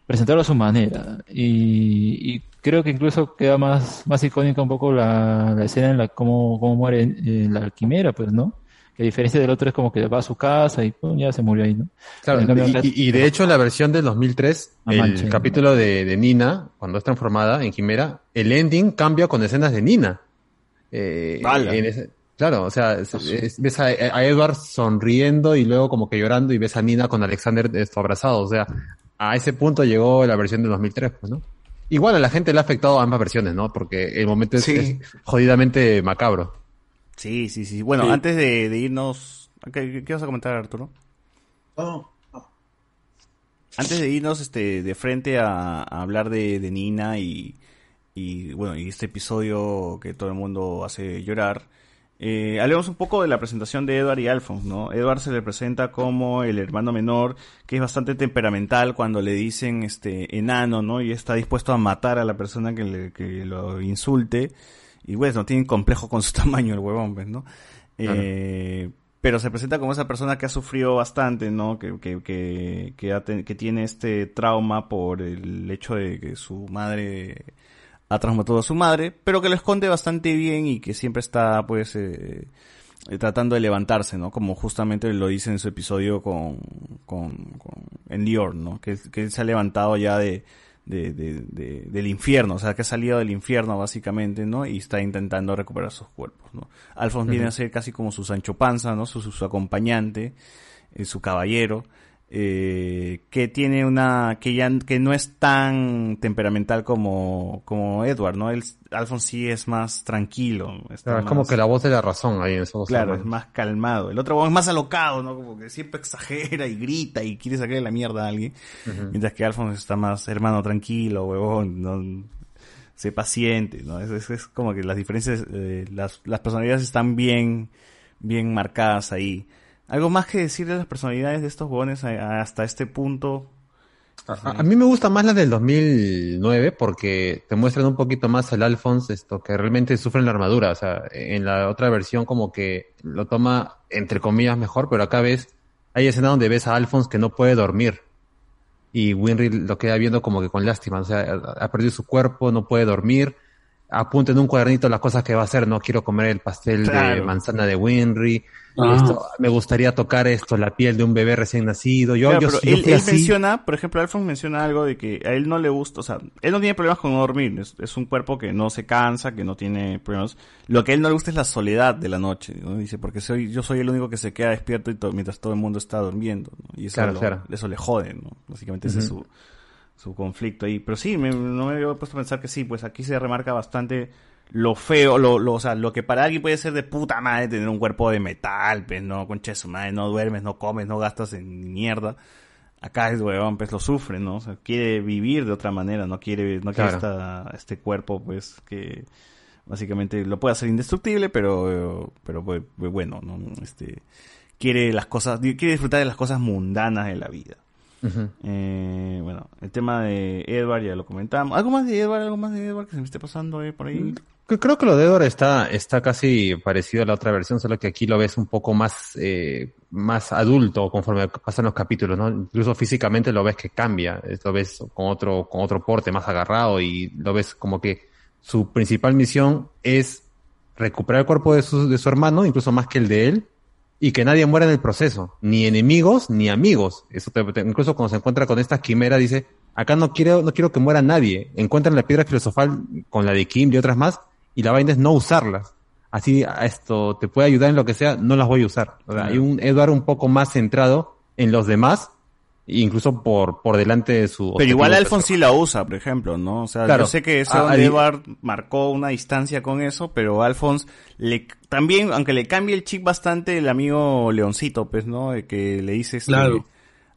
presentarlo a su manera, y, y creo que incluso queda más, más icónica un poco la, la escena en la cómo, cómo muere eh, la quimera, pues, ¿no? A diferencia del otro es como que va a su casa y pum, ya se murió ahí, ¿no? Claro, cambio, y, y, y de hecho la versión del dos mil tres, el mancha, capítulo de, de Nina, cuando es transformada en quimera, el ending cambia con escenas de Nina. Eh, en ese, claro, o sea, es, es, ves a, a Edward sonriendo y luego como que llorando y ves a Nina con Alexander esto, abrazado, o sea, a ese punto llegó la versión del dos mil tres, pues, ¿no? Igual a la gente le ha afectado ambas versiones, ¿no? Porque el momento es, sí. es jodidamente macabro. Sí, sí, sí. Bueno, sí. antes de, de irnos... ¿Qué, ¿Qué vas a comentar, Arturo? No, no. Antes de irnos este, de frente a, a hablar de, de Nina y, y bueno y este episodio que todo el mundo hace llorar, eh, hablemos un poco de la presentación de Edward y Alphonse, ¿no? Edward se le presenta como el hermano menor, que es bastante temperamental cuando le dicen este enano, ¿no? Y está dispuesto a matar a la persona que, le, que lo insulte. Y bueno, tiene un complejo con su tamaño el huevón, pues, ¿no? Claro. Eh, pero se presenta como esa persona que ha sufrido bastante, ¿no? Que, que, que, que, ha ten, que tiene este trauma por el hecho de que su madre ha traumatado a su madre, pero que lo esconde bastante bien y que siempre está, pues, eh, tratando de levantarse, ¿no? Como justamente lo dice en su episodio con, con, con en Lior, ¿no? Que, que él se ha levantado ya de... De, de, de, del infierno, o sea, que ha salido del infierno básicamente, ¿no? Y está intentando recuperar sus cuerpos, ¿no? Alphonse uh-huh. viene a ser casi como su Sancho Panza, ¿no? Su, su, su acompañante, eh, su caballero, eh, que tiene una, que ya, que no es tan temperamental como, como Edward, ¿no? El, Alphonse sí es más tranquilo. Está claro, más, es como que la voz de la razón ahí en esos dos. Claro, años. Es más calmado. El otro es más alocado, ¿no? Como que siempre exagera y grita y quiere sacarle la mierda a alguien. Uh-huh. Mientras que Alphonse está más, hermano, tranquilo, huevón, no, sé paciente, ¿no? Es, es, es como que las diferencias, eh, las, las personalidades están bien, bien marcadas ahí. ¿Algo más que decir de las personalidades de estos huevones hasta este punto? A, a mí me gusta más la del dos mil nueve porque te muestran un poquito más al Alphonse esto que realmente sufre en la armadura. O sea, en la otra versión como que lo toma entre comillas mejor, pero acá ves, hay escena donde ves a Alphonse que no puede dormir y Winry lo queda viendo como que con lástima. O sea, ha perdido su cuerpo, no puede dormir. apunta en un cuadernito las cosas que va a hacer, ¿no? Quiero comer el pastel claro. de manzana de Winry, ah. esto, me gustaría tocar esto, la piel de un bebé recién nacido. Yo, claro, yo, pero yo él, él así. menciona, por ejemplo, Alphonse menciona algo de que a él no le gusta, o sea, él no tiene problemas con dormir, es, es un cuerpo que no se cansa, que no tiene problemas. Lo que a él no le gusta es la soledad de la noche, ¿no? Dice, porque soy yo soy el único que se queda despierto y to- mientras todo el mundo está durmiendo, ¿no? Y eso, claro, lo, claro. eso le jode, ¿no? Básicamente uh-huh. ese es su... su conflicto ahí, pero sí, me, no me había puesto a pensar que sí, pues aquí se remarca bastante lo feo, lo, lo, o sea, lo que para alguien puede ser de puta madre tener un cuerpo de metal, pues no, concha de su madre, no duermes, no comes, no gastas en mierda, acá el huevón pues lo sufre, ¿no? O sea, quiere vivir de otra manera, no quiere, no quiere claro. esta, este cuerpo pues que básicamente lo puede hacer indestructible, pero, pero pues, bueno, no, este, quiere las cosas, quiere disfrutar de las cosas mundanas de la vida. Uh-huh. Eh, bueno, el tema de Edward ya lo comentamos. ¿Algo más de Edward? ¿Algo más de Edward que se me esté pasando eh, por ahí? Creo que lo de Edward está, está casi parecido a la otra versión, solo que aquí lo ves un poco más, eh, más adulto conforme pasan los capítulos, ¿no? Incluso físicamente lo ves que cambia, lo ves con otro, con otro porte más agarrado y lo ves como que su principal misión es recuperar el cuerpo de su, de su hermano, incluso más que el de él. Y que nadie muera en el proceso, ni enemigos ni amigos. Eso te, te, incluso cuando se encuentra con esta quimera dice, acá no quiero no quiero que muera nadie. Encuentran la piedra filosofal con la de Kimblee y otras más, y la vaina es no usarlas. Así esto te puede ayudar en lo que sea, no las voy a usar. O sea, hay un Edward un poco más centrado en los demás, incluso por por delante de su... Pero igual Alphonse sí la usa, por ejemplo, ¿no? O sea, claro. yo sé que eso ah, Edward ahí... marcó una distancia con eso, pero Alphonse le también, aunque le cambie el chip bastante, el amigo Leoncito, pues, ¿no? De que le dice, claro.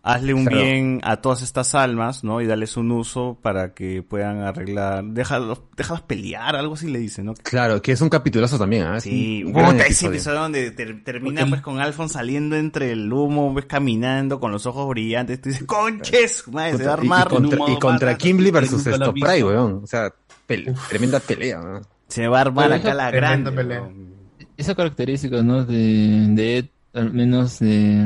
hazle un claro. bien a todas estas almas, ¿no? Y darles un uso para que puedan arreglar... Déjalos, déjalos pelear, algo así le dice, ¿no? Claro, que es un capitulazo también, ¿eh? Sí, un gran ese episodio donde ter- termina okay. pues con Alphonse saliendo entre el humo, pues caminando con los ojos brillantes. Tú dices, ¡conches! Madre, se va a armar. Y, y contra, y contra Kimblee versus esto Prey, weón. O sea, pele- tremenda pelea, ¿no? Se va a armar acá es la grande pelea. Esa característica, ¿no? De, de Ed, al menos de,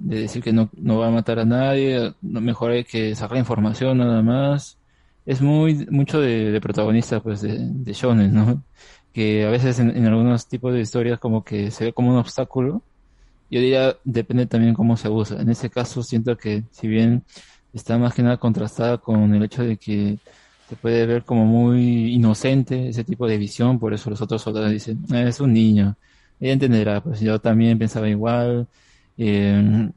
de decir que no, no va a matar a nadie, mejor hay que sacar información nada más. Es muy mucho de, de protagonista, pues, de, de shonen, ¿no? Que a veces en, en algunos tipos de historias como que se ve como un obstáculo. Yo diría, depende también cómo se usa. En este caso siento que, si bien está más que nada contrastada con el hecho de que se puede ver como muy inocente ese tipo de visión, por eso los otros soldados dicen, es un niño, ella entenderá, pues yo también pensaba igual, eh,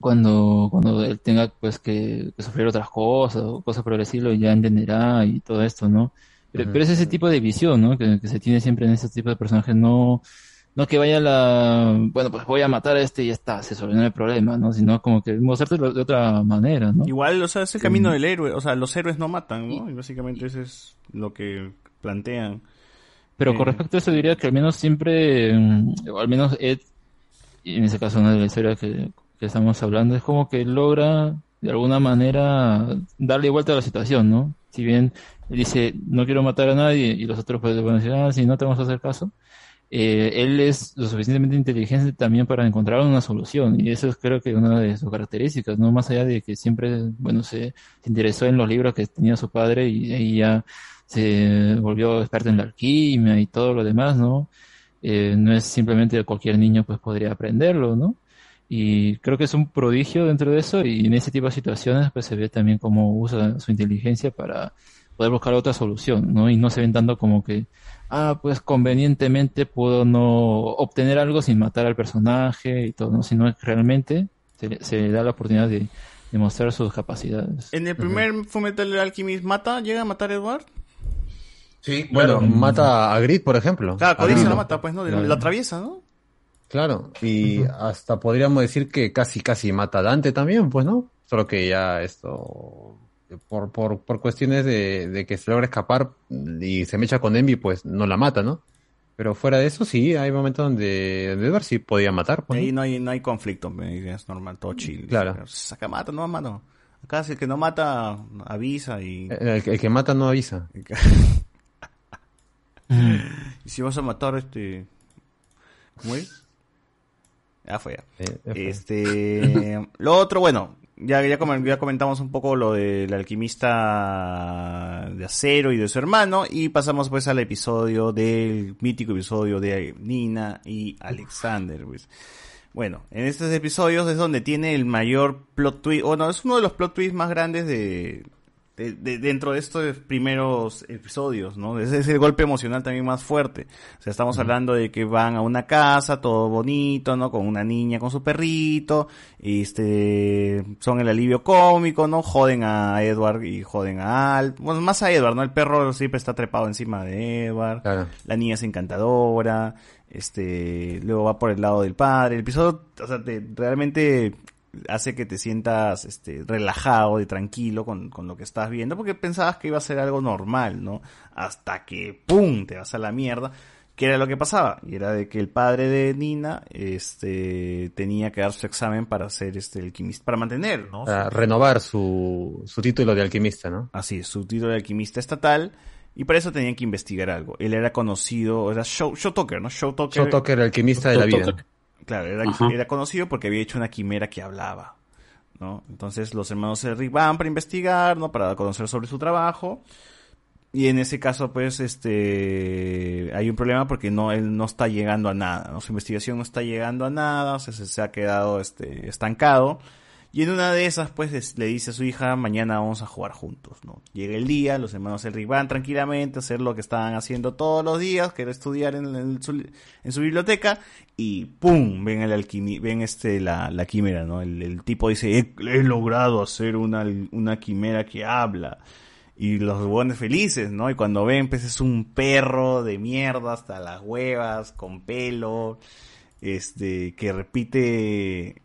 cuando cuando él tenga pues que, que sufrir otras cosas, o cosas por el estilo, ya entenderá y todo esto, ¿no? Pero, uh-huh. pero es ese tipo de visión, ¿no? Que, que se tiene siempre en ese tipo de personajes, no no que vaya la, bueno, pues voy a matar a este y ya está, se soluciona el problema, ¿no? Sino como que mostrártelo de otra manera, ¿no? Igual, o sea, es el camino sí. del héroe, o sea, los héroes no matan, ¿no? Y básicamente eso es lo que plantean. Pero eh... con respecto a eso diría que al menos siempre, o al menos Ed, en ese caso una de la historia que, que estamos hablando, es como que logra de alguna manera darle vuelta a la situación, ¿no? Si bien él dice, no quiero matar a nadie, y los otros pues van a decir, ah, sí, no te vamos a hacer caso. Eh, él es lo suficientemente inteligente también para encontrar una solución, y eso es creo que una de sus características, no más allá de que siempre, bueno, se, se interesó en los libros que tenía su padre y ahí ya se volvió experto en la alquimia y todo lo demás, ¿no? Eh, no es simplemente cualquier niño pues podría aprenderlo, ¿no? Y creo que es un prodigio dentro de eso, y en ese tipo de situaciones pues se ve también cómo usa su inteligencia para poder buscar otra solución, ¿no? Y no se ven tanto como que ah, pues convenientemente puedo no obtener algo sin matar al personaje y todo, ¿no? Sino que realmente se, se le da la oportunidad de, de mostrar sus capacidades. ¿En el primer uh-huh. Fullmetal Alchemist mata? ¿Llega a matar a Edward? Sí, bueno, claro. mata a Greed, por ejemplo. Claro, Greed se la mata, pues, ¿no? Claro. La atraviesa, ¿no? Claro, y uh-huh. hasta podríamos decir que casi, casi mata a Dante también, pues, ¿no? Solo que ya esto... Por, por, por cuestiones de, de que se logra escapar y se mecha con Envy, pues no la mata, ¿no? Pero fuera de eso, sí, hay momentos donde Edward sí podía matar. Pues, ahí no hay, no hay conflicto, es normal, todo chill. Claro. Saca, mata, no mata. Acá si el que no mata, avisa y... El, el, el que mata no avisa. Y si vas a matar, este... ¿Cómo es? Ah, fue ya. Eh, eh, fue. Este... Lo otro, bueno... Ya, ya, comen, ya comentamos un poco lo del alquimista de acero y de su hermano, y pasamos pues al episodio del mítico episodio de Nina y Alexander, pues. Bueno, en estos episodios es donde tiene el mayor plot twist, o no, es uno de los plot twists más grandes de, de, de dentro de estos primeros episodios, ¿no? Es, es el golpe emocional también más fuerte. O sea, estamos hablando de que van a una casa, todo bonito, ¿no? Con una niña con su perrito, este, son el alivio cómico, ¿no? Joden a Edward y joden a Al, bueno, más a Edward, ¿no? El perro siempre está trepado encima de Edward, claro. La niña es encantadora. Este, luego va por el lado del padre. El episodio, o sea, te, realmente hace que te sientas este, relajado y tranquilo con, con lo que estás viendo, porque pensabas que iba a ser algo normal, ¿no? Hasta que ¡pum! Te vas a la mierda. ¿Qué era lo que pasaba? Y era de que el padre de Nina este, tenía que dar su examen para ser este, alquimista, para mantener, ¿no? Para renovar su, su título de alquimista, ¿no? Así es, su título de alquimista estatal. Y para eso tenían que investigar algo. Él era conocido, era Show, Showtalker, ¿no? Showtalker, Showtalker el alquimista de la vida. Claro, era, era conocido porque había hecho una quimera que hablaba, ¿no? Entonces los hermanos Elric van para investigar, ¿no? Para conocer sobre su trabajo. Y en ese caso, pues, este... hay un problema porque no él no está llegando a nada, ¿no? Su investigación no está llegando a nada, o sea, se, se ha quedado este estancado. Y en una de esas, pues, le dice a su hija, mañana vamos a jugar juntos, ¿no? Llega el día, los hermanos Elric van tranquilamente a hacer lo que estaban haciendo todos los días, que era estudiar en, en, su, en su biblioteca, y ¡pum! Ven, el alquimi- ven este, la, la quimera, ¿no? El, el tipo dice, he, he logrado hacer una, una quimera que habla. Y los huevones felices, ¿no? Y cuando ven, pues, es un perro de mierda hasta las huevas, con pelo, este, que repite...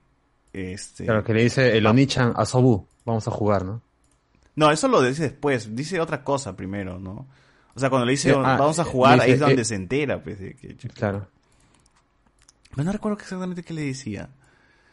Este... Claro, que le dice el Oni-chan a Sobu, vamos a jugar, ¿no? No, eso lo dice después, dice otra cosa primero, ¿no? O sea, cuando le dice eh, vamos ah, a jugar, dice, ahí es donde eh, se entera, pues. De que... Claro. Pero no recuerdo exactamente qué le decía.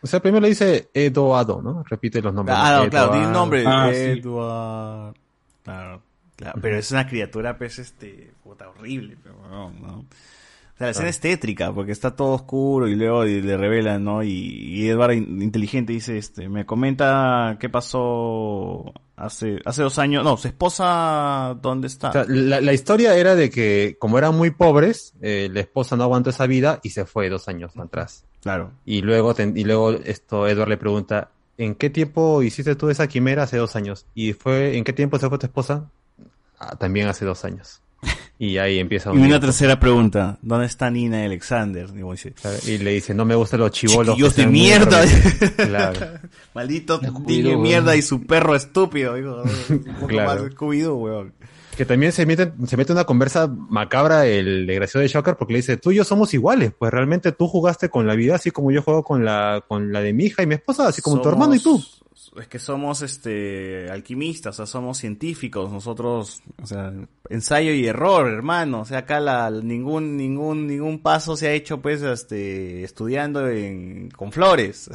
O sea, primero le dice Eduardo, ¿no? Repite los nombres. Ah, no, claro, tiene un nombre. Ah, Eduardo. Sí. Claro, claro. Pero es una criatura, pues, este, puta, horrible, pero no, no. O sea, la escena es tétrica, porque está todo oscuro y luego le revelan, ¿no? Y, y Edward, inteligente, dice, este, me comenta qué pasó hace hace dos años. No, su esposa, ¿dónde está? O sea, la, la historia era de que, como eran muy pobres, eh, la esposa no aguantó esa vida y se fue dos años atrás. Claro. Y luego, ten, y luego esto Edward le pregunta, ¿en qué tiempo hiciste tú esa quimera? Hace dos años. ¿Y fue en qué tiempo se fue tu esposa? Ah, también hace dos años. Y ahí empieza un... Y una tercera pregunta, ¿dónde está Nina y Alexander? Y, dice, y le dice, no me gustan los chibolos. Dios de mierda. Claro. Maldito de mierda y su perro estúpido. Digo, un poco claro. Más Scooby-Doo, weón. Que también se mete, se mete una conversa macabra el desgraciado de Shocker, porque le dice, tú y yo somos iguales, pues realmente tú jugaste con la vida así como yo juego con la, con la de mi hija y mi esposa, así como somos... tu hermano y tú. Es que somos este alquimistas, o sea, somos científicos, nosotros, o sea, ensayo y error, hermano, o sea, acá la ningún ningún ningún paso se ha hecho pues este estudiando en con flores.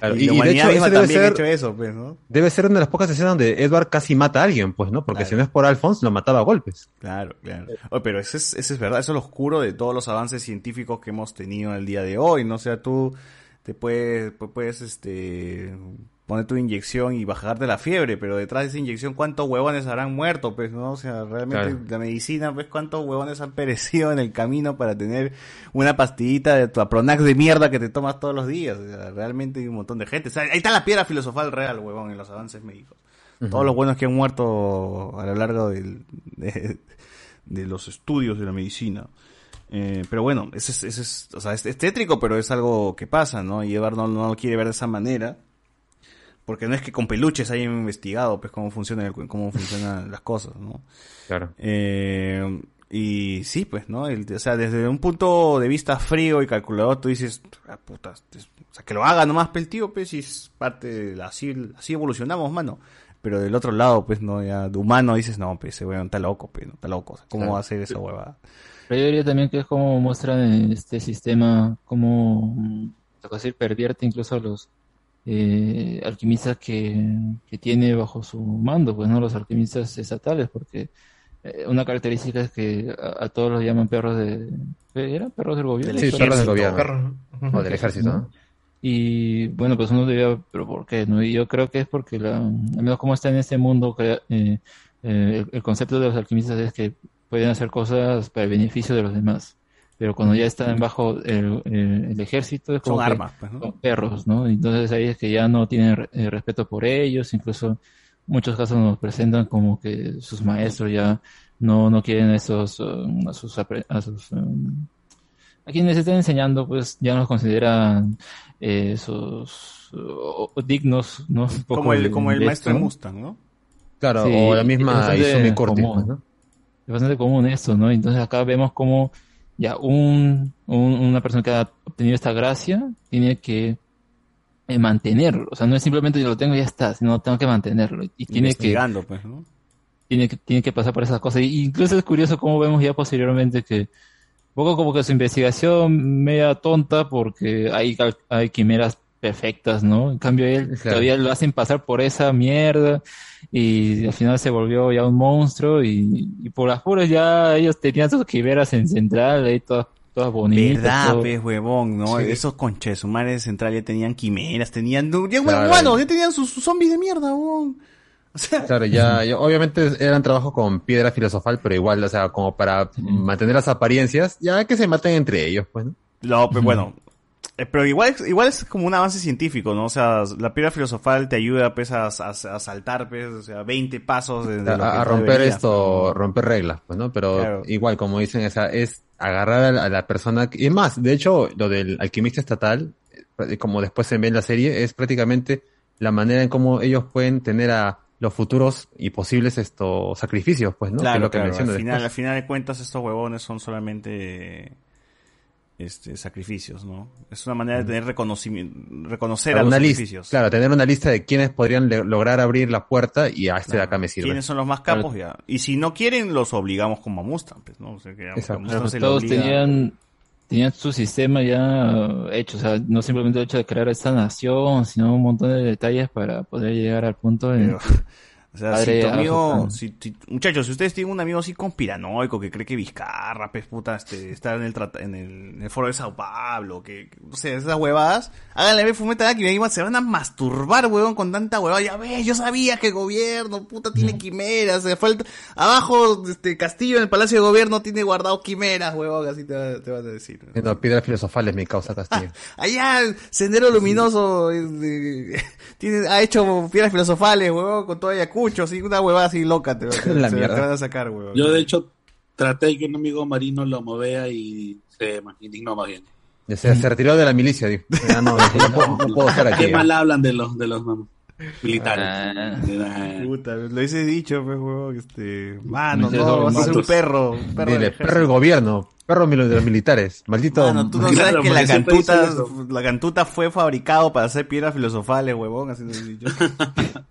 Claro, y, y la humanidad misma también ha hecho eso, pues, ¿no? Debe ser una de las pocas escenas donde Edward casi mata a alguien, pues, ¿no? Porque claro. Si no es por Alphonse lo mataba a golpes. Claro, claro. Oh, pero eso es eso es verdad, eso es lo oscuro de todos los avances científicos que hemos tenido en el día de hoy, ¿no? O sea, tú te puedes puedes este poner tu inyección y bajarte la fiebre, pero detrás de esa inyección, ¿cuántos huevones habrán muerto? Pues, ¿no? O sea, realmente claro. La medicina, pues, ¿cuántos huevones han perecido en el camino para tener una pastillita de tu Apronax de mierda que te tomas todos los días? O sea, realmente hay un montón de gente. O sea, ahí está la piedra filosofal real, huevón, en los avances médicos. Uh-huh. Todos los buenos que han muerto a lo largo del, de, de los estudios de la medicina. Eh, pero bueno, ese es, ese es, o sea, es, es tétrico, pero es algo que pasa, ¿no? Y Edward no, no lo quiere ver de esa manera. Porque no es que con peluches hayan investigado pues cómo funcionan cómo funcionan las cosas, ¿no? Claro. Eh, y sí, pues, ¿no? El, o sea, desde un punto de vista frío y calculador, tú dices, ah, puta, o sea, que lo haga nomás el tío, pues, y es parte de la, así, así evolucionamos, mano. Pero del otro lado, pues, no, ya de humano dices, no, pues, ese weón está loco, pues, no, está loco. O sea, ¿cómo claro. va a hacer esa huevada? Pero yo diría también que es como muestran este sistema, como, tengo que decir, pervierte incluso a los Eh, alquimistas que, que tiene bajo su mando, pues, ¿no? Los alquimistas estatales, porque eh, una característica es que a, a todos los llaman perros de... ¿Eran perros del gobierno? Sí, perros del gobierno. Perro. O del ejército, ¿no? Y bueno, pues uno diría, pero ¿por qué? ¿No? Y yo creo que es porque, la, al menos como está en este mundo, crea, eh, eh, el, el concepto de los alquimistas es que pueden hacer cosas para el beneficio de los demás. Pero cuando ya están bajo el, el, el ejército, es como son armas, pues, ¿no? Son perros, ¿no? Entonces ahí es que ya no tienen eh, respeto por ellos, incluso en muchos casos nos presentan como que sus maestros ya no, no quieren esos, uh, a sus, a sus um, a quienes están enseñando, pues ya nos consideran eh, sus uh, dignos, ¿no? Un poco como el, de, como el de maestro de Mustang, ¿no? Claro, sí, o la misma Izumi Cortis, ¿no? Es bastante común esto, ¿no? Entonces acá vemos como ya un, un una persona que ha obtenido esta gracia tiene que eh, mantenerlo. O sea, no es simplemente yo lo tengo y ya está, sino tengo que mantenerlo. Y, y tiene que... pues, ¿no? Tiene que, tiene que pasar por esas cosas. Y incluso es curioso cómo vemos ya posteriormente que poco como que su investigación media tonta, porque hay, hay quimeras perfectas, ¿no? En cambio él, claro, todavía lo hacen pasar por esa mierda y al final se volvió ya un monstruo y, y por las puras ya ellos tenían sus quimeras en Central, ahí todas, todas bonitas. Verdad, todo, pues, huevón, ¿no? Sí. Esos conchesumares de Central ya tenían quimeras, tenían, ya, claro, huevonos, ya tenían sus, sus zombies de mierda, huevón. O sea, claro, ya, ya, obviamente eran trabajos con piedra filosofal, pero igual, o sea, como para mantener las apariencias, ya que se maten entre ellos, pues, ¿no? No, pues, bueno, pero igual, igual es como un avance científico, ¿no? O sea, la piedra filosofal te ayuda, pues, a, a, a saltar, pues, o sea, veinte pasos. De, de a, lo que a romper debería, esto, romper reglas, pues, ¿no? Pero claro, igual, como dicen, o sea, es agarrar a la persona, que, y es más, de hecho, lo del alquimista estatal, como después se ve en la serie, es prácticamente la manera en cómo ellos pueden tener a los futuros y posibles estos sacrificios, pues, ¿no? Claro, que es lo que claro. Al final, al final de cuentas, estos huevones son solamente este sacrificios, ¿no? Es una manera de tener reconocimiento, reconocer claro, a los sacrificios. Claro, tener una lista de quienes podrían le- lograr abrir la puerta y a este claro, de acá me sirve. ¿Quiénes son los más capos? Claro. Ya. Y si no quieren, los obligamos como a Mustang, pues, ¿no? O sea, que a Mustang claro, se todos obliga... tenían... Tenían su sistema ya hecho, o sea, no simplemente el hecho de crear esta nación, sino un montón de detalles para poder llegar al punto de... Pero, o sea, si tu amigo, si, si, muchachos, si ustedes tienen un amigo así conspiranoico que cree que Vizcarra, pues, puta, este, está en el, en el, en el foro de Sao Paulo, que, no sé, esas huevadas, háganle ver Fullmetal Alchemist, se van a masturbar, huevón, con tanta huevada, ya ves, yo sabía que el gobierno, puta, tiene quimeras, se fue el, abajo, este, Castillo en el Palacio de Gobierno tiene guardado quimeras, huevón, así te, te van a decir. No, piedras filosofales mi causa, Castillo. Allá, Sendero Luminoso, eh, tiene, ha hecho piedras filosofales, huevón, con toda Ayacucho. Mucho, sí, una huevada así loca te, te, la se, te van a sacar, huevón. Yo de hecho traté que un amigo marino lo movea y se indignó más bien. Se, se retiró de la milicia, dijo. No, no, no, puedo, no puedo estar aquí. Qué mal hablan de los de los militares. Ah, ah. Puta, lo hice dicho, pues, huevón, este, mano, no, vas a ser un perro, un perro. Dile, de perro del gobierno. Perro de los militares, maldito. Mano, tú no sabes claro, que la cantuta, la cantuta fue fabricado para hacer piedras filosofales, huevón, así lo he dicho.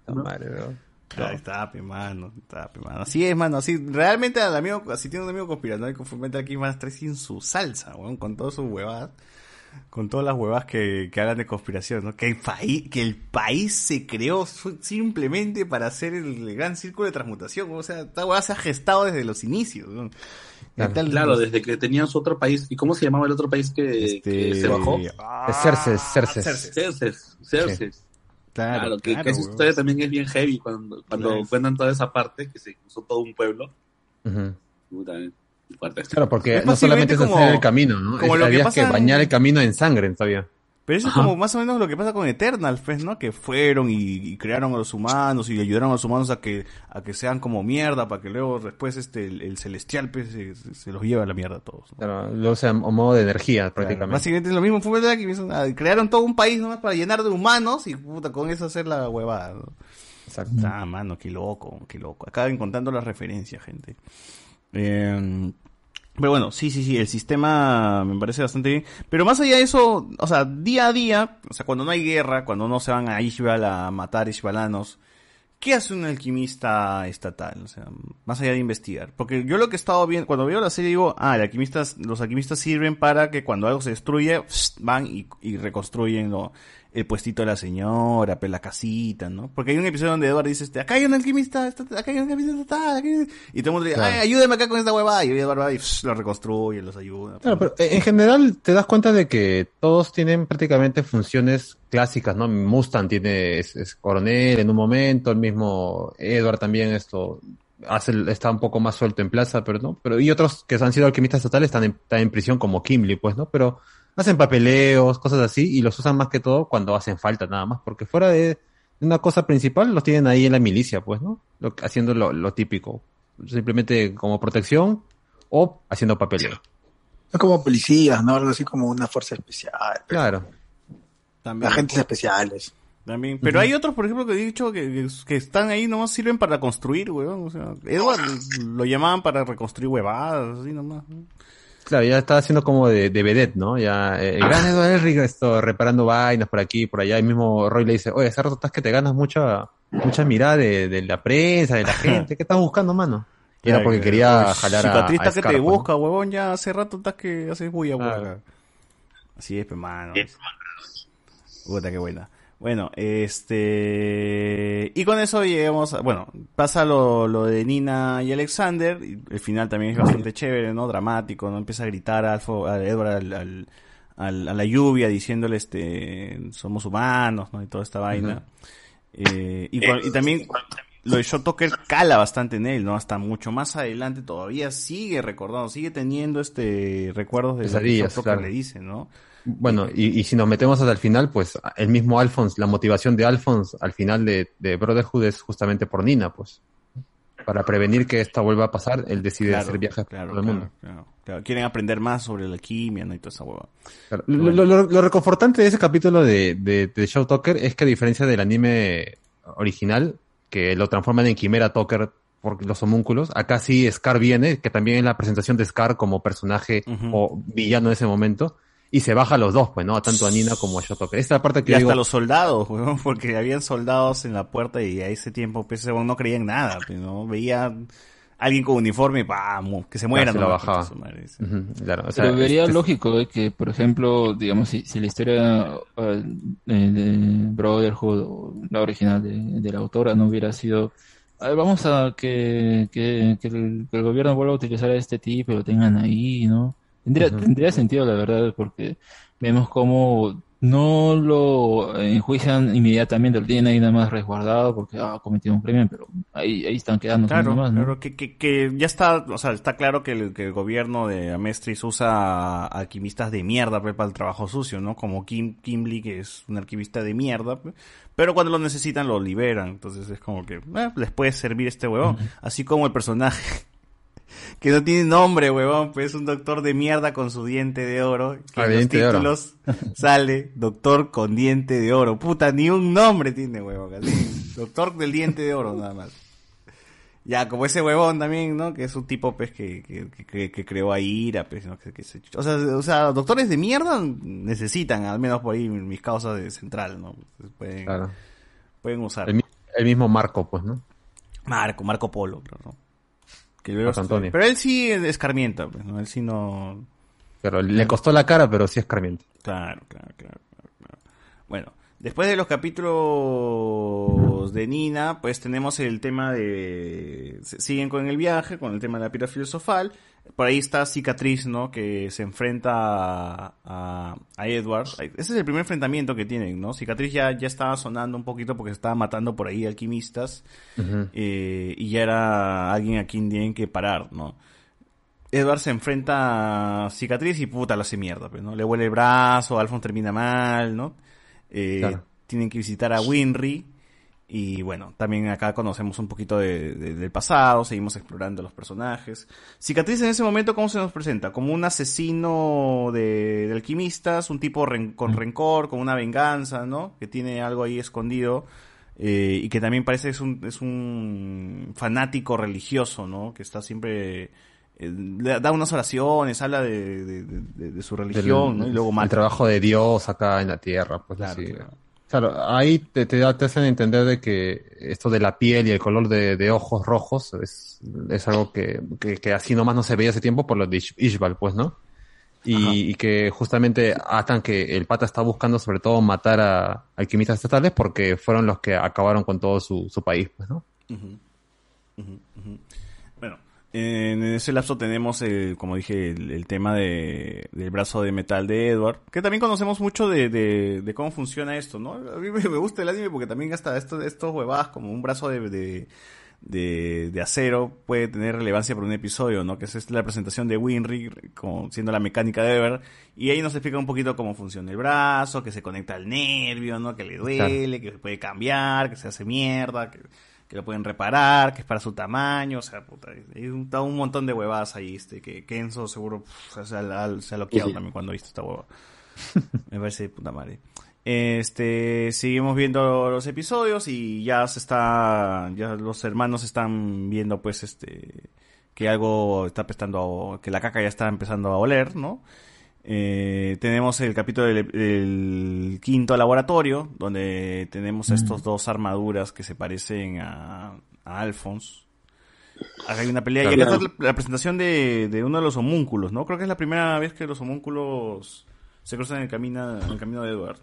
No, madre, huevón. Claro. Está, pe, mano, está, pe, mano. Así es, mano, así, realmente al amigo, si tiene un amigo conspiranoico, Fullmetal aquí más tres sin su salsa, weón, con todas sus huevadas, con todas las huevadas que, que hablan de conspiración, ¿no? Que el país, que el país se creó simplemente para hacer el, el gran círculo de transmutación, o sea, esta huevada se ha gestado desde los inicios, ¿no? Claro, tal, claro los... desde que tenían su otro país, ¿y cómo se llamaba el otro país que, este... que se bajó? Ah, Cerces, Cerces. Cerces, Cerces, Cerces. Sí. Claro, claro, que, claro, que esa historia weón. También es bien heavy cuando, cuando claro. Cuentan toda esa parte que se cruzó todo un pueblo. Uh-huh. Claro, porque no solamente es como, hacer el camino, ¿no? Como es, lo que, pasa que bañar en... el camino en sangre todavía. Pero eso Ajá. es como más o menos lo que pasa con Eternal, pues, ¿no? Que fueron y, y crearon a los humanos y ayudaron a los humanos a que a que sean como mierda para que luego después este el, el celestial pues, se, se los lleve a la mierda a todos, ¿no? Claro, luego sea a modo de energía prácticamente. Básicamente es lo mismo, fue verdad que crearon todo un país nomás para llenar de humanos y puta con eso hacer la huevada, ¿no? Exacto. Ah, mano, qué loco, qué loco. Acá encontrando las referencias, gente. Eh... Pero bueno, sí, sí, sí, el sistema me parece bastante bien. Pero más allá de eso, o sea, día a día, o sea, cuando no hay guerra, cuando no se van a Ishbal a matar ishbalanos, ¿qué hace un alquimista estatal? O sea, más allá de investigar. Porque yo lo que he estado viendo, cuando veo la serie digo, ah, el alquimista, los alquimistas sirven para que cuando algo se destruye, van y, y reconstruyen lo, el puestito de la señora, pues, la casita, ¿no? Porque hay un episodio donde Edward dice, este, acá hay un alquimista, está, acá hay un alquimista, está, acá hay un... y todo el mundo dice, claro, ay, ayúdeme acá con esta huevada, y Edward va y pff, lo reconstruye, los ayuda. Claro, pero en general te das cuenta de que todos tienen prácticamente funciones clásicas, ¿no? Mustang tiene, es, es coronel en un momento, el mismo Edward también esto... Hace, está un poco más suelto en plaza, pero no, pero y otros que han sido alquimistas totales están en, están en prisión como Kimblee, pues, ¿no? Pero hacen papeleos, cosas así, y los usan más que todo cuando hacen falta, nada más, porque fuera de una cosa principal los tienen ahí en la milicia, pues, ¿no? Lo, haciendo lo, lo típico, simplemente como protección o haciendo papeleo. Es como policías, ¿no? Algo así como una fuerza especial. Claro. También. Agentes especiales. También. Pero uh-huh. hay otros, por ejemplo, que he dicho que, que, que están ahí, nomás sirven para construir, huevón. O sea, Edward lo llamaban para reconstruir huevadas, así nomás. Claro, ya estaba haciendo como de, de vedette, ¿no? Ya, eh, el ah. gran Edward Elric, esto, reparando vainas por aquí, por allá. El mismo Roy le dice, oye, hace rato estás que te ganas mucha, mucha mirada de, de la prensa, de la gente. ¿Qué estás buscando, mano? Y era porque quería jalar a, a Scar, que te busca, ¿no? Huevón, ya hace rato estás que haces bulla, huevón. Claro. Así es, hermano. Puta, qué buena. Bueno, este... y con eso llegamos a... Bueno, pasa lo, lo de Nina y Alexander. Y el final también es bastante chévere, ¿no? Dramático, ¿no? Empieza a gritar a, Alfo, a Edward al, al, al, a la lluvia diciéndole, este... somos humanos, ¿no? Y toda esta vaina. Uh-huh. Eh, y, cu- y también lo de Shotoker cala bastante en él, ¿no? Hasta mucho más adelante todavía sigue recordando, sigue teniendo este recuerdos de lo que Shotoker, claro, le dice, ¿no? Bueno, y, y si nos metemos hasta el final, pues el mismo Alphonse, la motivación de Alphonse al final de, de Brotherhood es justamente por Nina, pues. Para prevenir que esta vuelva a pasar, él decide claro, hacer viajes claro, por el claro, mundo. Claro, claro. Quieren aprender más sobre la alquimia, ¿no? Y toda esa hueva. Claro. Bueno. Lo, lo, lo reconfortante de ese capítulo de, de, de Showtalker es que a diferencia del anime original, que lo transforman en Quimera Talker por los homúnculos, acá sí Scar viene, que también es la presentación de Scar como personaje uh-huh. o villano en ese momento. Y se baja a los dos, pues, ¿no? A tanto a Nina como a Shotoker. Esta es la parte que y yo hasta digo... los soldados, weón, porque habían soldados en la puerta y a ese tiempo, pues, no creían nada, pues, ¿no? Veía a alguien con uniforme y ¡pam! Que se mueran. Claro, se lo bajaba. Su madre, sí. Uh-huh, claro, o sea, pero vería este... lógico eh, que, por ejemplo, digamos, si, si la historia uh, de Brotherhood, o la original de, de la autora, no hubiera sido... A ver, vamos a que, que, que, el, que el gobierno vuelva a utilizar a este tipo, lo tengan ahí, ¿no? Tendría, uh-huh. tendría sentido, la verdad, porque vemos cómo no lo enjuician inmediatamente, lo tienen ahí nada más resguardado porque ha ah, cometido un crimen, pero ahí, ahí están quedando. Claro, nada más, ¿no? Claro, que, que, que ya está, o sea, está claro que el, que el gobierno de Amestris usa alquimistas de mierda pues, para el trabajo sucio, ¿no? Como Kim, Kimblee, que es un alquimista de mierda, pues, pero cuando lo necesitan lo liberan, entonces es como que eh, les puede servir este huevón, uh-huh. así como el personaje. Que no tiene nombre, huevón, pues es un doctor de mierda con su diente de oro. Que ah, en los títulos sale doctor con diente de oro. Puta, ni un nombre tiene, huevón. Así, doctor del diente de oro, nada más. Ya, como ese huevón también, ¿no? Que es un tipo, pues, que, que, que, que creó a Ira, pues, ¿no? Que, que se... o sea, o sea, doctores de mierda necesitan, al menos por ahí, mis causas de central, ¿no? Pueden, claro. pueden usar. El, el mismo Marco, pues, ¿no? Marco, Marco Polo, claro, ¿no? Que estoy... Pero él sí escarmienta, pues, ¿no? Él sí no... Pero le costó la cara, pero sí escarmienta. Claro, claro, claro, claro, claro. Bueno, después de los capítulos de Nina, pues tenemos el tema de... Siguen con el viaje, con el tema de la piedra filosofal. Por ahí está Cicatriz, ¿no? Que se enfrenta a, a, a Edward. Ese es el primer enfrentamiento que tienen, ¿no? Cicatriz ya, ya estaba sonando un poquito porque se estaba matando por ahí alquimistas. Uh-huh. Eh, y ya era alguien a quien tienen que parar, ¿no? Edward se enfrenta a Cicatriz y puta, lo hace mierda, pues, ¿no? Le huele el brazo, Alphonse termina mal, ¿no? Eh, claro. Tienen que visitar a Winry. Y bueno, también acá conocemos un poquito de, de, del pasado, seguimos explorando los personajes. Cicatriz en ese momento, ¿cómo se nos presenta? Como un asesino de, de alquimistas, un tipo ren, con rencor, con una venganza, ¿no? Que tiene algo ahí escondido eh, y que también parece que es un, es un fanático religioso, ¿no? Que está siempre... da unas oraciones, habla de, de, de, de su religión, el, ¿no? Y luego mata. El trabajo de Dios acá en la tierra, pues claro, así. Claro. Claro, ahí te, te, te hacen entender de que esto de la piel y el color de, de ojos rojos es, es algo que, que, que así nomás no se veía hace tiempo por los de Ishbal, pues, ¿no? Y, y que justamente atan que el pata está buscando sobre todo matar a alquimistas estatales porque fueron los que acabaron con todo su, su país, pues, ¿no? Uh-huh. Uh-huh. Uh-huh. Bueno, en ese lapso tenemos, el, como dije, el, el tema de, del brazo de metal de Edward, que también conocemos mucho de, de, de cómo funciona esto, ¿no? A mí me gusta el anime porque también hasta estos, estos huevadas como un brazo de... de De, de acero puede tener relevancia para un episodio, ¿no? Que es la presentación de Winry como siendo la mecánica de Ever, y ahí nos explica un poquito cómo funciona el brazo, que se conecta al nervio, ¿no? Que le duele, claro, que puede cambiar, que se hace mierda, que, que lo pueden reparar, que es para su tamaño, o sea, puta, hay un, un montón de huevadas ahí, este, que Kenzo seguro pff, se, ha, se ha loqueado sí. también cuando ha visto esta hueva. Me parece de puta madre. Este, seguimos viendo los episodios y ya se está, ya los hermanos están viendo pues este, que algo está apestando, que la caca ya está empezando a oler, ¿no? Eh, tenemos el capítulo del, del quinto laboratorio, donde tenemos mm-hmm. estos dos armaduras que se parecen a, a Alphonse. Acá hay una pelea claro. y acá está la, la presentación de, de uno de los homúnculos, ¿no? Creo que es la primera vez que los homúnculos se cruzan en el camino, en el camino de Edward.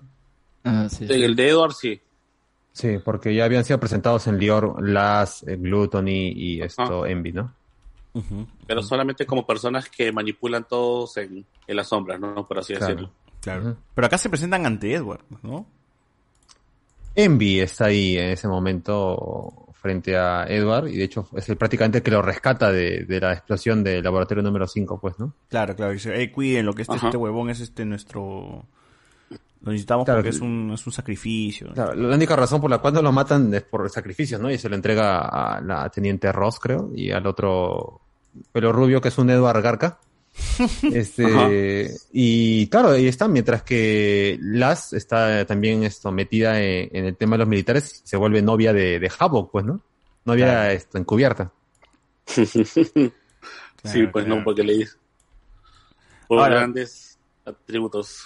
Ah, sí, sí. El de Edward sí. Sí, porque ya habían sido presentados en Lior, Lust, Gluttony y esto, ah. Envy, ¿no? Uh-huh. Pero solamente como personas que manipulan todos en, en las sombras, ¿no? Por así claro. decirlo. Claro. Uh-huh. Pero acá se presentan ante Edward, ¿no? Envy está ahí en ese momento frente a Edward y de hecho es el prácticamente el que lo rescata de, de la explosión del laboratorio número cinco, pues, ¿no? Claro, claro. Y dice, hey, cuiden lo que este, este huevón es este nuestro... Lo necesitamos claro, porque es un, es un sacrificio. Claro, la única razón por la cual no lo matan es por sacrificios, ¿no? Y se lo entrega a la teniente Ross, creo, y al otro pelo rubio, que es un Edward Garca. este Ajá. Y claro, ahí está, mientras que Lass está también esto, metida en, en el tema de los militares, se vuelve novia de, de Havoc, pues, ¿no? Novia claro. esto, encubierta. claro, sí, pues claro. no, porque le dice por Ahora, grandes atributos.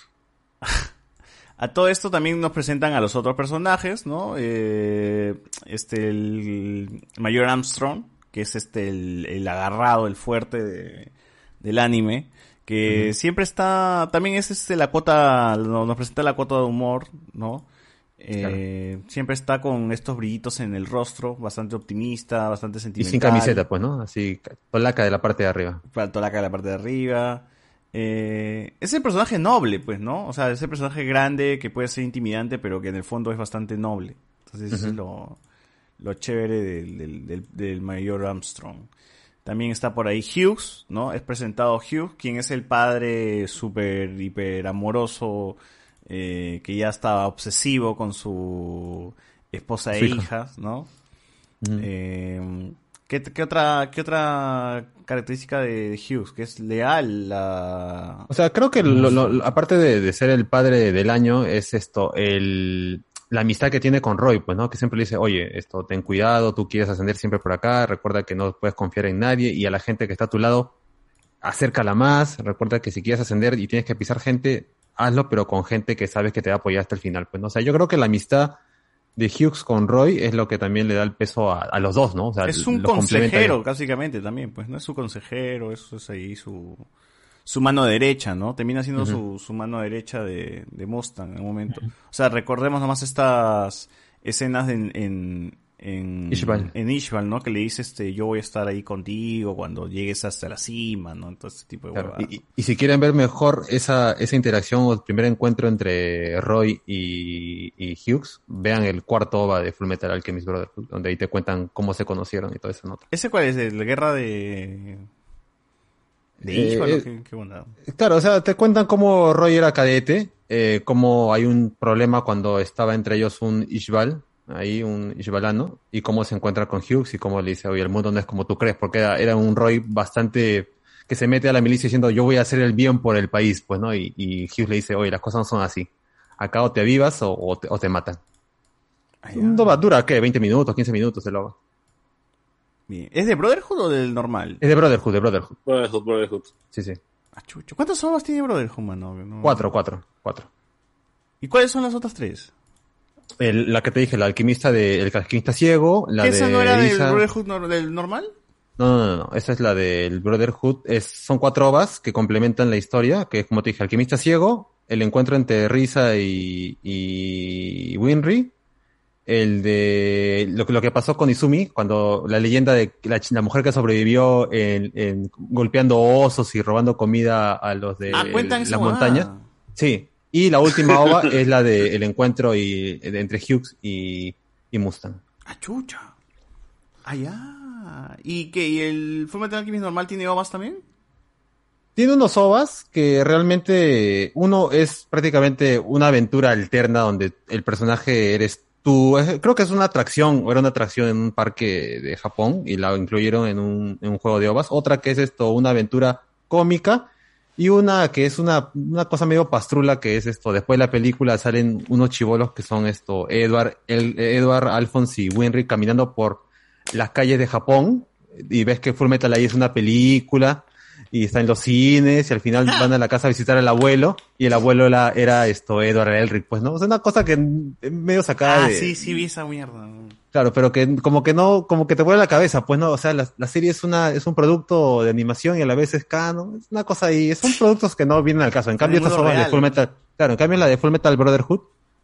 A todo esto también nos presentan a los otros personajes, ¿no? Eh, este, el Mayor Armstrong, que es este, el, el agarrado, el fuerte de, del anime, que uh-huh. siempre está, también es este, la cuota, nos presenta la cuota de humor, ¿no? Eh, claro. Siempre está con estos brillitos en el rostro, bastante optimista, bastante sentimental. Y sin camiseta, pues, ¿no? Así, tolaca de la parte de arriba. Tolaca de la parte de arriba. Eh, es el personaje noble, pues, ¿no? O sea, es el personaje grande que puede ser intimidante, pero que en el fondo es bastante noble. Entonces, uh-huh. eso es lo, lo chévere del, del, del, del Mayor Armstrong. También está por ahí Hughes, ¿no? Es presentado Hughes, quien es el padre súper, hiper amoroso, eh, que ya estaba obsesivo con su esposa sí. e hijas, ¿no? Uh-huh. Eh, ¿Qué, qué otra qué otra característica de Hughes? Que es leal a... O sea, creo que lo, lo, aparte de, de ser el padre del año, es esto, el la amistad que tiene con Roy, pues, ¿no? Que siempre le dice, oye, esto, ten cuidado, tú quieres ascender siempre por acá, recuerda que no puedes confiar en nadie, y a la gente que está a tu lado, acércala más, recuerda que si quieres ascender y tienes que pisar gente, hazlo, pero con gente que sabes que te va a apoyar hasta el final, pues, ¿no? O sea, yo creo que la amistad de Hughes con Roy es lo que también le da el peso a, a los dos, ¿no? O sea, es un consejero, básicamente, también, pues, ¿no? Es su consejero, eso es ahí su su mano derecha, ¿no? Termina siendo uh-huh. su, su mano derecha de, de Mustang en el momento. Uh-huh. O sea, recordemos nomás estas escenas en en, en, Ishbal. en Ishbal, ¿no? Que le dice, este, yo voy a estar ahí contigo cuando llegues hasta la cima, ¿no? Todo este tipo de claro. huevas. Y, y si quieren ver mejor esa esa interacción o el primer encuentro entre Roy y, y Hughes, vean el cuarto O V A de Fullmetal Alchemist Brotherhood, donde ahí te cuentan cómo se conocieron y toda esa nota. ¿Ese cuál es? ¿La guerra de...? ¿De Ishbal? Eh, ¿Qué, qué onda? Claro, o sea, te cuentan cómo Roy era cadete, eh, cómo hay un problema cuando estaba entre ellos un Ishbal, ahí un ishbalano, y cómo se encuentra con Hughes y cómo le dice, oye, el mundo no es como tú crees, porque era, era un Roy bastante que se mete a la milicia diciendo, yo voy a hacer el bien por el país, pues, ¿no? Y, y Hughes le dice, oye, las cosas no son así, acá o te avivas o, o, te, o te matan. Ay, no va, dura, ¿qué? veinte minutos, quince minutos el O V A. Bien. ¿Es de Brotherhood o del normal? Es de Brotherhood, de Brotherhood. Brotherhood, Brotherhood. Sí, sí. Ah, chucho. ¿Cuántas O V As tiene Brotherhood, mano? No... Cuatro, cuatro, cuatro. ¿Y cuáles son las otras tres? El, la que te dije, la alquimista de el alquimista ciego, la de ¿esa no era Riza... del Brotherhood nor- del normal? No, no, no, no. Esa es la del Brotherhood. Es, son cuatro ovas que complementan la historia, que es, como te dije, Alquimista Ciego, el encuentro entre Riza y, y Winry, el de lo, lo que pasó con Izumi, cuando la leyenda de la, la mujer que sobrevivió en, en, golpeando osos y robando comida a los de ah, el, las eso, montañas. Ah. Sí. Y la última ova es la del de, encuentro y, entre Hughes y, y Mustang. ¡Ah, chucha! ¡Ah, ya! ¿Y qué? ¿Y el Fullmetal Alchemist normal tiene ovas también? Tiene unos ovas que realmente... Uno es prácticamente una aventura alterna donde el personaje eres tú. Creo que es una atracción, o era una atracción en un parque de Japón y la incluyeron en un, en un juego de ovas. Otra que es esto, una aventura cómica. Y una que es una, una cosa medio pastrula, que es esto, después de la película salen unos chibolos que son esto, Edward, el, Edward, Alphonse y Winry caminando por las calles de Japón, y ves que Fullmetal ahí es una película, y está en los cines, y al final van a la casa a visitar al abuelo, y el abuelo era, era esto, Edward Elric, pues no, o sea, una cosa que medio sacada ah, de... Ah, sí, sí, vi esa mierda. Claro, pero que como que no, como que te vuelve la cabeza, pues no, o sea, la, la serie es una, es un producto de animación y a la vez es canon, es una cosa ahí, son productos que no vienen al caso. En cambio, estas obras de Fullmetal, claro, en cambio la de Fullmetal Brotherhood,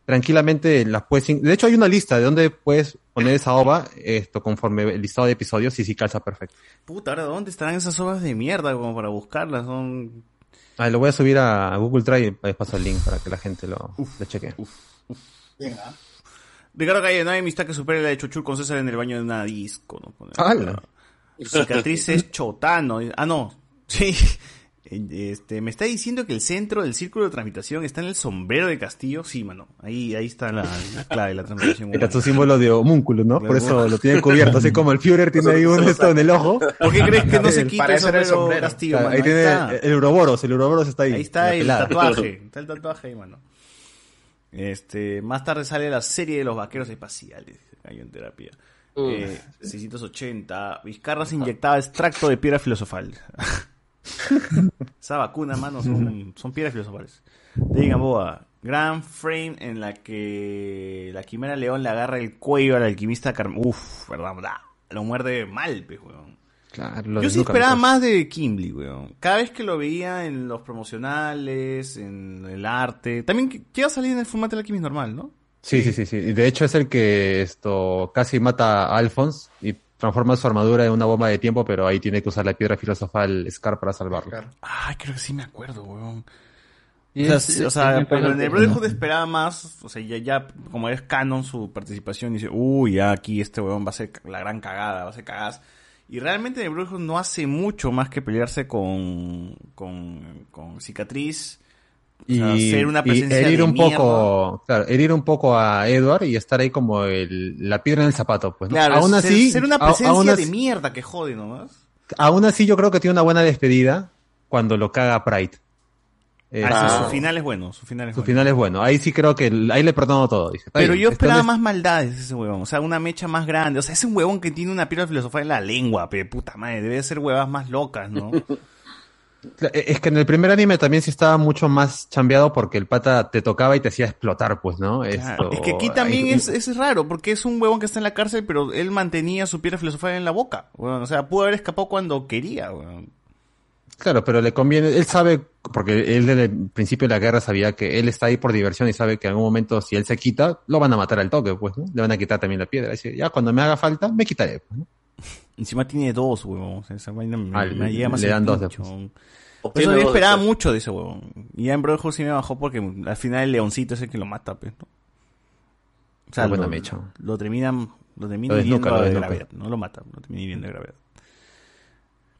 tranquilamente las puedes, de hecho hay una lista de donde puedes poner esa ova, esto, conforme el listado de episodios, y sí calza perfecto. Puta, ahora ¿dónde estarán esas obras de mierda como para buscarlas? Son... Ah, lo voy a subir a Google Drive, les paso el link para que la gente lo, uf, lo cheque. Uf, uf. Venga. Ricardo Calle, no hay amistad que supere la de Chuchur con César en el baño de una disco, ¿no? ¡Hala! Su cicatriz es Chotano. Ah, no. Sí. Este, me está diciendo que el centro del círculo de transmutación está en el sombrero de Castillo. Sí, mano. Ahí, ahí está la, la clave de la transmutación. Era su símbolo de homúnculo, ¿no? Claro. Por eso lo tiene cubierto. Así como el Führer tiene ahí un esto en el ojo. ¿Por qué crees que no se quita el sombrero, el sombrero Castillo, mano? Ahí, ahí tiene está. El Uroboros. El Uroboros está ahí. Ahí está el tatuaje. Está el tatuaje ahí, mano. Este, más tarde sale la serie de los vaqueros espaciales. Cayó en terapia. Uh, eh, seiscientos ochenta. Vizcarra se inyectaba extracto de piedra filosofal. Esa vacuna, mano, son, son piedras filosofales. De Gamboa. Gran frame en la que la quimera león le agarra el cuello al alquimista Carmen. Uf, verdad, bla. Lo muerde mal, pues, weón. Claro, yo sí esperaba más de Kimblee, weón. Cada vez que lo veía en los promocionales, en el arte... También llega a salir en el formato de la Kimblee normal, ¿no? Sí, sí, sí, sí. Y de hecho es el que esto casi mata a Alphonse y transforma su armadura en una bomba de tiempo, pero ahí tiene que usar la piedra filosofal Scar para salvarlo. Scar. Ah, creo que sí me acuerdo, weón. Y o sea, es, o sea es pero en el Brotherhood esperaba más, o sea, ya, ya como es canon su participación, dice, uy, ya aquí este weón va a ser la gran cagada, va a ser cagadas. Y realmente el Brotherhood no hace mucho más que pelearse con con, con cicatriz y, o sea, ser una presencia y herir de un mierda. Poco, claro, herir un poco a Edward y estar ahí como el, la piedra en el zapato, pues, ¿no? Claro, aún ser, así, ser una presencia así, de mierda que jode nomás. Aún así yo creo que tiene una buena despedida cuando lo caga Pride. Eh, ah, sí, su final es bueno, su final es su bueno. final es bueno. Ahí sí creo que el, ahí le perdono todo, dije. Pero yo esperaba es... más maldades ese huevón, o sea, una mecha más grande, o sea, ese huevón que tiene una piedra filosofal en la lengua, pe puta madre, debe ser huevas más locas, ¿no? Es que en el primer anime también sí estaba mucho más chambeado porque el pata te tocaba y te hacía explotar, pues, ¿no? Claro. Esto... Es que aquí también es, es raro, porque es un huevón que está en la cárcel, pero él mantenía su piedra filosofal en la boca, bueno, o sea, pudo haber escapado cuando quería, huevón. Claro, pero le conviene, él sabe, porque él desde el principio de la guerra sabía que él está ahí por diversión y sabe que en algún momento si él se quita, lo van a matar al toque, pues, ¿no? Le van a quitar también la piedra. Dice, ya cuando me haga falta, me quitaré, pues, ¿no? Encima tiene dos, huevón, o sea, esa vaina me, ah, me llega más le dan dos después. Por eso yo esperaba después. Mucho de ese huevón. Y ya en Brotherhood sí me bajó porque al final el leoncito es el que lo mata, pues, ¿no? O sea, ah, buena lo, mecha. lo terminan, lo terminan hiriendo de gravedad, no lo mata, lo terminan hiriendo de gravedad.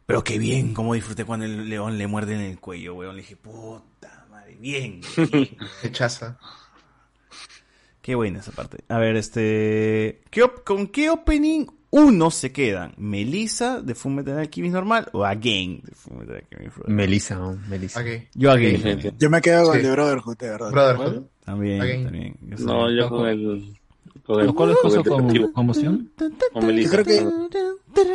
Pero qué bien, cómo disfruté cuando el león le muerde en el cuello, weón. Le dije, puta madre, bien. bien. Rechaza. Qué buena esa parte. A ver, este... ¿Qué op- ¿Con qué opening uno se quedan? ¿Melissa de Fullmetal Alchemist normal o Again de Fullmetal Alchemist Brotherhood? Melissa, ¿no? Melissa. Okay. Yo Again. También. Yo me quedo con sí. el de Brotherhood, de verdad. Brotherhood. También, Again. también. Yo no, yo con el... ¿Cuál les pasó con Conmoción? Yo creo que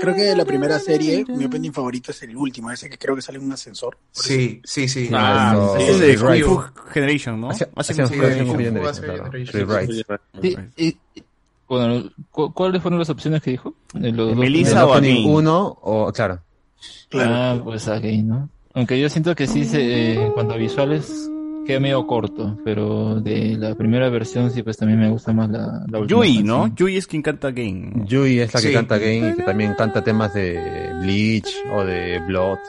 creo que la primera serie, mi opening favorito es el último, ese que creo que sale en un ascensor. Sí, sí, sí. Ah, no. sí, es de Kung Fu Generation, ¿no? Hace, hace, hace, hace, hace, hace, hace, hace Generation. Generation, claro. Generation. Sí, y, y, Bueno, ¿cu- ¿cuáles fueron las opciones que dijo? Melissa o Again. Uno o, claro. claro. Ah, pues Again, ¿no? Aunque yo siento que sí, se, eh, en cuanto a visuales, queda medio corto, pero de la primera versión sí, pues también me gusta más la, la última. Yui, canción. ¿No? Yui es quien canta Again. Yui es la que sí. canta Again y que también canta temas de Bleach o de Blood.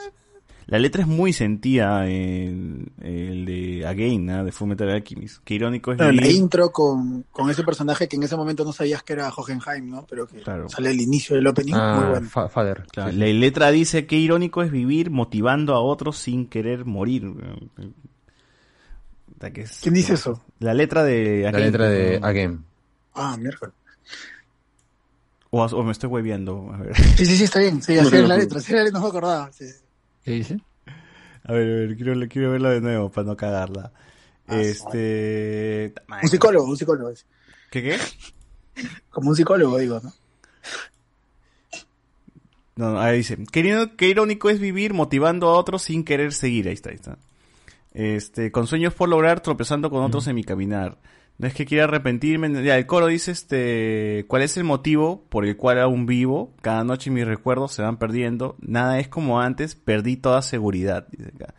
La letra es muy sentida, el, el de Again, ¿eh? De Fullmetal Alchemist. Qué irónico es. Claro, la intro con, con ese personaje que en ese momento no sabías que era Hohenheim, ¿no? Pero que claro. sale al inicio del opening, ah, muy bueno. Fa- father, claro. La letra dice, qué irónico es vivir motivando a otros sin querer morir. Que es, ¿quién dice eso? La letra de Again. La letra de Again. Ah, miércoles. O, o me estoy hueviando. A ver. Sí, sí, sí, está bien. Sí, así es la letra. Sí, la letra no me acordaba. Sí. ¿Qué dice? A ver, a ver, quiero, quiero verla de nuevo para no cagarla. Ah, este... Bueno. Un psicólogo, un psicólogo. Es. ¿Qué qué? Como un psicólogo, digo, ¿no? No, no, ahí dice, qué, qué irónico es vivir motivando a otros sin querer seguir. Ahí está, ahí está. Este, con sueños por lograr, tropezando con otros mm. en mi caminar. No es que quiera arrepentirme. Ya, el coro dice, este, ¿cuál es el motivo por el cual aún vivo? Cada noche mis recuerdos se van perdiendo. Nada es como antes, perdí toda seguridad, dice acá.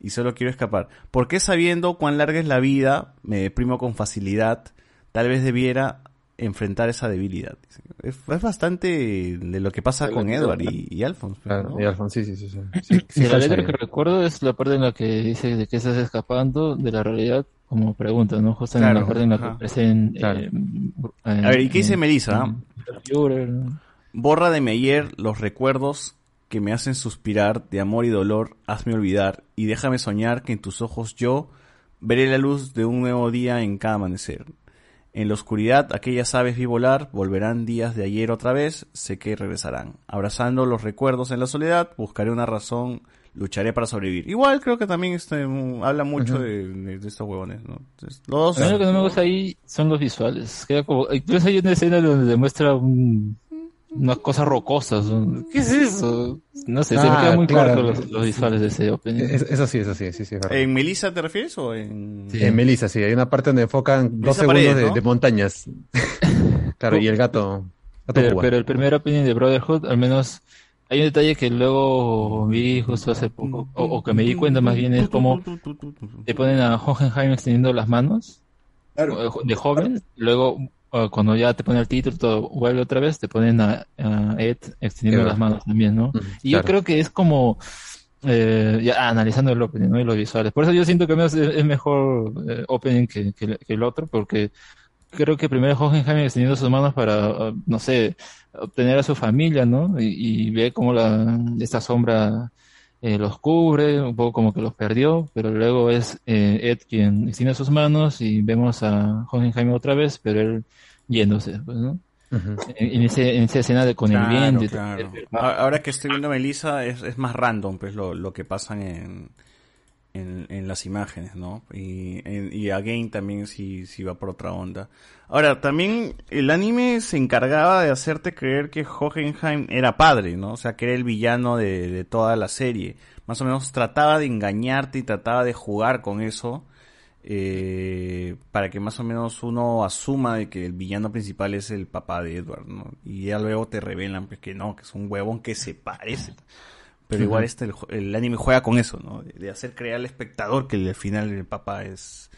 Y solo quiero escapar. ¿Por qué sabiendo cuán larga es la vida, me deprimo con facilidad? Tal vez debiera enfrentar esa debilidad. Dice. Es, es bastante de lo que pasa la con Edward y, y Alphonse. Claro, ¿no? Y Alphonse, sí, sí, sí. sí, sí la letra que recuerdo es la parte en la que dice de que estás escapando de la realidad. Como pregunta, ¿no? Justo claro, en la parte en la que aparecen... Claro. Eh, eh, a ver, ¿y qué dice eh, Melissa? Eh, Borra de mi ayer los recuerdos que me hacen suspirar de amor y dolor, hazme olvidar y déjame soñar que en tus ojos yo veré la luz de un nuevo día en cada amanecer. En la oscuridad aquellas aves vi volar, volverán días de ayer otra vez, sé que regresarán. Abrazando los recuerdos en la soledad, buscaré una razón... lucharé para sobrevivir. Igual creo que también este, um, habla mucho de, de, de estos huevones, ¿no? Entonces, los... A mí lo que no me gusta ahí son los visuales. Queda como... Incluso hay una escena donde demuestra un... unas cosas rocosas. Un... ¿Qué es eso? No sé, ah, se me quedan muy claro. cortos los, los visuales de ese opening. Es, eso sí, eso sí, sí, sí. Claro. ¿En Melissa te refieres o en...? Sí. En Melissa, sí. Hay una parte donde enfocan dos segundos paredes, ¿no? de, de montañas. Claro, y el gato... gato pero, pero el primer opening de Brotherhood, al menos... Hay un detalle que luego vi justo hace poco, o, o que me di cuenta más bien, es como te ponen a Hohenheim extendiendo las manos de joven, luego cuando ya te ponen el título, todo vuelve otra vez, te ponen a, a Ed extendiendo claro. las manos también, ¿no? Y yo claro. creo que es como, eh, ya analizando el opening, ¿no? Y los visuales. Por eso yo siento que menos es, es mejor eh, opening que, que, que el otro, porque... Creo que primero Hohenheim extendiendo sus manos para, no sé, obtener a su familia, ¿no? Y, y ve cómo la, esta sombra eh, los cubre, un poco como que los perdió, pero luego es eh, Ed quien extiende sus manos y vemos a Hohenheim otra vez, pero él yéndose, pues, ¿no? Uh-huh. En, en, ese, en esa escena de con claro, el viento. Claro. Ahora que estoy viendo a Melissa es, es más random, pues, lo, lo que pasan en... En, en las imágenes, ¿no? Y, en, y Again también sí, sí va por otra onda. Ahora, también el anime se encargaba de hacerte creer que Hohenheim era padre, ¿no? O sea, que era el villano de, de toda la serie. Más o menos trataba de engañarte y trataba de jugar con eso eh, para que más o menos uno asuma de que el villano principal es el papá de Edward, ¿no? Y ya luego te revelan pues, que no, que es un huevón que se parece. Pero igual este el, el anime juega con eso, ¿no? De hacer creer al espectador que al final el papá es,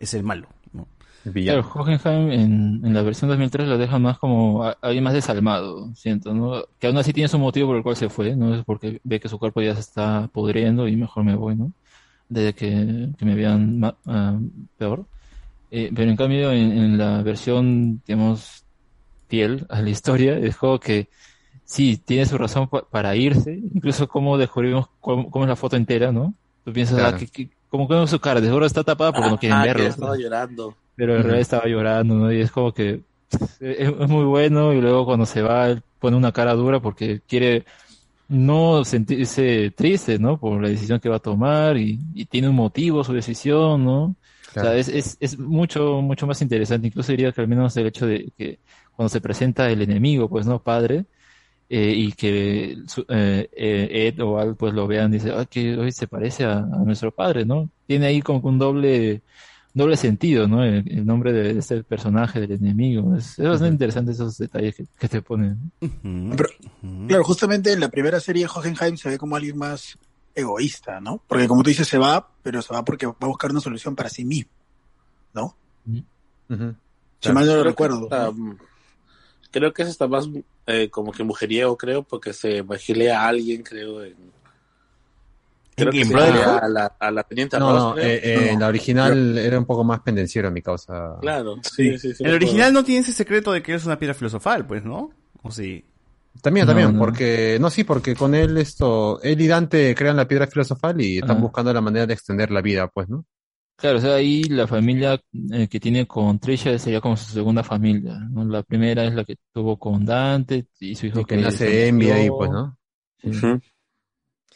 es el malo, ¿no? El villano. Claro, Hohenheim en, en la versión dos mil tres lo deja más como a, alguien más desalmado, siento, ¿no? Que aún así tiene su motivo por el cual se fue, ¿no? Es porque ve que su cuerpo ya se está pudriendo y mejor me voy, ¿no? Desde que, que me vean ma- uh, peor. Eh, pero en cambio en, en la versión, digamos, fiel a la historia, es como que sí, tiene su razón pa- para irse, incluso como descubrimos cómo, cómo es la foto entera, ¿no? Tú piensas, claro. ah, que, que, como que no es su cara, de seguro está tapada porque ah, no quieren ah, verlo. Estaba llorando. Pero en uh-huh. realidad estaba llorando, ¿no? Y es como que es, es muy bueno y luego cuando se va él pone una cara dura porque quiere no sentirse triste, ¿no? Por la decisión que va a tomar y, y tiene un motivo su decisión, ¿no? Claro. O sea, es, es, es mucho, mucho más interesante. Incluso diría que al menos el hecho de que cuando se presenta el enemigo, pues, ¿no? Padre... Eh, y que su, eh, eh, Ed o Al pues lo vean y dicen, ah, que hoy se parece a, a nuestro padre, ¿no? Tiene ahí como un doble doble sentido, ¿no? El, el nombre de este personaje, del enemigo. Es, es bastante uh-huh. interesante esos detalles que, que te ponen. Uh-huh. Pero, uh-huh. Claro, justamente en la primera serie Hohenheim se ve como alguien más egoísta, ¿no? Porque como tú dices, se va, pero se va porque va a buscar una solución para sí mismo, ¿no? Uh-huh. Si mal no lo recuerdo. Que, um, creo que es hasta más eh, como que mujeriego, creo, porque se vagilea a alguien, creo, en... Creo que a la, a la teniente no, Ross, no, eh, eh, no, la original pero... era un poco más pendenciero, mi causa. Claro, sí, sí, sí. El original puedo. No tiene ese secreto de que es una piedra filosofal, pues, ¿no? O sí. También, no, también, no. porque, no, sí, porque con él esto, él y Dante crean la piedra filosofal y están ah. buscando la manera de extender la vida, pues, ¿no? Claro, o sea, ahí la familia eh, que tiene con Trisha sería como su segunda familia, ¿no? La primera es la que tuvo con Dante y su hijo. Y que, que nace Envy ahí, pues, ¿no? Sí. Uh-huh.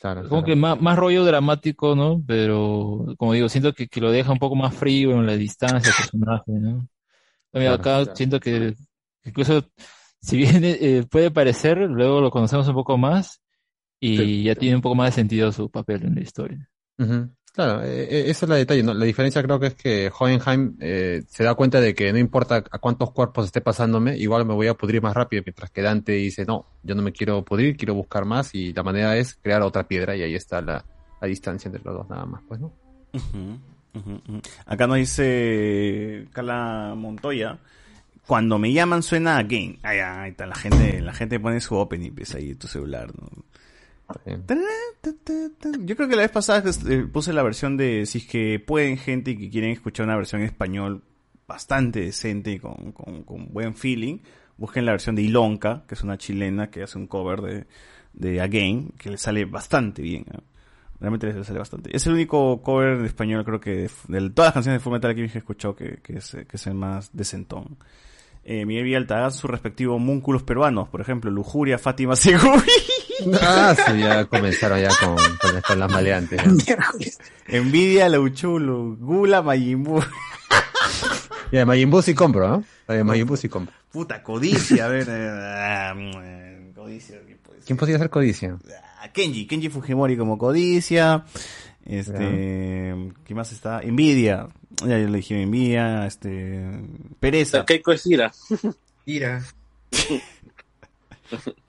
Claro, como claro. que más, más rollo dramático, ¿no? Pero, como digo, siento que, que lo deja un poco más frío en la distancia el personaje, ¿no? También claro, acá claro. siento que incluso, si bien eh, puede parecer, luego lo conocemos un poco más y sí, ya sí. tiene un poco más de sentido su papel en la historia. Uh-huh. Claro, eh, esa es la detalle, ¿no? La diferencia creo que es que Hohenheim eh, se da cuenta de que no importa a cuántos cuerpos esté pasándome, igual me voy a pudrir más rápido, mientras que Dante dice, no, yo no me quiero pudrir, quiero buscar más, y la manera es crear otra piedra, y ahí está la, la distancia entre los dos nada más, pues, ¿no? Uh-huh, uh-huh, uh-huh. Acá nos dice Carla Montoya, cuando me llaman suena Again. Ay, ay, la gente, la gente pone su opening, ves ahí tu celular, ¿no? Yo creo que la vez pasada puse la versión de si es que pueden gente que quieren escuchar una versión en español bastante decente con, con, con buen feeling, busquen la versión de Ilonka, que es una chilena que hace un cover de, de Again, que le sale bastante bien, ¿eh? Realmente le sale bastante. Es el único cover en español, creo que de, de todas las canciones de Fullmetal que he escuchado que, que, es, que es el más decentón. Eh, Miguel Villalta, hagan sus respectivos homúnculos peruanos, por ejemplo, Lujuria, Fátima Seguri. Ah, sí, ya comenzaron ya con, con, con las maleantes, ¿no? Envidia, Lauchulu, Gula, Majin Buu. Ya, yeah, Majin Buu sí compro, ¿no? Eh, Majin Buu sí compro. Puta, Codicia, a ver. Eh, Codicia, ¿quién podría ser? ¿Quién podría ser Codicia? Kenji, Kenji Fujimori como Codicia. Este, yeah. ¿Qué más está? Envidia. Ya le dije Envidia, este, Pereza. Keiko es Ira. Ira.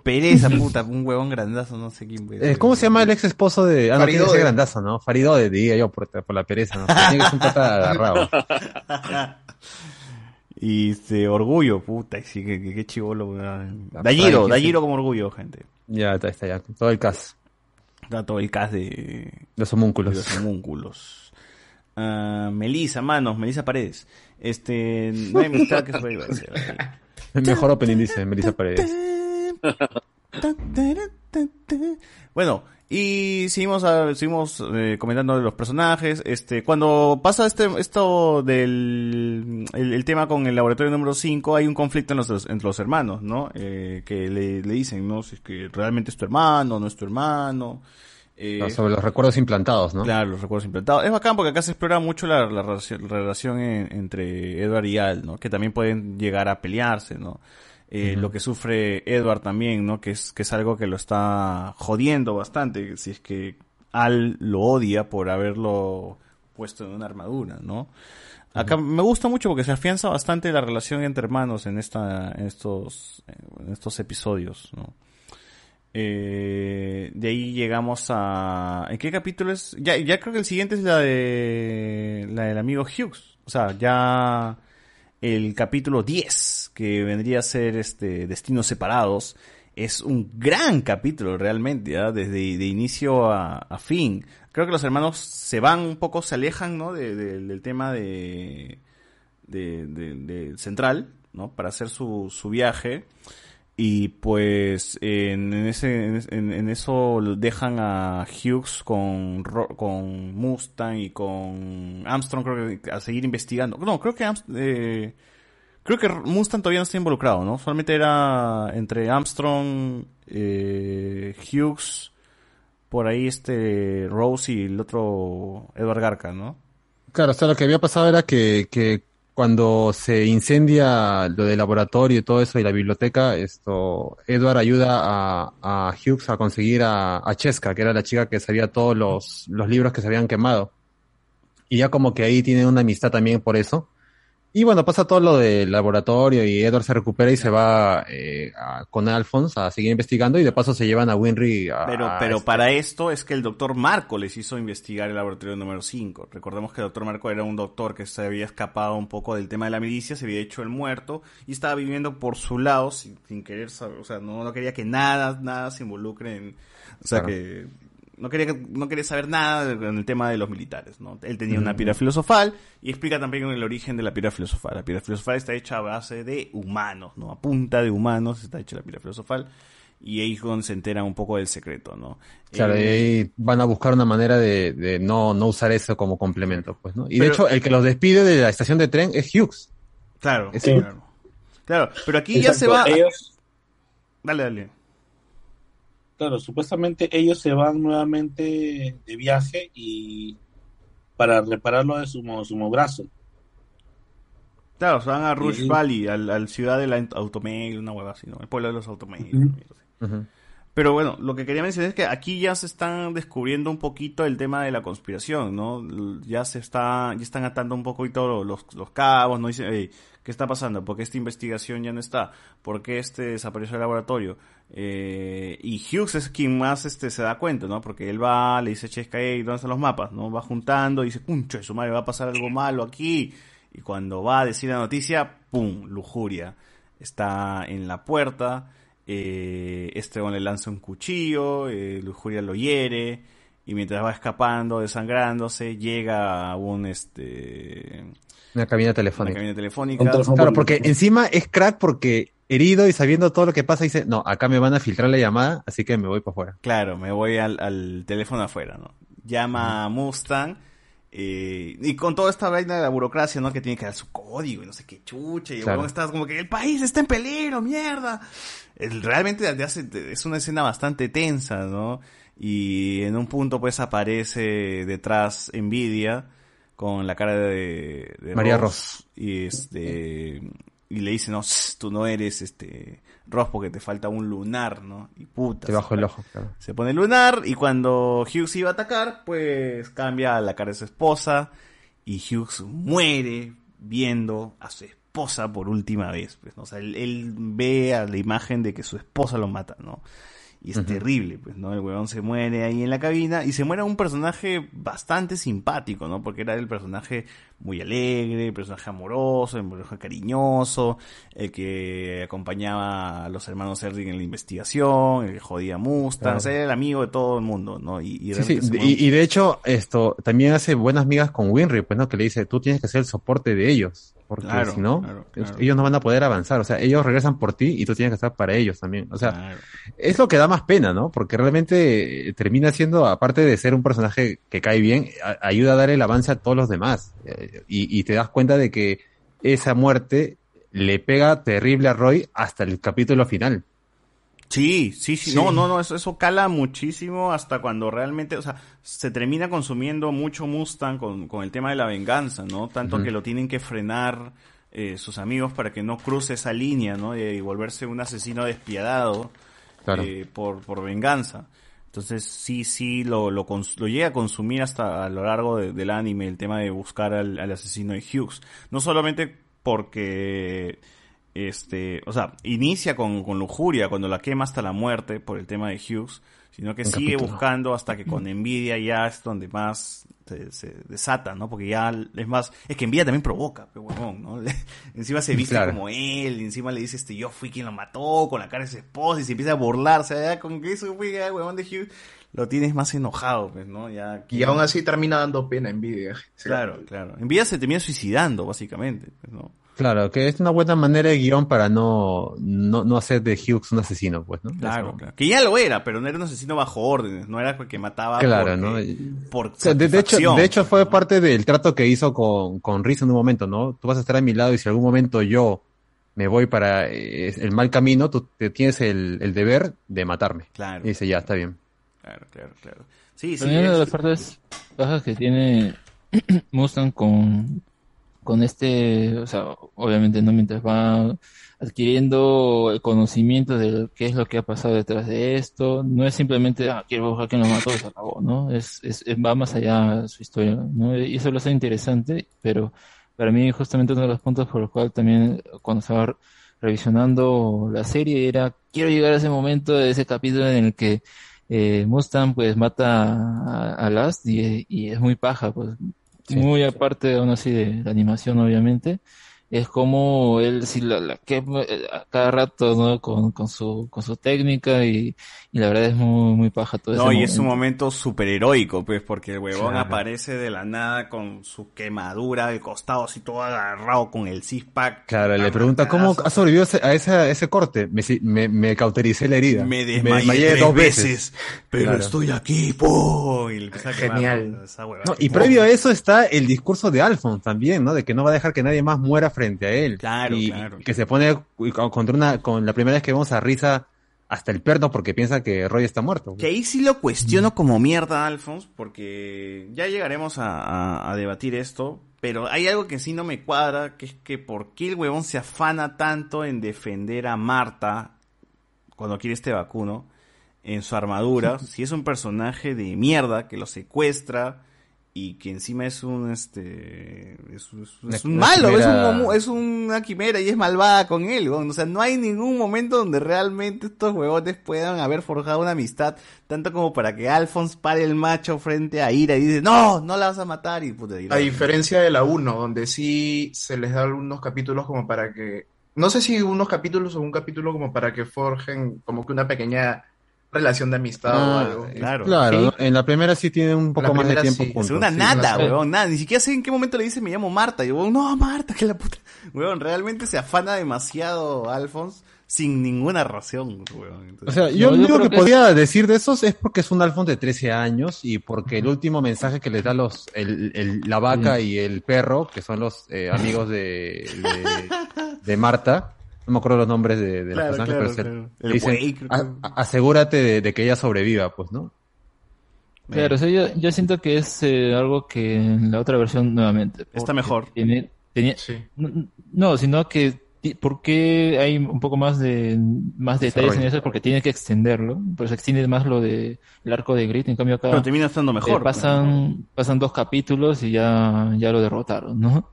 Pereza, puta, un huevón grandazo, no sé quién. Eh, ¿Cómo se llama el ex esposo de... Ah, no, tiene que ser grandazo, ¿no? Faridode, diría yo, por, por la pereza, ¿no? Tiene que ser un pata agarrado. Y este, Orgullo, puta, sí, qué, qué chivolo. Dayiro, Dayiro como Orgullo, gente. Ya, está, está, ya, todo el cas. Está todo el cas de... Los homúnculos. Los homúnculos. Uh, Melissa, manos, Melissa Paredes. Este, no hay amistad que suele ser. El mejor opening dice Melissa Paredes. Bueno, y seguimos a, seguimos eh, comentando los personajes. Este, cuando pasa este esto del el, el tema con el laboratorio número cinco, hay un conflicto en los, entre los hermanos, ¿no? Eh, que le, le dicen, ¿no? Si es que realmente es tu hermano, no es tu hermano. Eh, sobre los recuerdos implantados, ¿no? Claro, los recuerdos implantados. Es bacán porque acá se explora mucho la, la relación, la relación en, entre Edward y Al, ¿no? Que también pueden llegar a pelearse, ¿no? Eh, uh-huh. Lo que sufre Edward también, ¿no? Que es, que es algo que lo está jodiendo bastante, si es que Al lo odia por haberlo puesto en una armadura, ¿no? Acá uh-huh. me gusta mucho porque se afianza bastante la relación entre hermanos en esta, en estos, en estos episodios, ¿no? Eh, de ahí llegamos a... ¿En qué capítulo es? Ya, ya creo que el siguiente es la de... La del amigo Hughes. O sea, ya... El capítulo diez, que vendría a ser este Destinos Separados, es un gran capítulo realmente, ¿eh? Desde de inicio a, a fin. Creo que los hermanos se van un poco, se alejan, ¿no? de, de, del tema de, de, de, de Central, ¿no? Para hacer su, su viaje. Y pues en, en, ese, en, en eso dejan a Hughes con, con Mustang y con Armstrong, creo que a seguir investigando. No, creo que Amst- eh, creo que Mustang todavía no está involucrado, ¿no? Solamente era entre Armstrong, eh, Hughes, por ahí este Rose y el otro Edward Garca, ¿no? Claro, o sea, lo que había pasado era que... que... cuando se incendia lo del laboratorio y todo eso y la biblioteca, esto Edward ayuda a, a Hughes a conseguir a, a Cheska, que era la chica que sabía todos los, los libros que se habían quemado. y ya como que ahí tienen una amistad también por eso. Y bueno, pasa todo lo del laboratorio y Edward se recupera y se va eh, a, con Alphonse a seguir investigando y de paso se llevan a Winry a... Pero, pero a... para esto es que el doctor Marco les hizo investigar el laboratorio número cinco. Recordemos que el doctor Marco era un doctor que se había escapado un poco del tema de la milicia, se había hecho el muerto y estaba viviendo por su lado sin, sin querer saber, o sea, no, no quería que nada, nada se involucre en... O sea, claro. que... No quería, no quería saber nada en el tema de los militares, ¿no? Él tenía una pira filosofal y explica también el origen de la pira filosofal. La pira filosofal está hecha a base de humanos, ¿no? A punta de humanos está hecha la pira filosofal y ahí se entera un poco del secreto, ¿no? Claro, eh, y ahí van a buscar una manera de, de no, no usar eso como complemento, pues, ¿no? Y pero, de hecho, el que los despide de la estación de tren es Hughes. Claro, es sí. claro. Claro, pero aquí Exacto. ya se va... Ellos... Dale, dale. Claro, supuestamente ellos se van nuevamente de viaje y para repararlo de su, su brazo. Claro, se van a Rush sí. Valley, al, al ciudad de la Automail, una huevada así, ¿no? El pueblo de los Automail. Uh-huh. Uh-huh. Pero bueno, lo que quería mencionar es que aquí ya se están descubriendo un poquito el tema de la conspiración, ¿no? Ya se está, ya están atando un poquito los, los cabos, ¿no? Dicen, hey, ¿qué está pasando? ¿Por qué esta investigación ya no está? ¿Por qué este desapareció del laboratorio? Eh, y Hughes es quien más este se da cuenta, ¿no? Porque él va, le dice a Chesca, hey, ¿dónde están los mapas? ¿No? Va juntando y dice, ¡cuncho, su madre, va a pasar algo malo aquí! Y cuando va a decir la noticia, ¡pum! Lujuria. Está en la puerta, eh, este le lanza un cuchillo, eh, Lujuria lo hiere, y mientras va escapando, desangrándose, llega a un... este Una cabina telefónica. Una cabina telefónica. Claro, porque encima es crack porque herido y sabiendo todo lo que pasa dice, no, acá me van a filtrar la llamada, así que me voy para afuera. Claro, me voy al, al teléfono afuera, ¿no? Llama a Mustang eh, y con toda esta vaina de la burocracia, ¿no? Que tiene que dar su código y no sé qué chucha. Y claro. Estás como que el país está en peligro, mierda. Realmente es una escena bastante tensa, ¿no? Y en un punto pues aparece detrás Nvidia con la cara de, de María Ross, Ross. Y este y le dice, no, tú no eres este Ross porque te falta un lunar, ¿no? Y puta. Te bajo el ojo, claro. Se pone el lunar y cuando Hughes iba a atacar, pues cambia a la cara de su esposa y Hughes muere viendo a su esposa por última vez, pues, ¿no? O sea, él, él ve a la imagen de que su esposa lo mata, ¿no? Y es uh-huh. terrible, pues, ¿no? El huevón se muere ahí en la cabina y se muere un personaje bastante simpático, ¿no? Porque era el personaje muy alegre, el personaje amoroso, el personaje cariñoso, el que acompañaba a los hermanos Elric en la investigación, el que jodía a Mustang, claro. O sea, era el amigo de todo el mundo, ¿no? Y, y, sí, sí. y, y de hecho, esto también hace buenas migas con Winry, pues, ¿no? Que le dice, tú tienes que ser el soporte de ellos. Porque claro, si no, claro, claro. ellos no van a poder avanzar. O sea, ellos regresan por ti y tú tienes que estar para ellos también. O sea, claro. es lo que da más pena, ¿no? Porque realmente termina siendo, aparte de ser un personaje que cae bien, a- ayuda a dar el avance a todos los demás. Y-, y te das cuenta de que esa muerte le pega terrible a Roy hasta el capítulo final. Sí, sí, sí, sí. No, no, no, eso, eso cala muchísimo hasta cuando realmente, o sea, se termina consumiendo mucho Mustang con, con el tema de la venganza, ¿no? Tanto uh-huh. que lo tienen que frenar eh, sus amigos para que no cruce esa línea, ¿no? Y, y volverse un asesino despiadado claro. eh, por, por venganza. Entonces, sí, sí, lo, lo, cons- lo llega a consumir hasta a lo largo de, del anime, el tema de buscar al, al asesino de Hughes. No solamente porque... Este, o sea, inicia con, con lujuria cuando la quema hasta la muerte por el tema de Hughes, sino que el sigue capítulo. Buscando hasta que con Nvidia ya es donde más se, se desata, ¿no? Porque ya es más, es que Nvidia también provoca, pero bueno, ¿no? Le, encima se viste claro. como él, encima le dice este, yo fui quien lo mató, con la cara de su esposa y se empieza a burlarse, ya con que eso fue ya, huevón de Hughes, lo tienes más enojado, pues, ¿no? Ya aquí... Y aún así termina dando pena Nvidia. Claro, sí. claro. Nvidia se termina suicidando, básicamente, pues, ¿no? Claro, que es una buena manera de guión para no, no, no hacer de Hughes un asesino, pues, ¿no? Claro, claro. Que ya lo era, pero no era un asesino bajo órdenes, no era porque mataba claro, porque, ¿no? por o sea, de, de hecho, de hecho fue ¿no? parte del trato que hizo con, con Riz en un momento, ¿no? Tú vas a estar a mi lado y si en algún momento yo me voy para eh, el mal camino, tú te tienes el, el deber de matarme. Claro. Y dice, ya, está bien. Claro, claro, claro. Sí, sí. Una de las partes bajas que tiene Mustang con... con este, o sea, obviamente no, mientras va adquiriendo el conocimiento de qué es lo que ha pasado detrás de esto, no es simplemente, ah, quiero buscar quién lo mató y se acabó, ¿no? Es, es, va más allá su historia, ¿no? Y eso lo hace interesante, pero para mí justamente uno de los puntos por los cuales también cuando estaba revisionando la serie era, quiero llegar a ese momento de ese capítulo en el que eh, Mustang pues mata a, a Lust y, y es muy paja, pues. Sí, muy aparte aún así de la animación, obviamente, es como él si la, la que a cada rato, ¿no? Con, con su con su técnica y, y la verdad es muy muy paja todo eso. No, y momento. Es un momento super heroico, pues, porque el huevón claro. aparece de la nada con su quemadura del costado así todo agarrado con el six-pack. Claro, le pregunta cómo ha sobrevivido a ese, a ese corte. Me, me, me cautericé la herida. Me desmayé, me desmayé dos veces, veces pero claro. estoy aquí, po. Y le empieza a quemar. Genial. Esa hueva no, y po. Previo a eso está el discurso de Alphonse también, ¿no? De que no va a dejar que nadie más muera frente a él. Claro, y, claro. Que se pone contra una, con la primera vez que vemos a Riza hasta el perno porque piensa que Roy está muerto. Que ahí sí lo cuestiono como mierda, Alphonse, porque ya llegaremos a, a, a debatir esto, pero hay algo que sí no me cuadra, que es que por qué el huevón se afana tanto en defender a Marta cuando quiere este vacuno en su armadura, si es un personaje de mierda que lo secuestra y que encima es un este es, es, es un malo, quimera. es un es una quimera y es malvada con él, ¿no? O sea, no hay ningún momento donde realmente estos huevotes puedan haber forjado una amistad tanto como para que Alphonse pare el macho frente a Ira y dice, "No, no la vas a matar", y puta, Ira. A diferencia de la uno, donde sí se les da algunos capítulos como para que no sé si unos capítulos o un capítulo como para que forjen como que una pequeña relación de amistad ah, o algo. Claro, claro ¿sí? En la primera sí tiene un poco más de tiempo. Sí. En la segunda sí, nada, sí. weón, nada. Ni siquiera sé en qué momento le dice, me llamo Marta. Y yo, no, Marta, que la puta. Weón, realmente se afana demasiado Alphonse sin ninguna razón, weón. Entonces, o sea, yo lo no, que, que podría es... decir de esos es porque es un Alphonse de trece años y porque el último mensaje que les da los el, el, la vaca mm. y el perro, que son los eh, amigos de, de, de Marta, no me acuerdo los nombres de, de claro, los personajes, claro, pero se, claro. dicen, a, a, asegúrate de, de que ella sobreviva, pues, ¿no? Claro, eh. o sea, yo, yo siento que es eh, algo que en la otra versión, nuevamente... Está mejor. Tiene, tenía, sí. no, no, sino que... porque hay un poco más de más detalles en eso, porque tienes que extenderlo, pero se extiende más lo de el arco de Greed, en cambio acá... Pero termina estando mejor. Eh, pasan, pero... pasan dos capítulos y ya, ya lo derrotaron, ¿no?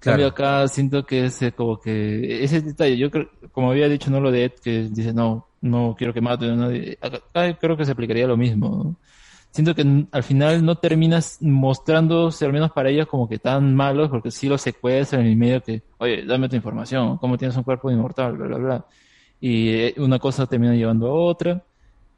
Claro. Acá siento que es eh, como que ese detalle, yo creo, como había dicho, no lo de Ed, que dice, no, no quiero que mate a nadie, acá, acá creo que se aplicaría lo mismo, ¿no? Siento que n- al final no terminas mostrándose, al menos para ellos, como que tan malos, porque sí los secuestran y medio que, oye, dame tu información, cómo tienes un cuerpo inmortal, bla, bla, bla. Y eh, una cosa termina llevando a otra,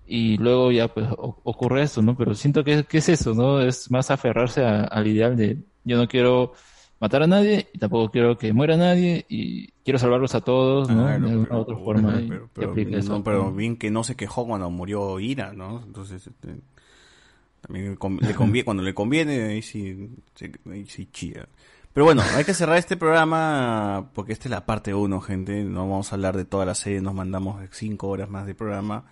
y luego ya pues o- ocurre eso, ¿no? Pero siento que, que es eso, ¿no? Es más aferrarse a, al ideal de, yo no quiero... matar a nadie y tampoco quiero que muera nadie y quiero salvarlos a todos, ¿no? Ah, no, de alguna otra forma. Pero, pero, pero, aplica no, eso. Pero bien que no se quejó cuando murió Ira, ¿no? Entonces este, también le conviene, cuando le conviene ahí sí, ahí sí chía. Pero bueno, hay que cerrar este programa porque esta es la parte uno, gente. No vamos a hablar de toda la serie, nos mandamos cinco horas más de programa.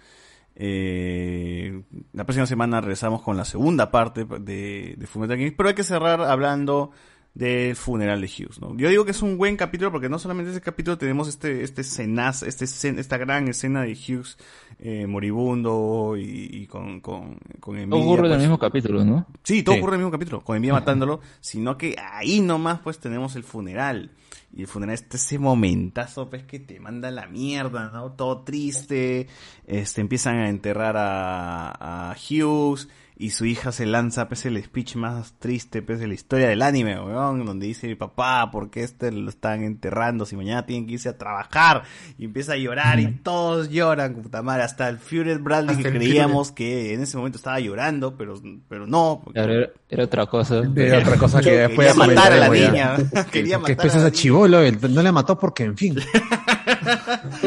Eh, la próxima semana regresamos con la segunda parte de, de Fullmetal Alchemist, pero hay que cerrar hablando del funeral de Hughes, ¿no? Yo digo que es un buen capítulo porque no solamente ese capítulo tenemos este este escenazo, este esta gran escena de Hughes eh, moribundo y, y con con con Envy. Todo ocurre pues, en el mismo capítulo, ¿no? Sí, todo sí. ocurre en el mismo capítulo, con Envy matándolo, sino que ahí nomás pues tenemos el funeral. Y el funeral este ese momentazo pues que te manda la mierda, ¿no? Todo triste. Este empiezan a enterrar a a Hughes. Y su hija se lanza, pese el speech más triste, pese la historia del anime, weón, donde dice, papá, ¿por qué este lo están enterrando? Si mañana tienen que irse a trabajar. Y empieza a llorar y todos lloran, puta madre. Hasta el Fury Bradley, hasta que creíamos Fury. Que en ese momento estaba llorando, pero, pero no. Porque... Era, era otra cosa. Era otra cosa que después... Quería matar a la niña. Quería matar a la niña. Que chivolo, no la mató porque, en fin...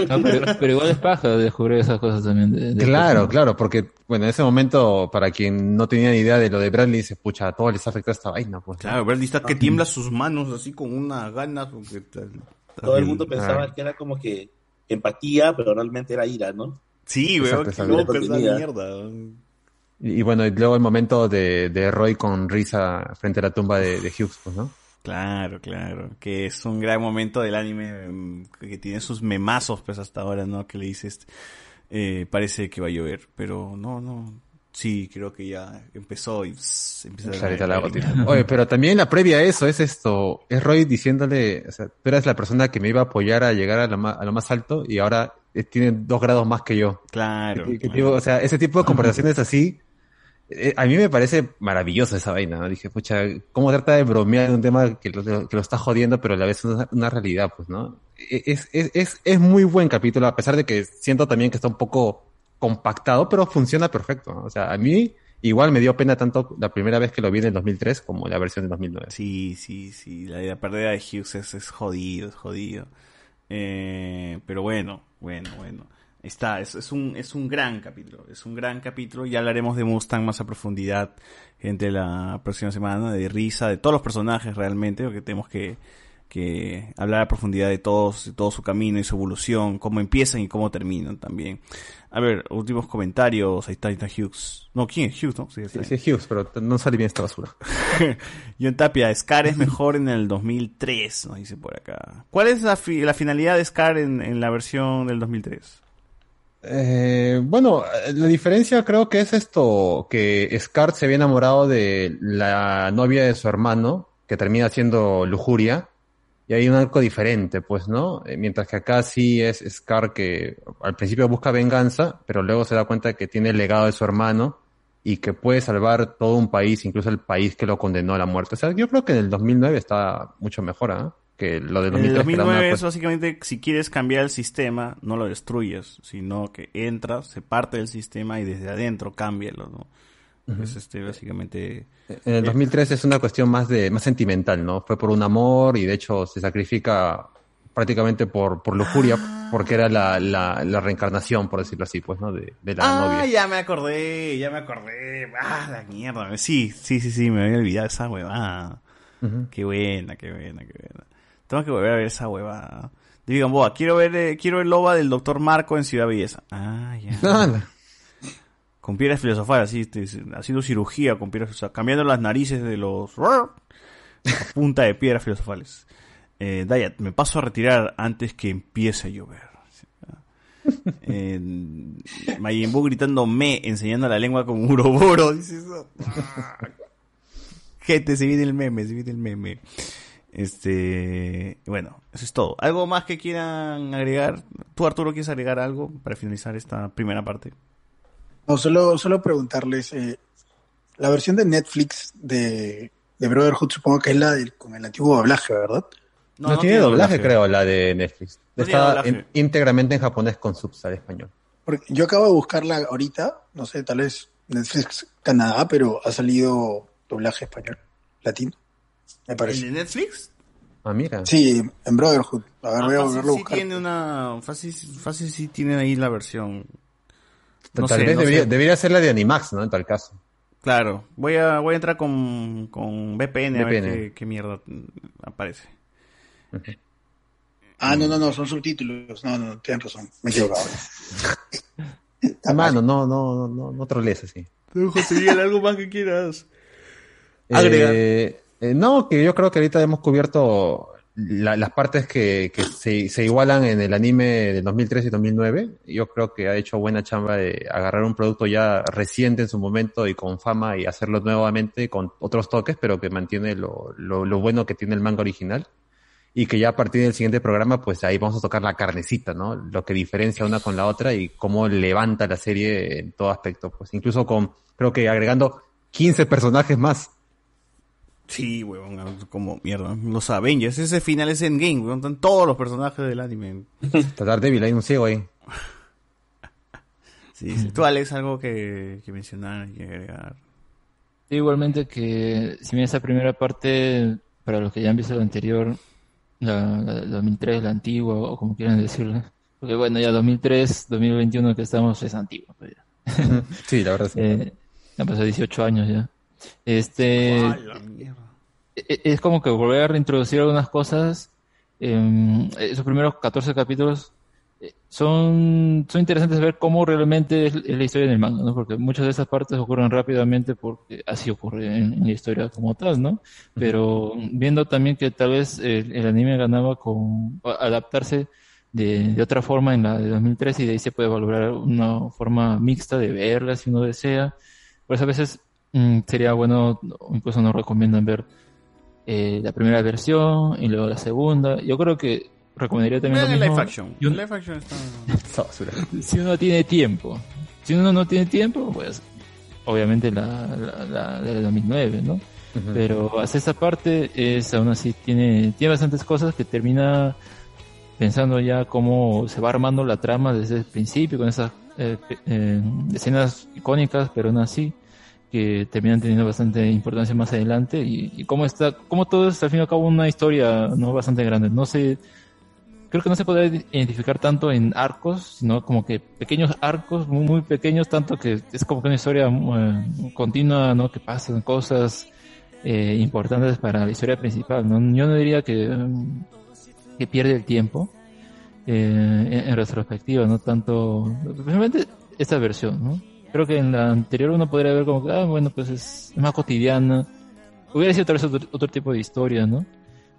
No, pero, pero igual es paja descubrir esas cosas también. De, de claro, persona. Claro, porque bueno, en ese momento, para quien no tenía ni idea de lo de Bradley, se pucha, a todos les afectó esta vaina. Pues, claro, ¿no? Bradley está que tiembla sus manos así con unas ganas. Porque... Todo el mundo pensaba ah. que era como que empatía, pero realmente era ira, ¿no? Sí, veo que luego pensaba mierda. Y, y bueno, y luego el momento de, de Roy con Riza frente a la tumba de, de Hughes, pues, ¿no? Claro, claro, que es un gran momento del anime, que tiene sus memazos pues hasta ahora, ¿no? Que le dices, eh, parece que va a llover, pero no, no, sí, creo que ya empezó y pss, empieza pues a la, la gotita. Oye, pero también la previa a eso es esto, es Roy diciéndole, o sea, tú eras la persona que me iba a apoyar a llegar a lo más, a lo más alto y ahora tiene dos grados más que yo. Claro. Que, que claro. Tipo, o sea, ese tipo de conversaciones así... A mí me parece maravillosa esa vaina, ¿no? Dije, pucha, ¿cómo trata de bromear en un tema que lo, que lo está jodiendo, pero a la vez es una, una realidad, pues, ¿no? Es, es, es, es muy buen capítulo, a pesar de que siento también que está un poco compactado, pero funciona perfecto, ¿no? O sea, a mí igual me dio pena tanto la primera vez que lo vi en el dos mil tres como la versión de dos mil nueve. Sí, sí, sí, la, la pérdida de Hughes es, es jodido, es jodido. Eh, pero bueno, bueno, bueno. Está, es, es un es un gran capítulo, es un gran capítulo, ya hablaremos de Mustang más a profundidad entre la próxima semana, de Riza, de todos los personajes realmente, porque tenemos que, que hablar a profundidad de todos, de todo su camino y su evolución, cómo empiezan y cómo terminan también. A ver, últimos comentarios, ahí está, ahí está Hughes. No, ¿quién es Hughes? No? Sí, sí, sí es Hughes, pero no sale bien esta basura. John Tapia, Scar es mejor en el dos mil tres, nos dice por acá. ¿Cuál es la, fi- la finalidad de Scar en, en la versión del dos mil tres? Eh, bueno, la diferencia creo que es esto, que Scar se había enamorado de la novia de su hermano, que termina siendo Lujuria, y hay un arco diferente, pues, ¿no? Eh, mientras que acá sí es Scar que al principio busca venganza, pero luego se da cuenta que tiene el legado de su hermano y que puede salvar todo un país, incluso el país que lo condenó a la muerte. O sea, yo creo que en el dos mil nueve está mucho mejor, ¿ah? ¿eh? Que lo del dos mil tres, el dos mil nueve es básicamente, si quieres cambiar el sistema, no lo destruyes, sino que entras, se parte del sistema y desde adentro cámbialo, ¿no? Uh-huh. Es este, básicamente... En el dos mil tres es una cuestión más de más sentimental, ¿no? Fue por un amor y de hecho se sacrifica prácticamente por, por lujuria, ah. porque era la, la, la reencarnación, por decirlo así, pues, ¿no? De, de la ah, novia. Ah, ya me acordé, ya me acordé. Ah, la mierda. Sí, sí, sí, sí, me había olvidado esa huevada. Uh-huh. Qué buena, qué buena, qué buena. Tengo que volver a ver esa huevada. Digan, boa, quiero ver eh, quiero el OVA del doctor Marco en Ciudad Belleza. Ah, ya. No, no. Con piedras filosofal, así, haciendo cirugía con piedras, o sea, cambiando las narices de los a punta de piedras filosofales. Eh, Dayat, me paso a retirar antes que empiece a llover. Eh, Majin Buu gritando me, enseñando la lengua como Uroboro. Dice eso. Gente, se viene el meme, se viene el meme. Este, bueno, eso es todo. ¿Algo más que quieran agregar? ¿Tú, Arturo, quieres agregar algo para finalizar esta primera parte? No, solo, solo preguntarles, eh, la versión de Netflix de, de Brotherhood supongo que es la del, con el antiguo doblaje, ¿verdad? No, no, no tiene, tiene doblaje, doblaje, creo, la de Netflix. No está en, íntegramente en japonés con subs al español. Porque yo acabo de buscarla ahorita, no sé, tal vez Netflix Canadá, pero ha salido doblaje español, latino. Me parece. ¿El de Netflix? Ah, mira. Sí, en Brotherhood. A ver, ah, voy a volverlo a buscar. Sí tiene una... Fácil, fácil sí tiene ahí la versión. No tal sé, vez no debería, debería ser la de Animax, ¿no? En tal caso. Claro. Voy a, voy a entrar con, con V P N, V P N a ver qué, qué mierda aparece. Okay. Ah, no, no, no. Son subtítulos. No, no, tienes razón. Me he equivocado. Mano, no, no, no, no, no trolees así. José Miguel, algo más que quieras. Agrega. Eh... Eh, no, que yo creo que ahorita hemos cubierto la, las partes que, que se, se igualan en el anime del dos mil tres y dos mil nueve. Yo creo que ha hecho buena chamba de agarrar un producto ya reciente en su momento y con fama y hacerlo nuevamente con otros toques, pero que mantiene lo, lo, lo bueno que tiene el manga original. Y que ya a partir del siguiente programa, pues ahí vamos a tocar la carnecita, ¿no? Lo que diferencia una con la otra y cómo levanta la serie en todo aspecto. Pues incluso con, creo que agregando quince personajes más. Sí, huevón, como mierda. Los Avengers, ese final es Endgame, huevón. Están todos los personajes del anime. Tratar débil, hay un ciego ahí. Sí, sí. Tú, Alex, algo que, que mencionar, que agregar. Igualmente que, si bien esa primera parte, para los que ya han visto lo anterior, la, la dos mil tres, la antigua, o como quieran decirla. Porque bueno, ya dos mil tres, dos mil veintiuno que estamos es antigua. Pues ya. Sí, la verdad sí. Eh, han pasado dieciocho años ya. Este es como que volver a reintroducir algunas cosas. Eh, esos primeros catorce capítulos son, son interesantes ver cómo realmente es, es la historia en el manga, ¿no? Porque muchas de esas partes ocurren rápidamente porque así ocurre en, en la historia como tal, ¿no? Pero viendo también que tal vez el, el anime ganaba con adaptarse de, de otra forma en la de dos mil tres, y de ahí se puede valorar una forma mixta de verla si uno desea. Por eso a veces mmm, sería bueno, incluso nos recomiendan ver eh, la primera versión y luego la segunda. Yo creo que recomendaría también lo mismo. Action. Un... action está... si uno tiene tiempo. Si uno no tiene tiempo, pues obviamente la, la, la, la de dos mil nueve, ¿no? Uh-huh. Pero hasta esta parte es, aún así tiene, tiene bastantes cosas que termina pensando ya cómo se va armando la trama desde el principio, con esas eh, eh, escenas icónicas, pero aún así que terminan teniendo bastante importancia más adelante, y, y cómo está, cómo todo es al fin y al cabo una historia, ¿no? Bastante grande. No sé, creo que no se podría identificar tanto en arcos, sino como que pequeños arcos, muy, muy pequeños, tanto que es como que una historia eh, continua, ¿no? Que pasan cosas eh, importantes para la historia principal, ¿no? Yo no diría que, que pierde el tiempo eh, en, en retrospectiva, no tanto, realmente esta versión, ¿no? Creo que en la anterior uno podría ver como que, ah, bueno, pues es más cotidiana. Hubiera sido tal vez otro, otro tipo de historia, ¿no?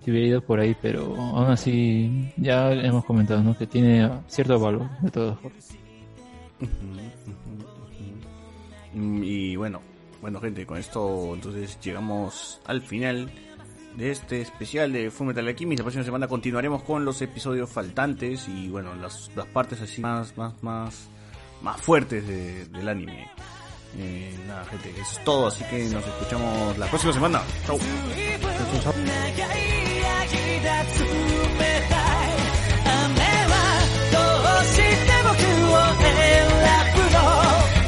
Que hubiera ido por ahí, pero aún así ya hemos comentado, ¿no? Que tiene cierto valor de todas formas. Y bueno, bueno gente, con esto entonces llegamos al final de este especial de Fullmetal Alchemist. La próxima semana continuaremos con los episodios faltantes y bueno, las, las partes así más más más más fuertes de, del anime. Eh, nada gente, eso es todo, así que nos escuchamos la próxima semana. Chau. Chau, chau, chau.「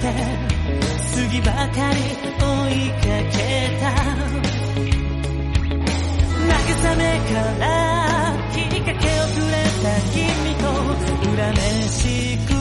杉ばかり追いかけた」「慰めからきっかけをくれた君と恨めしく」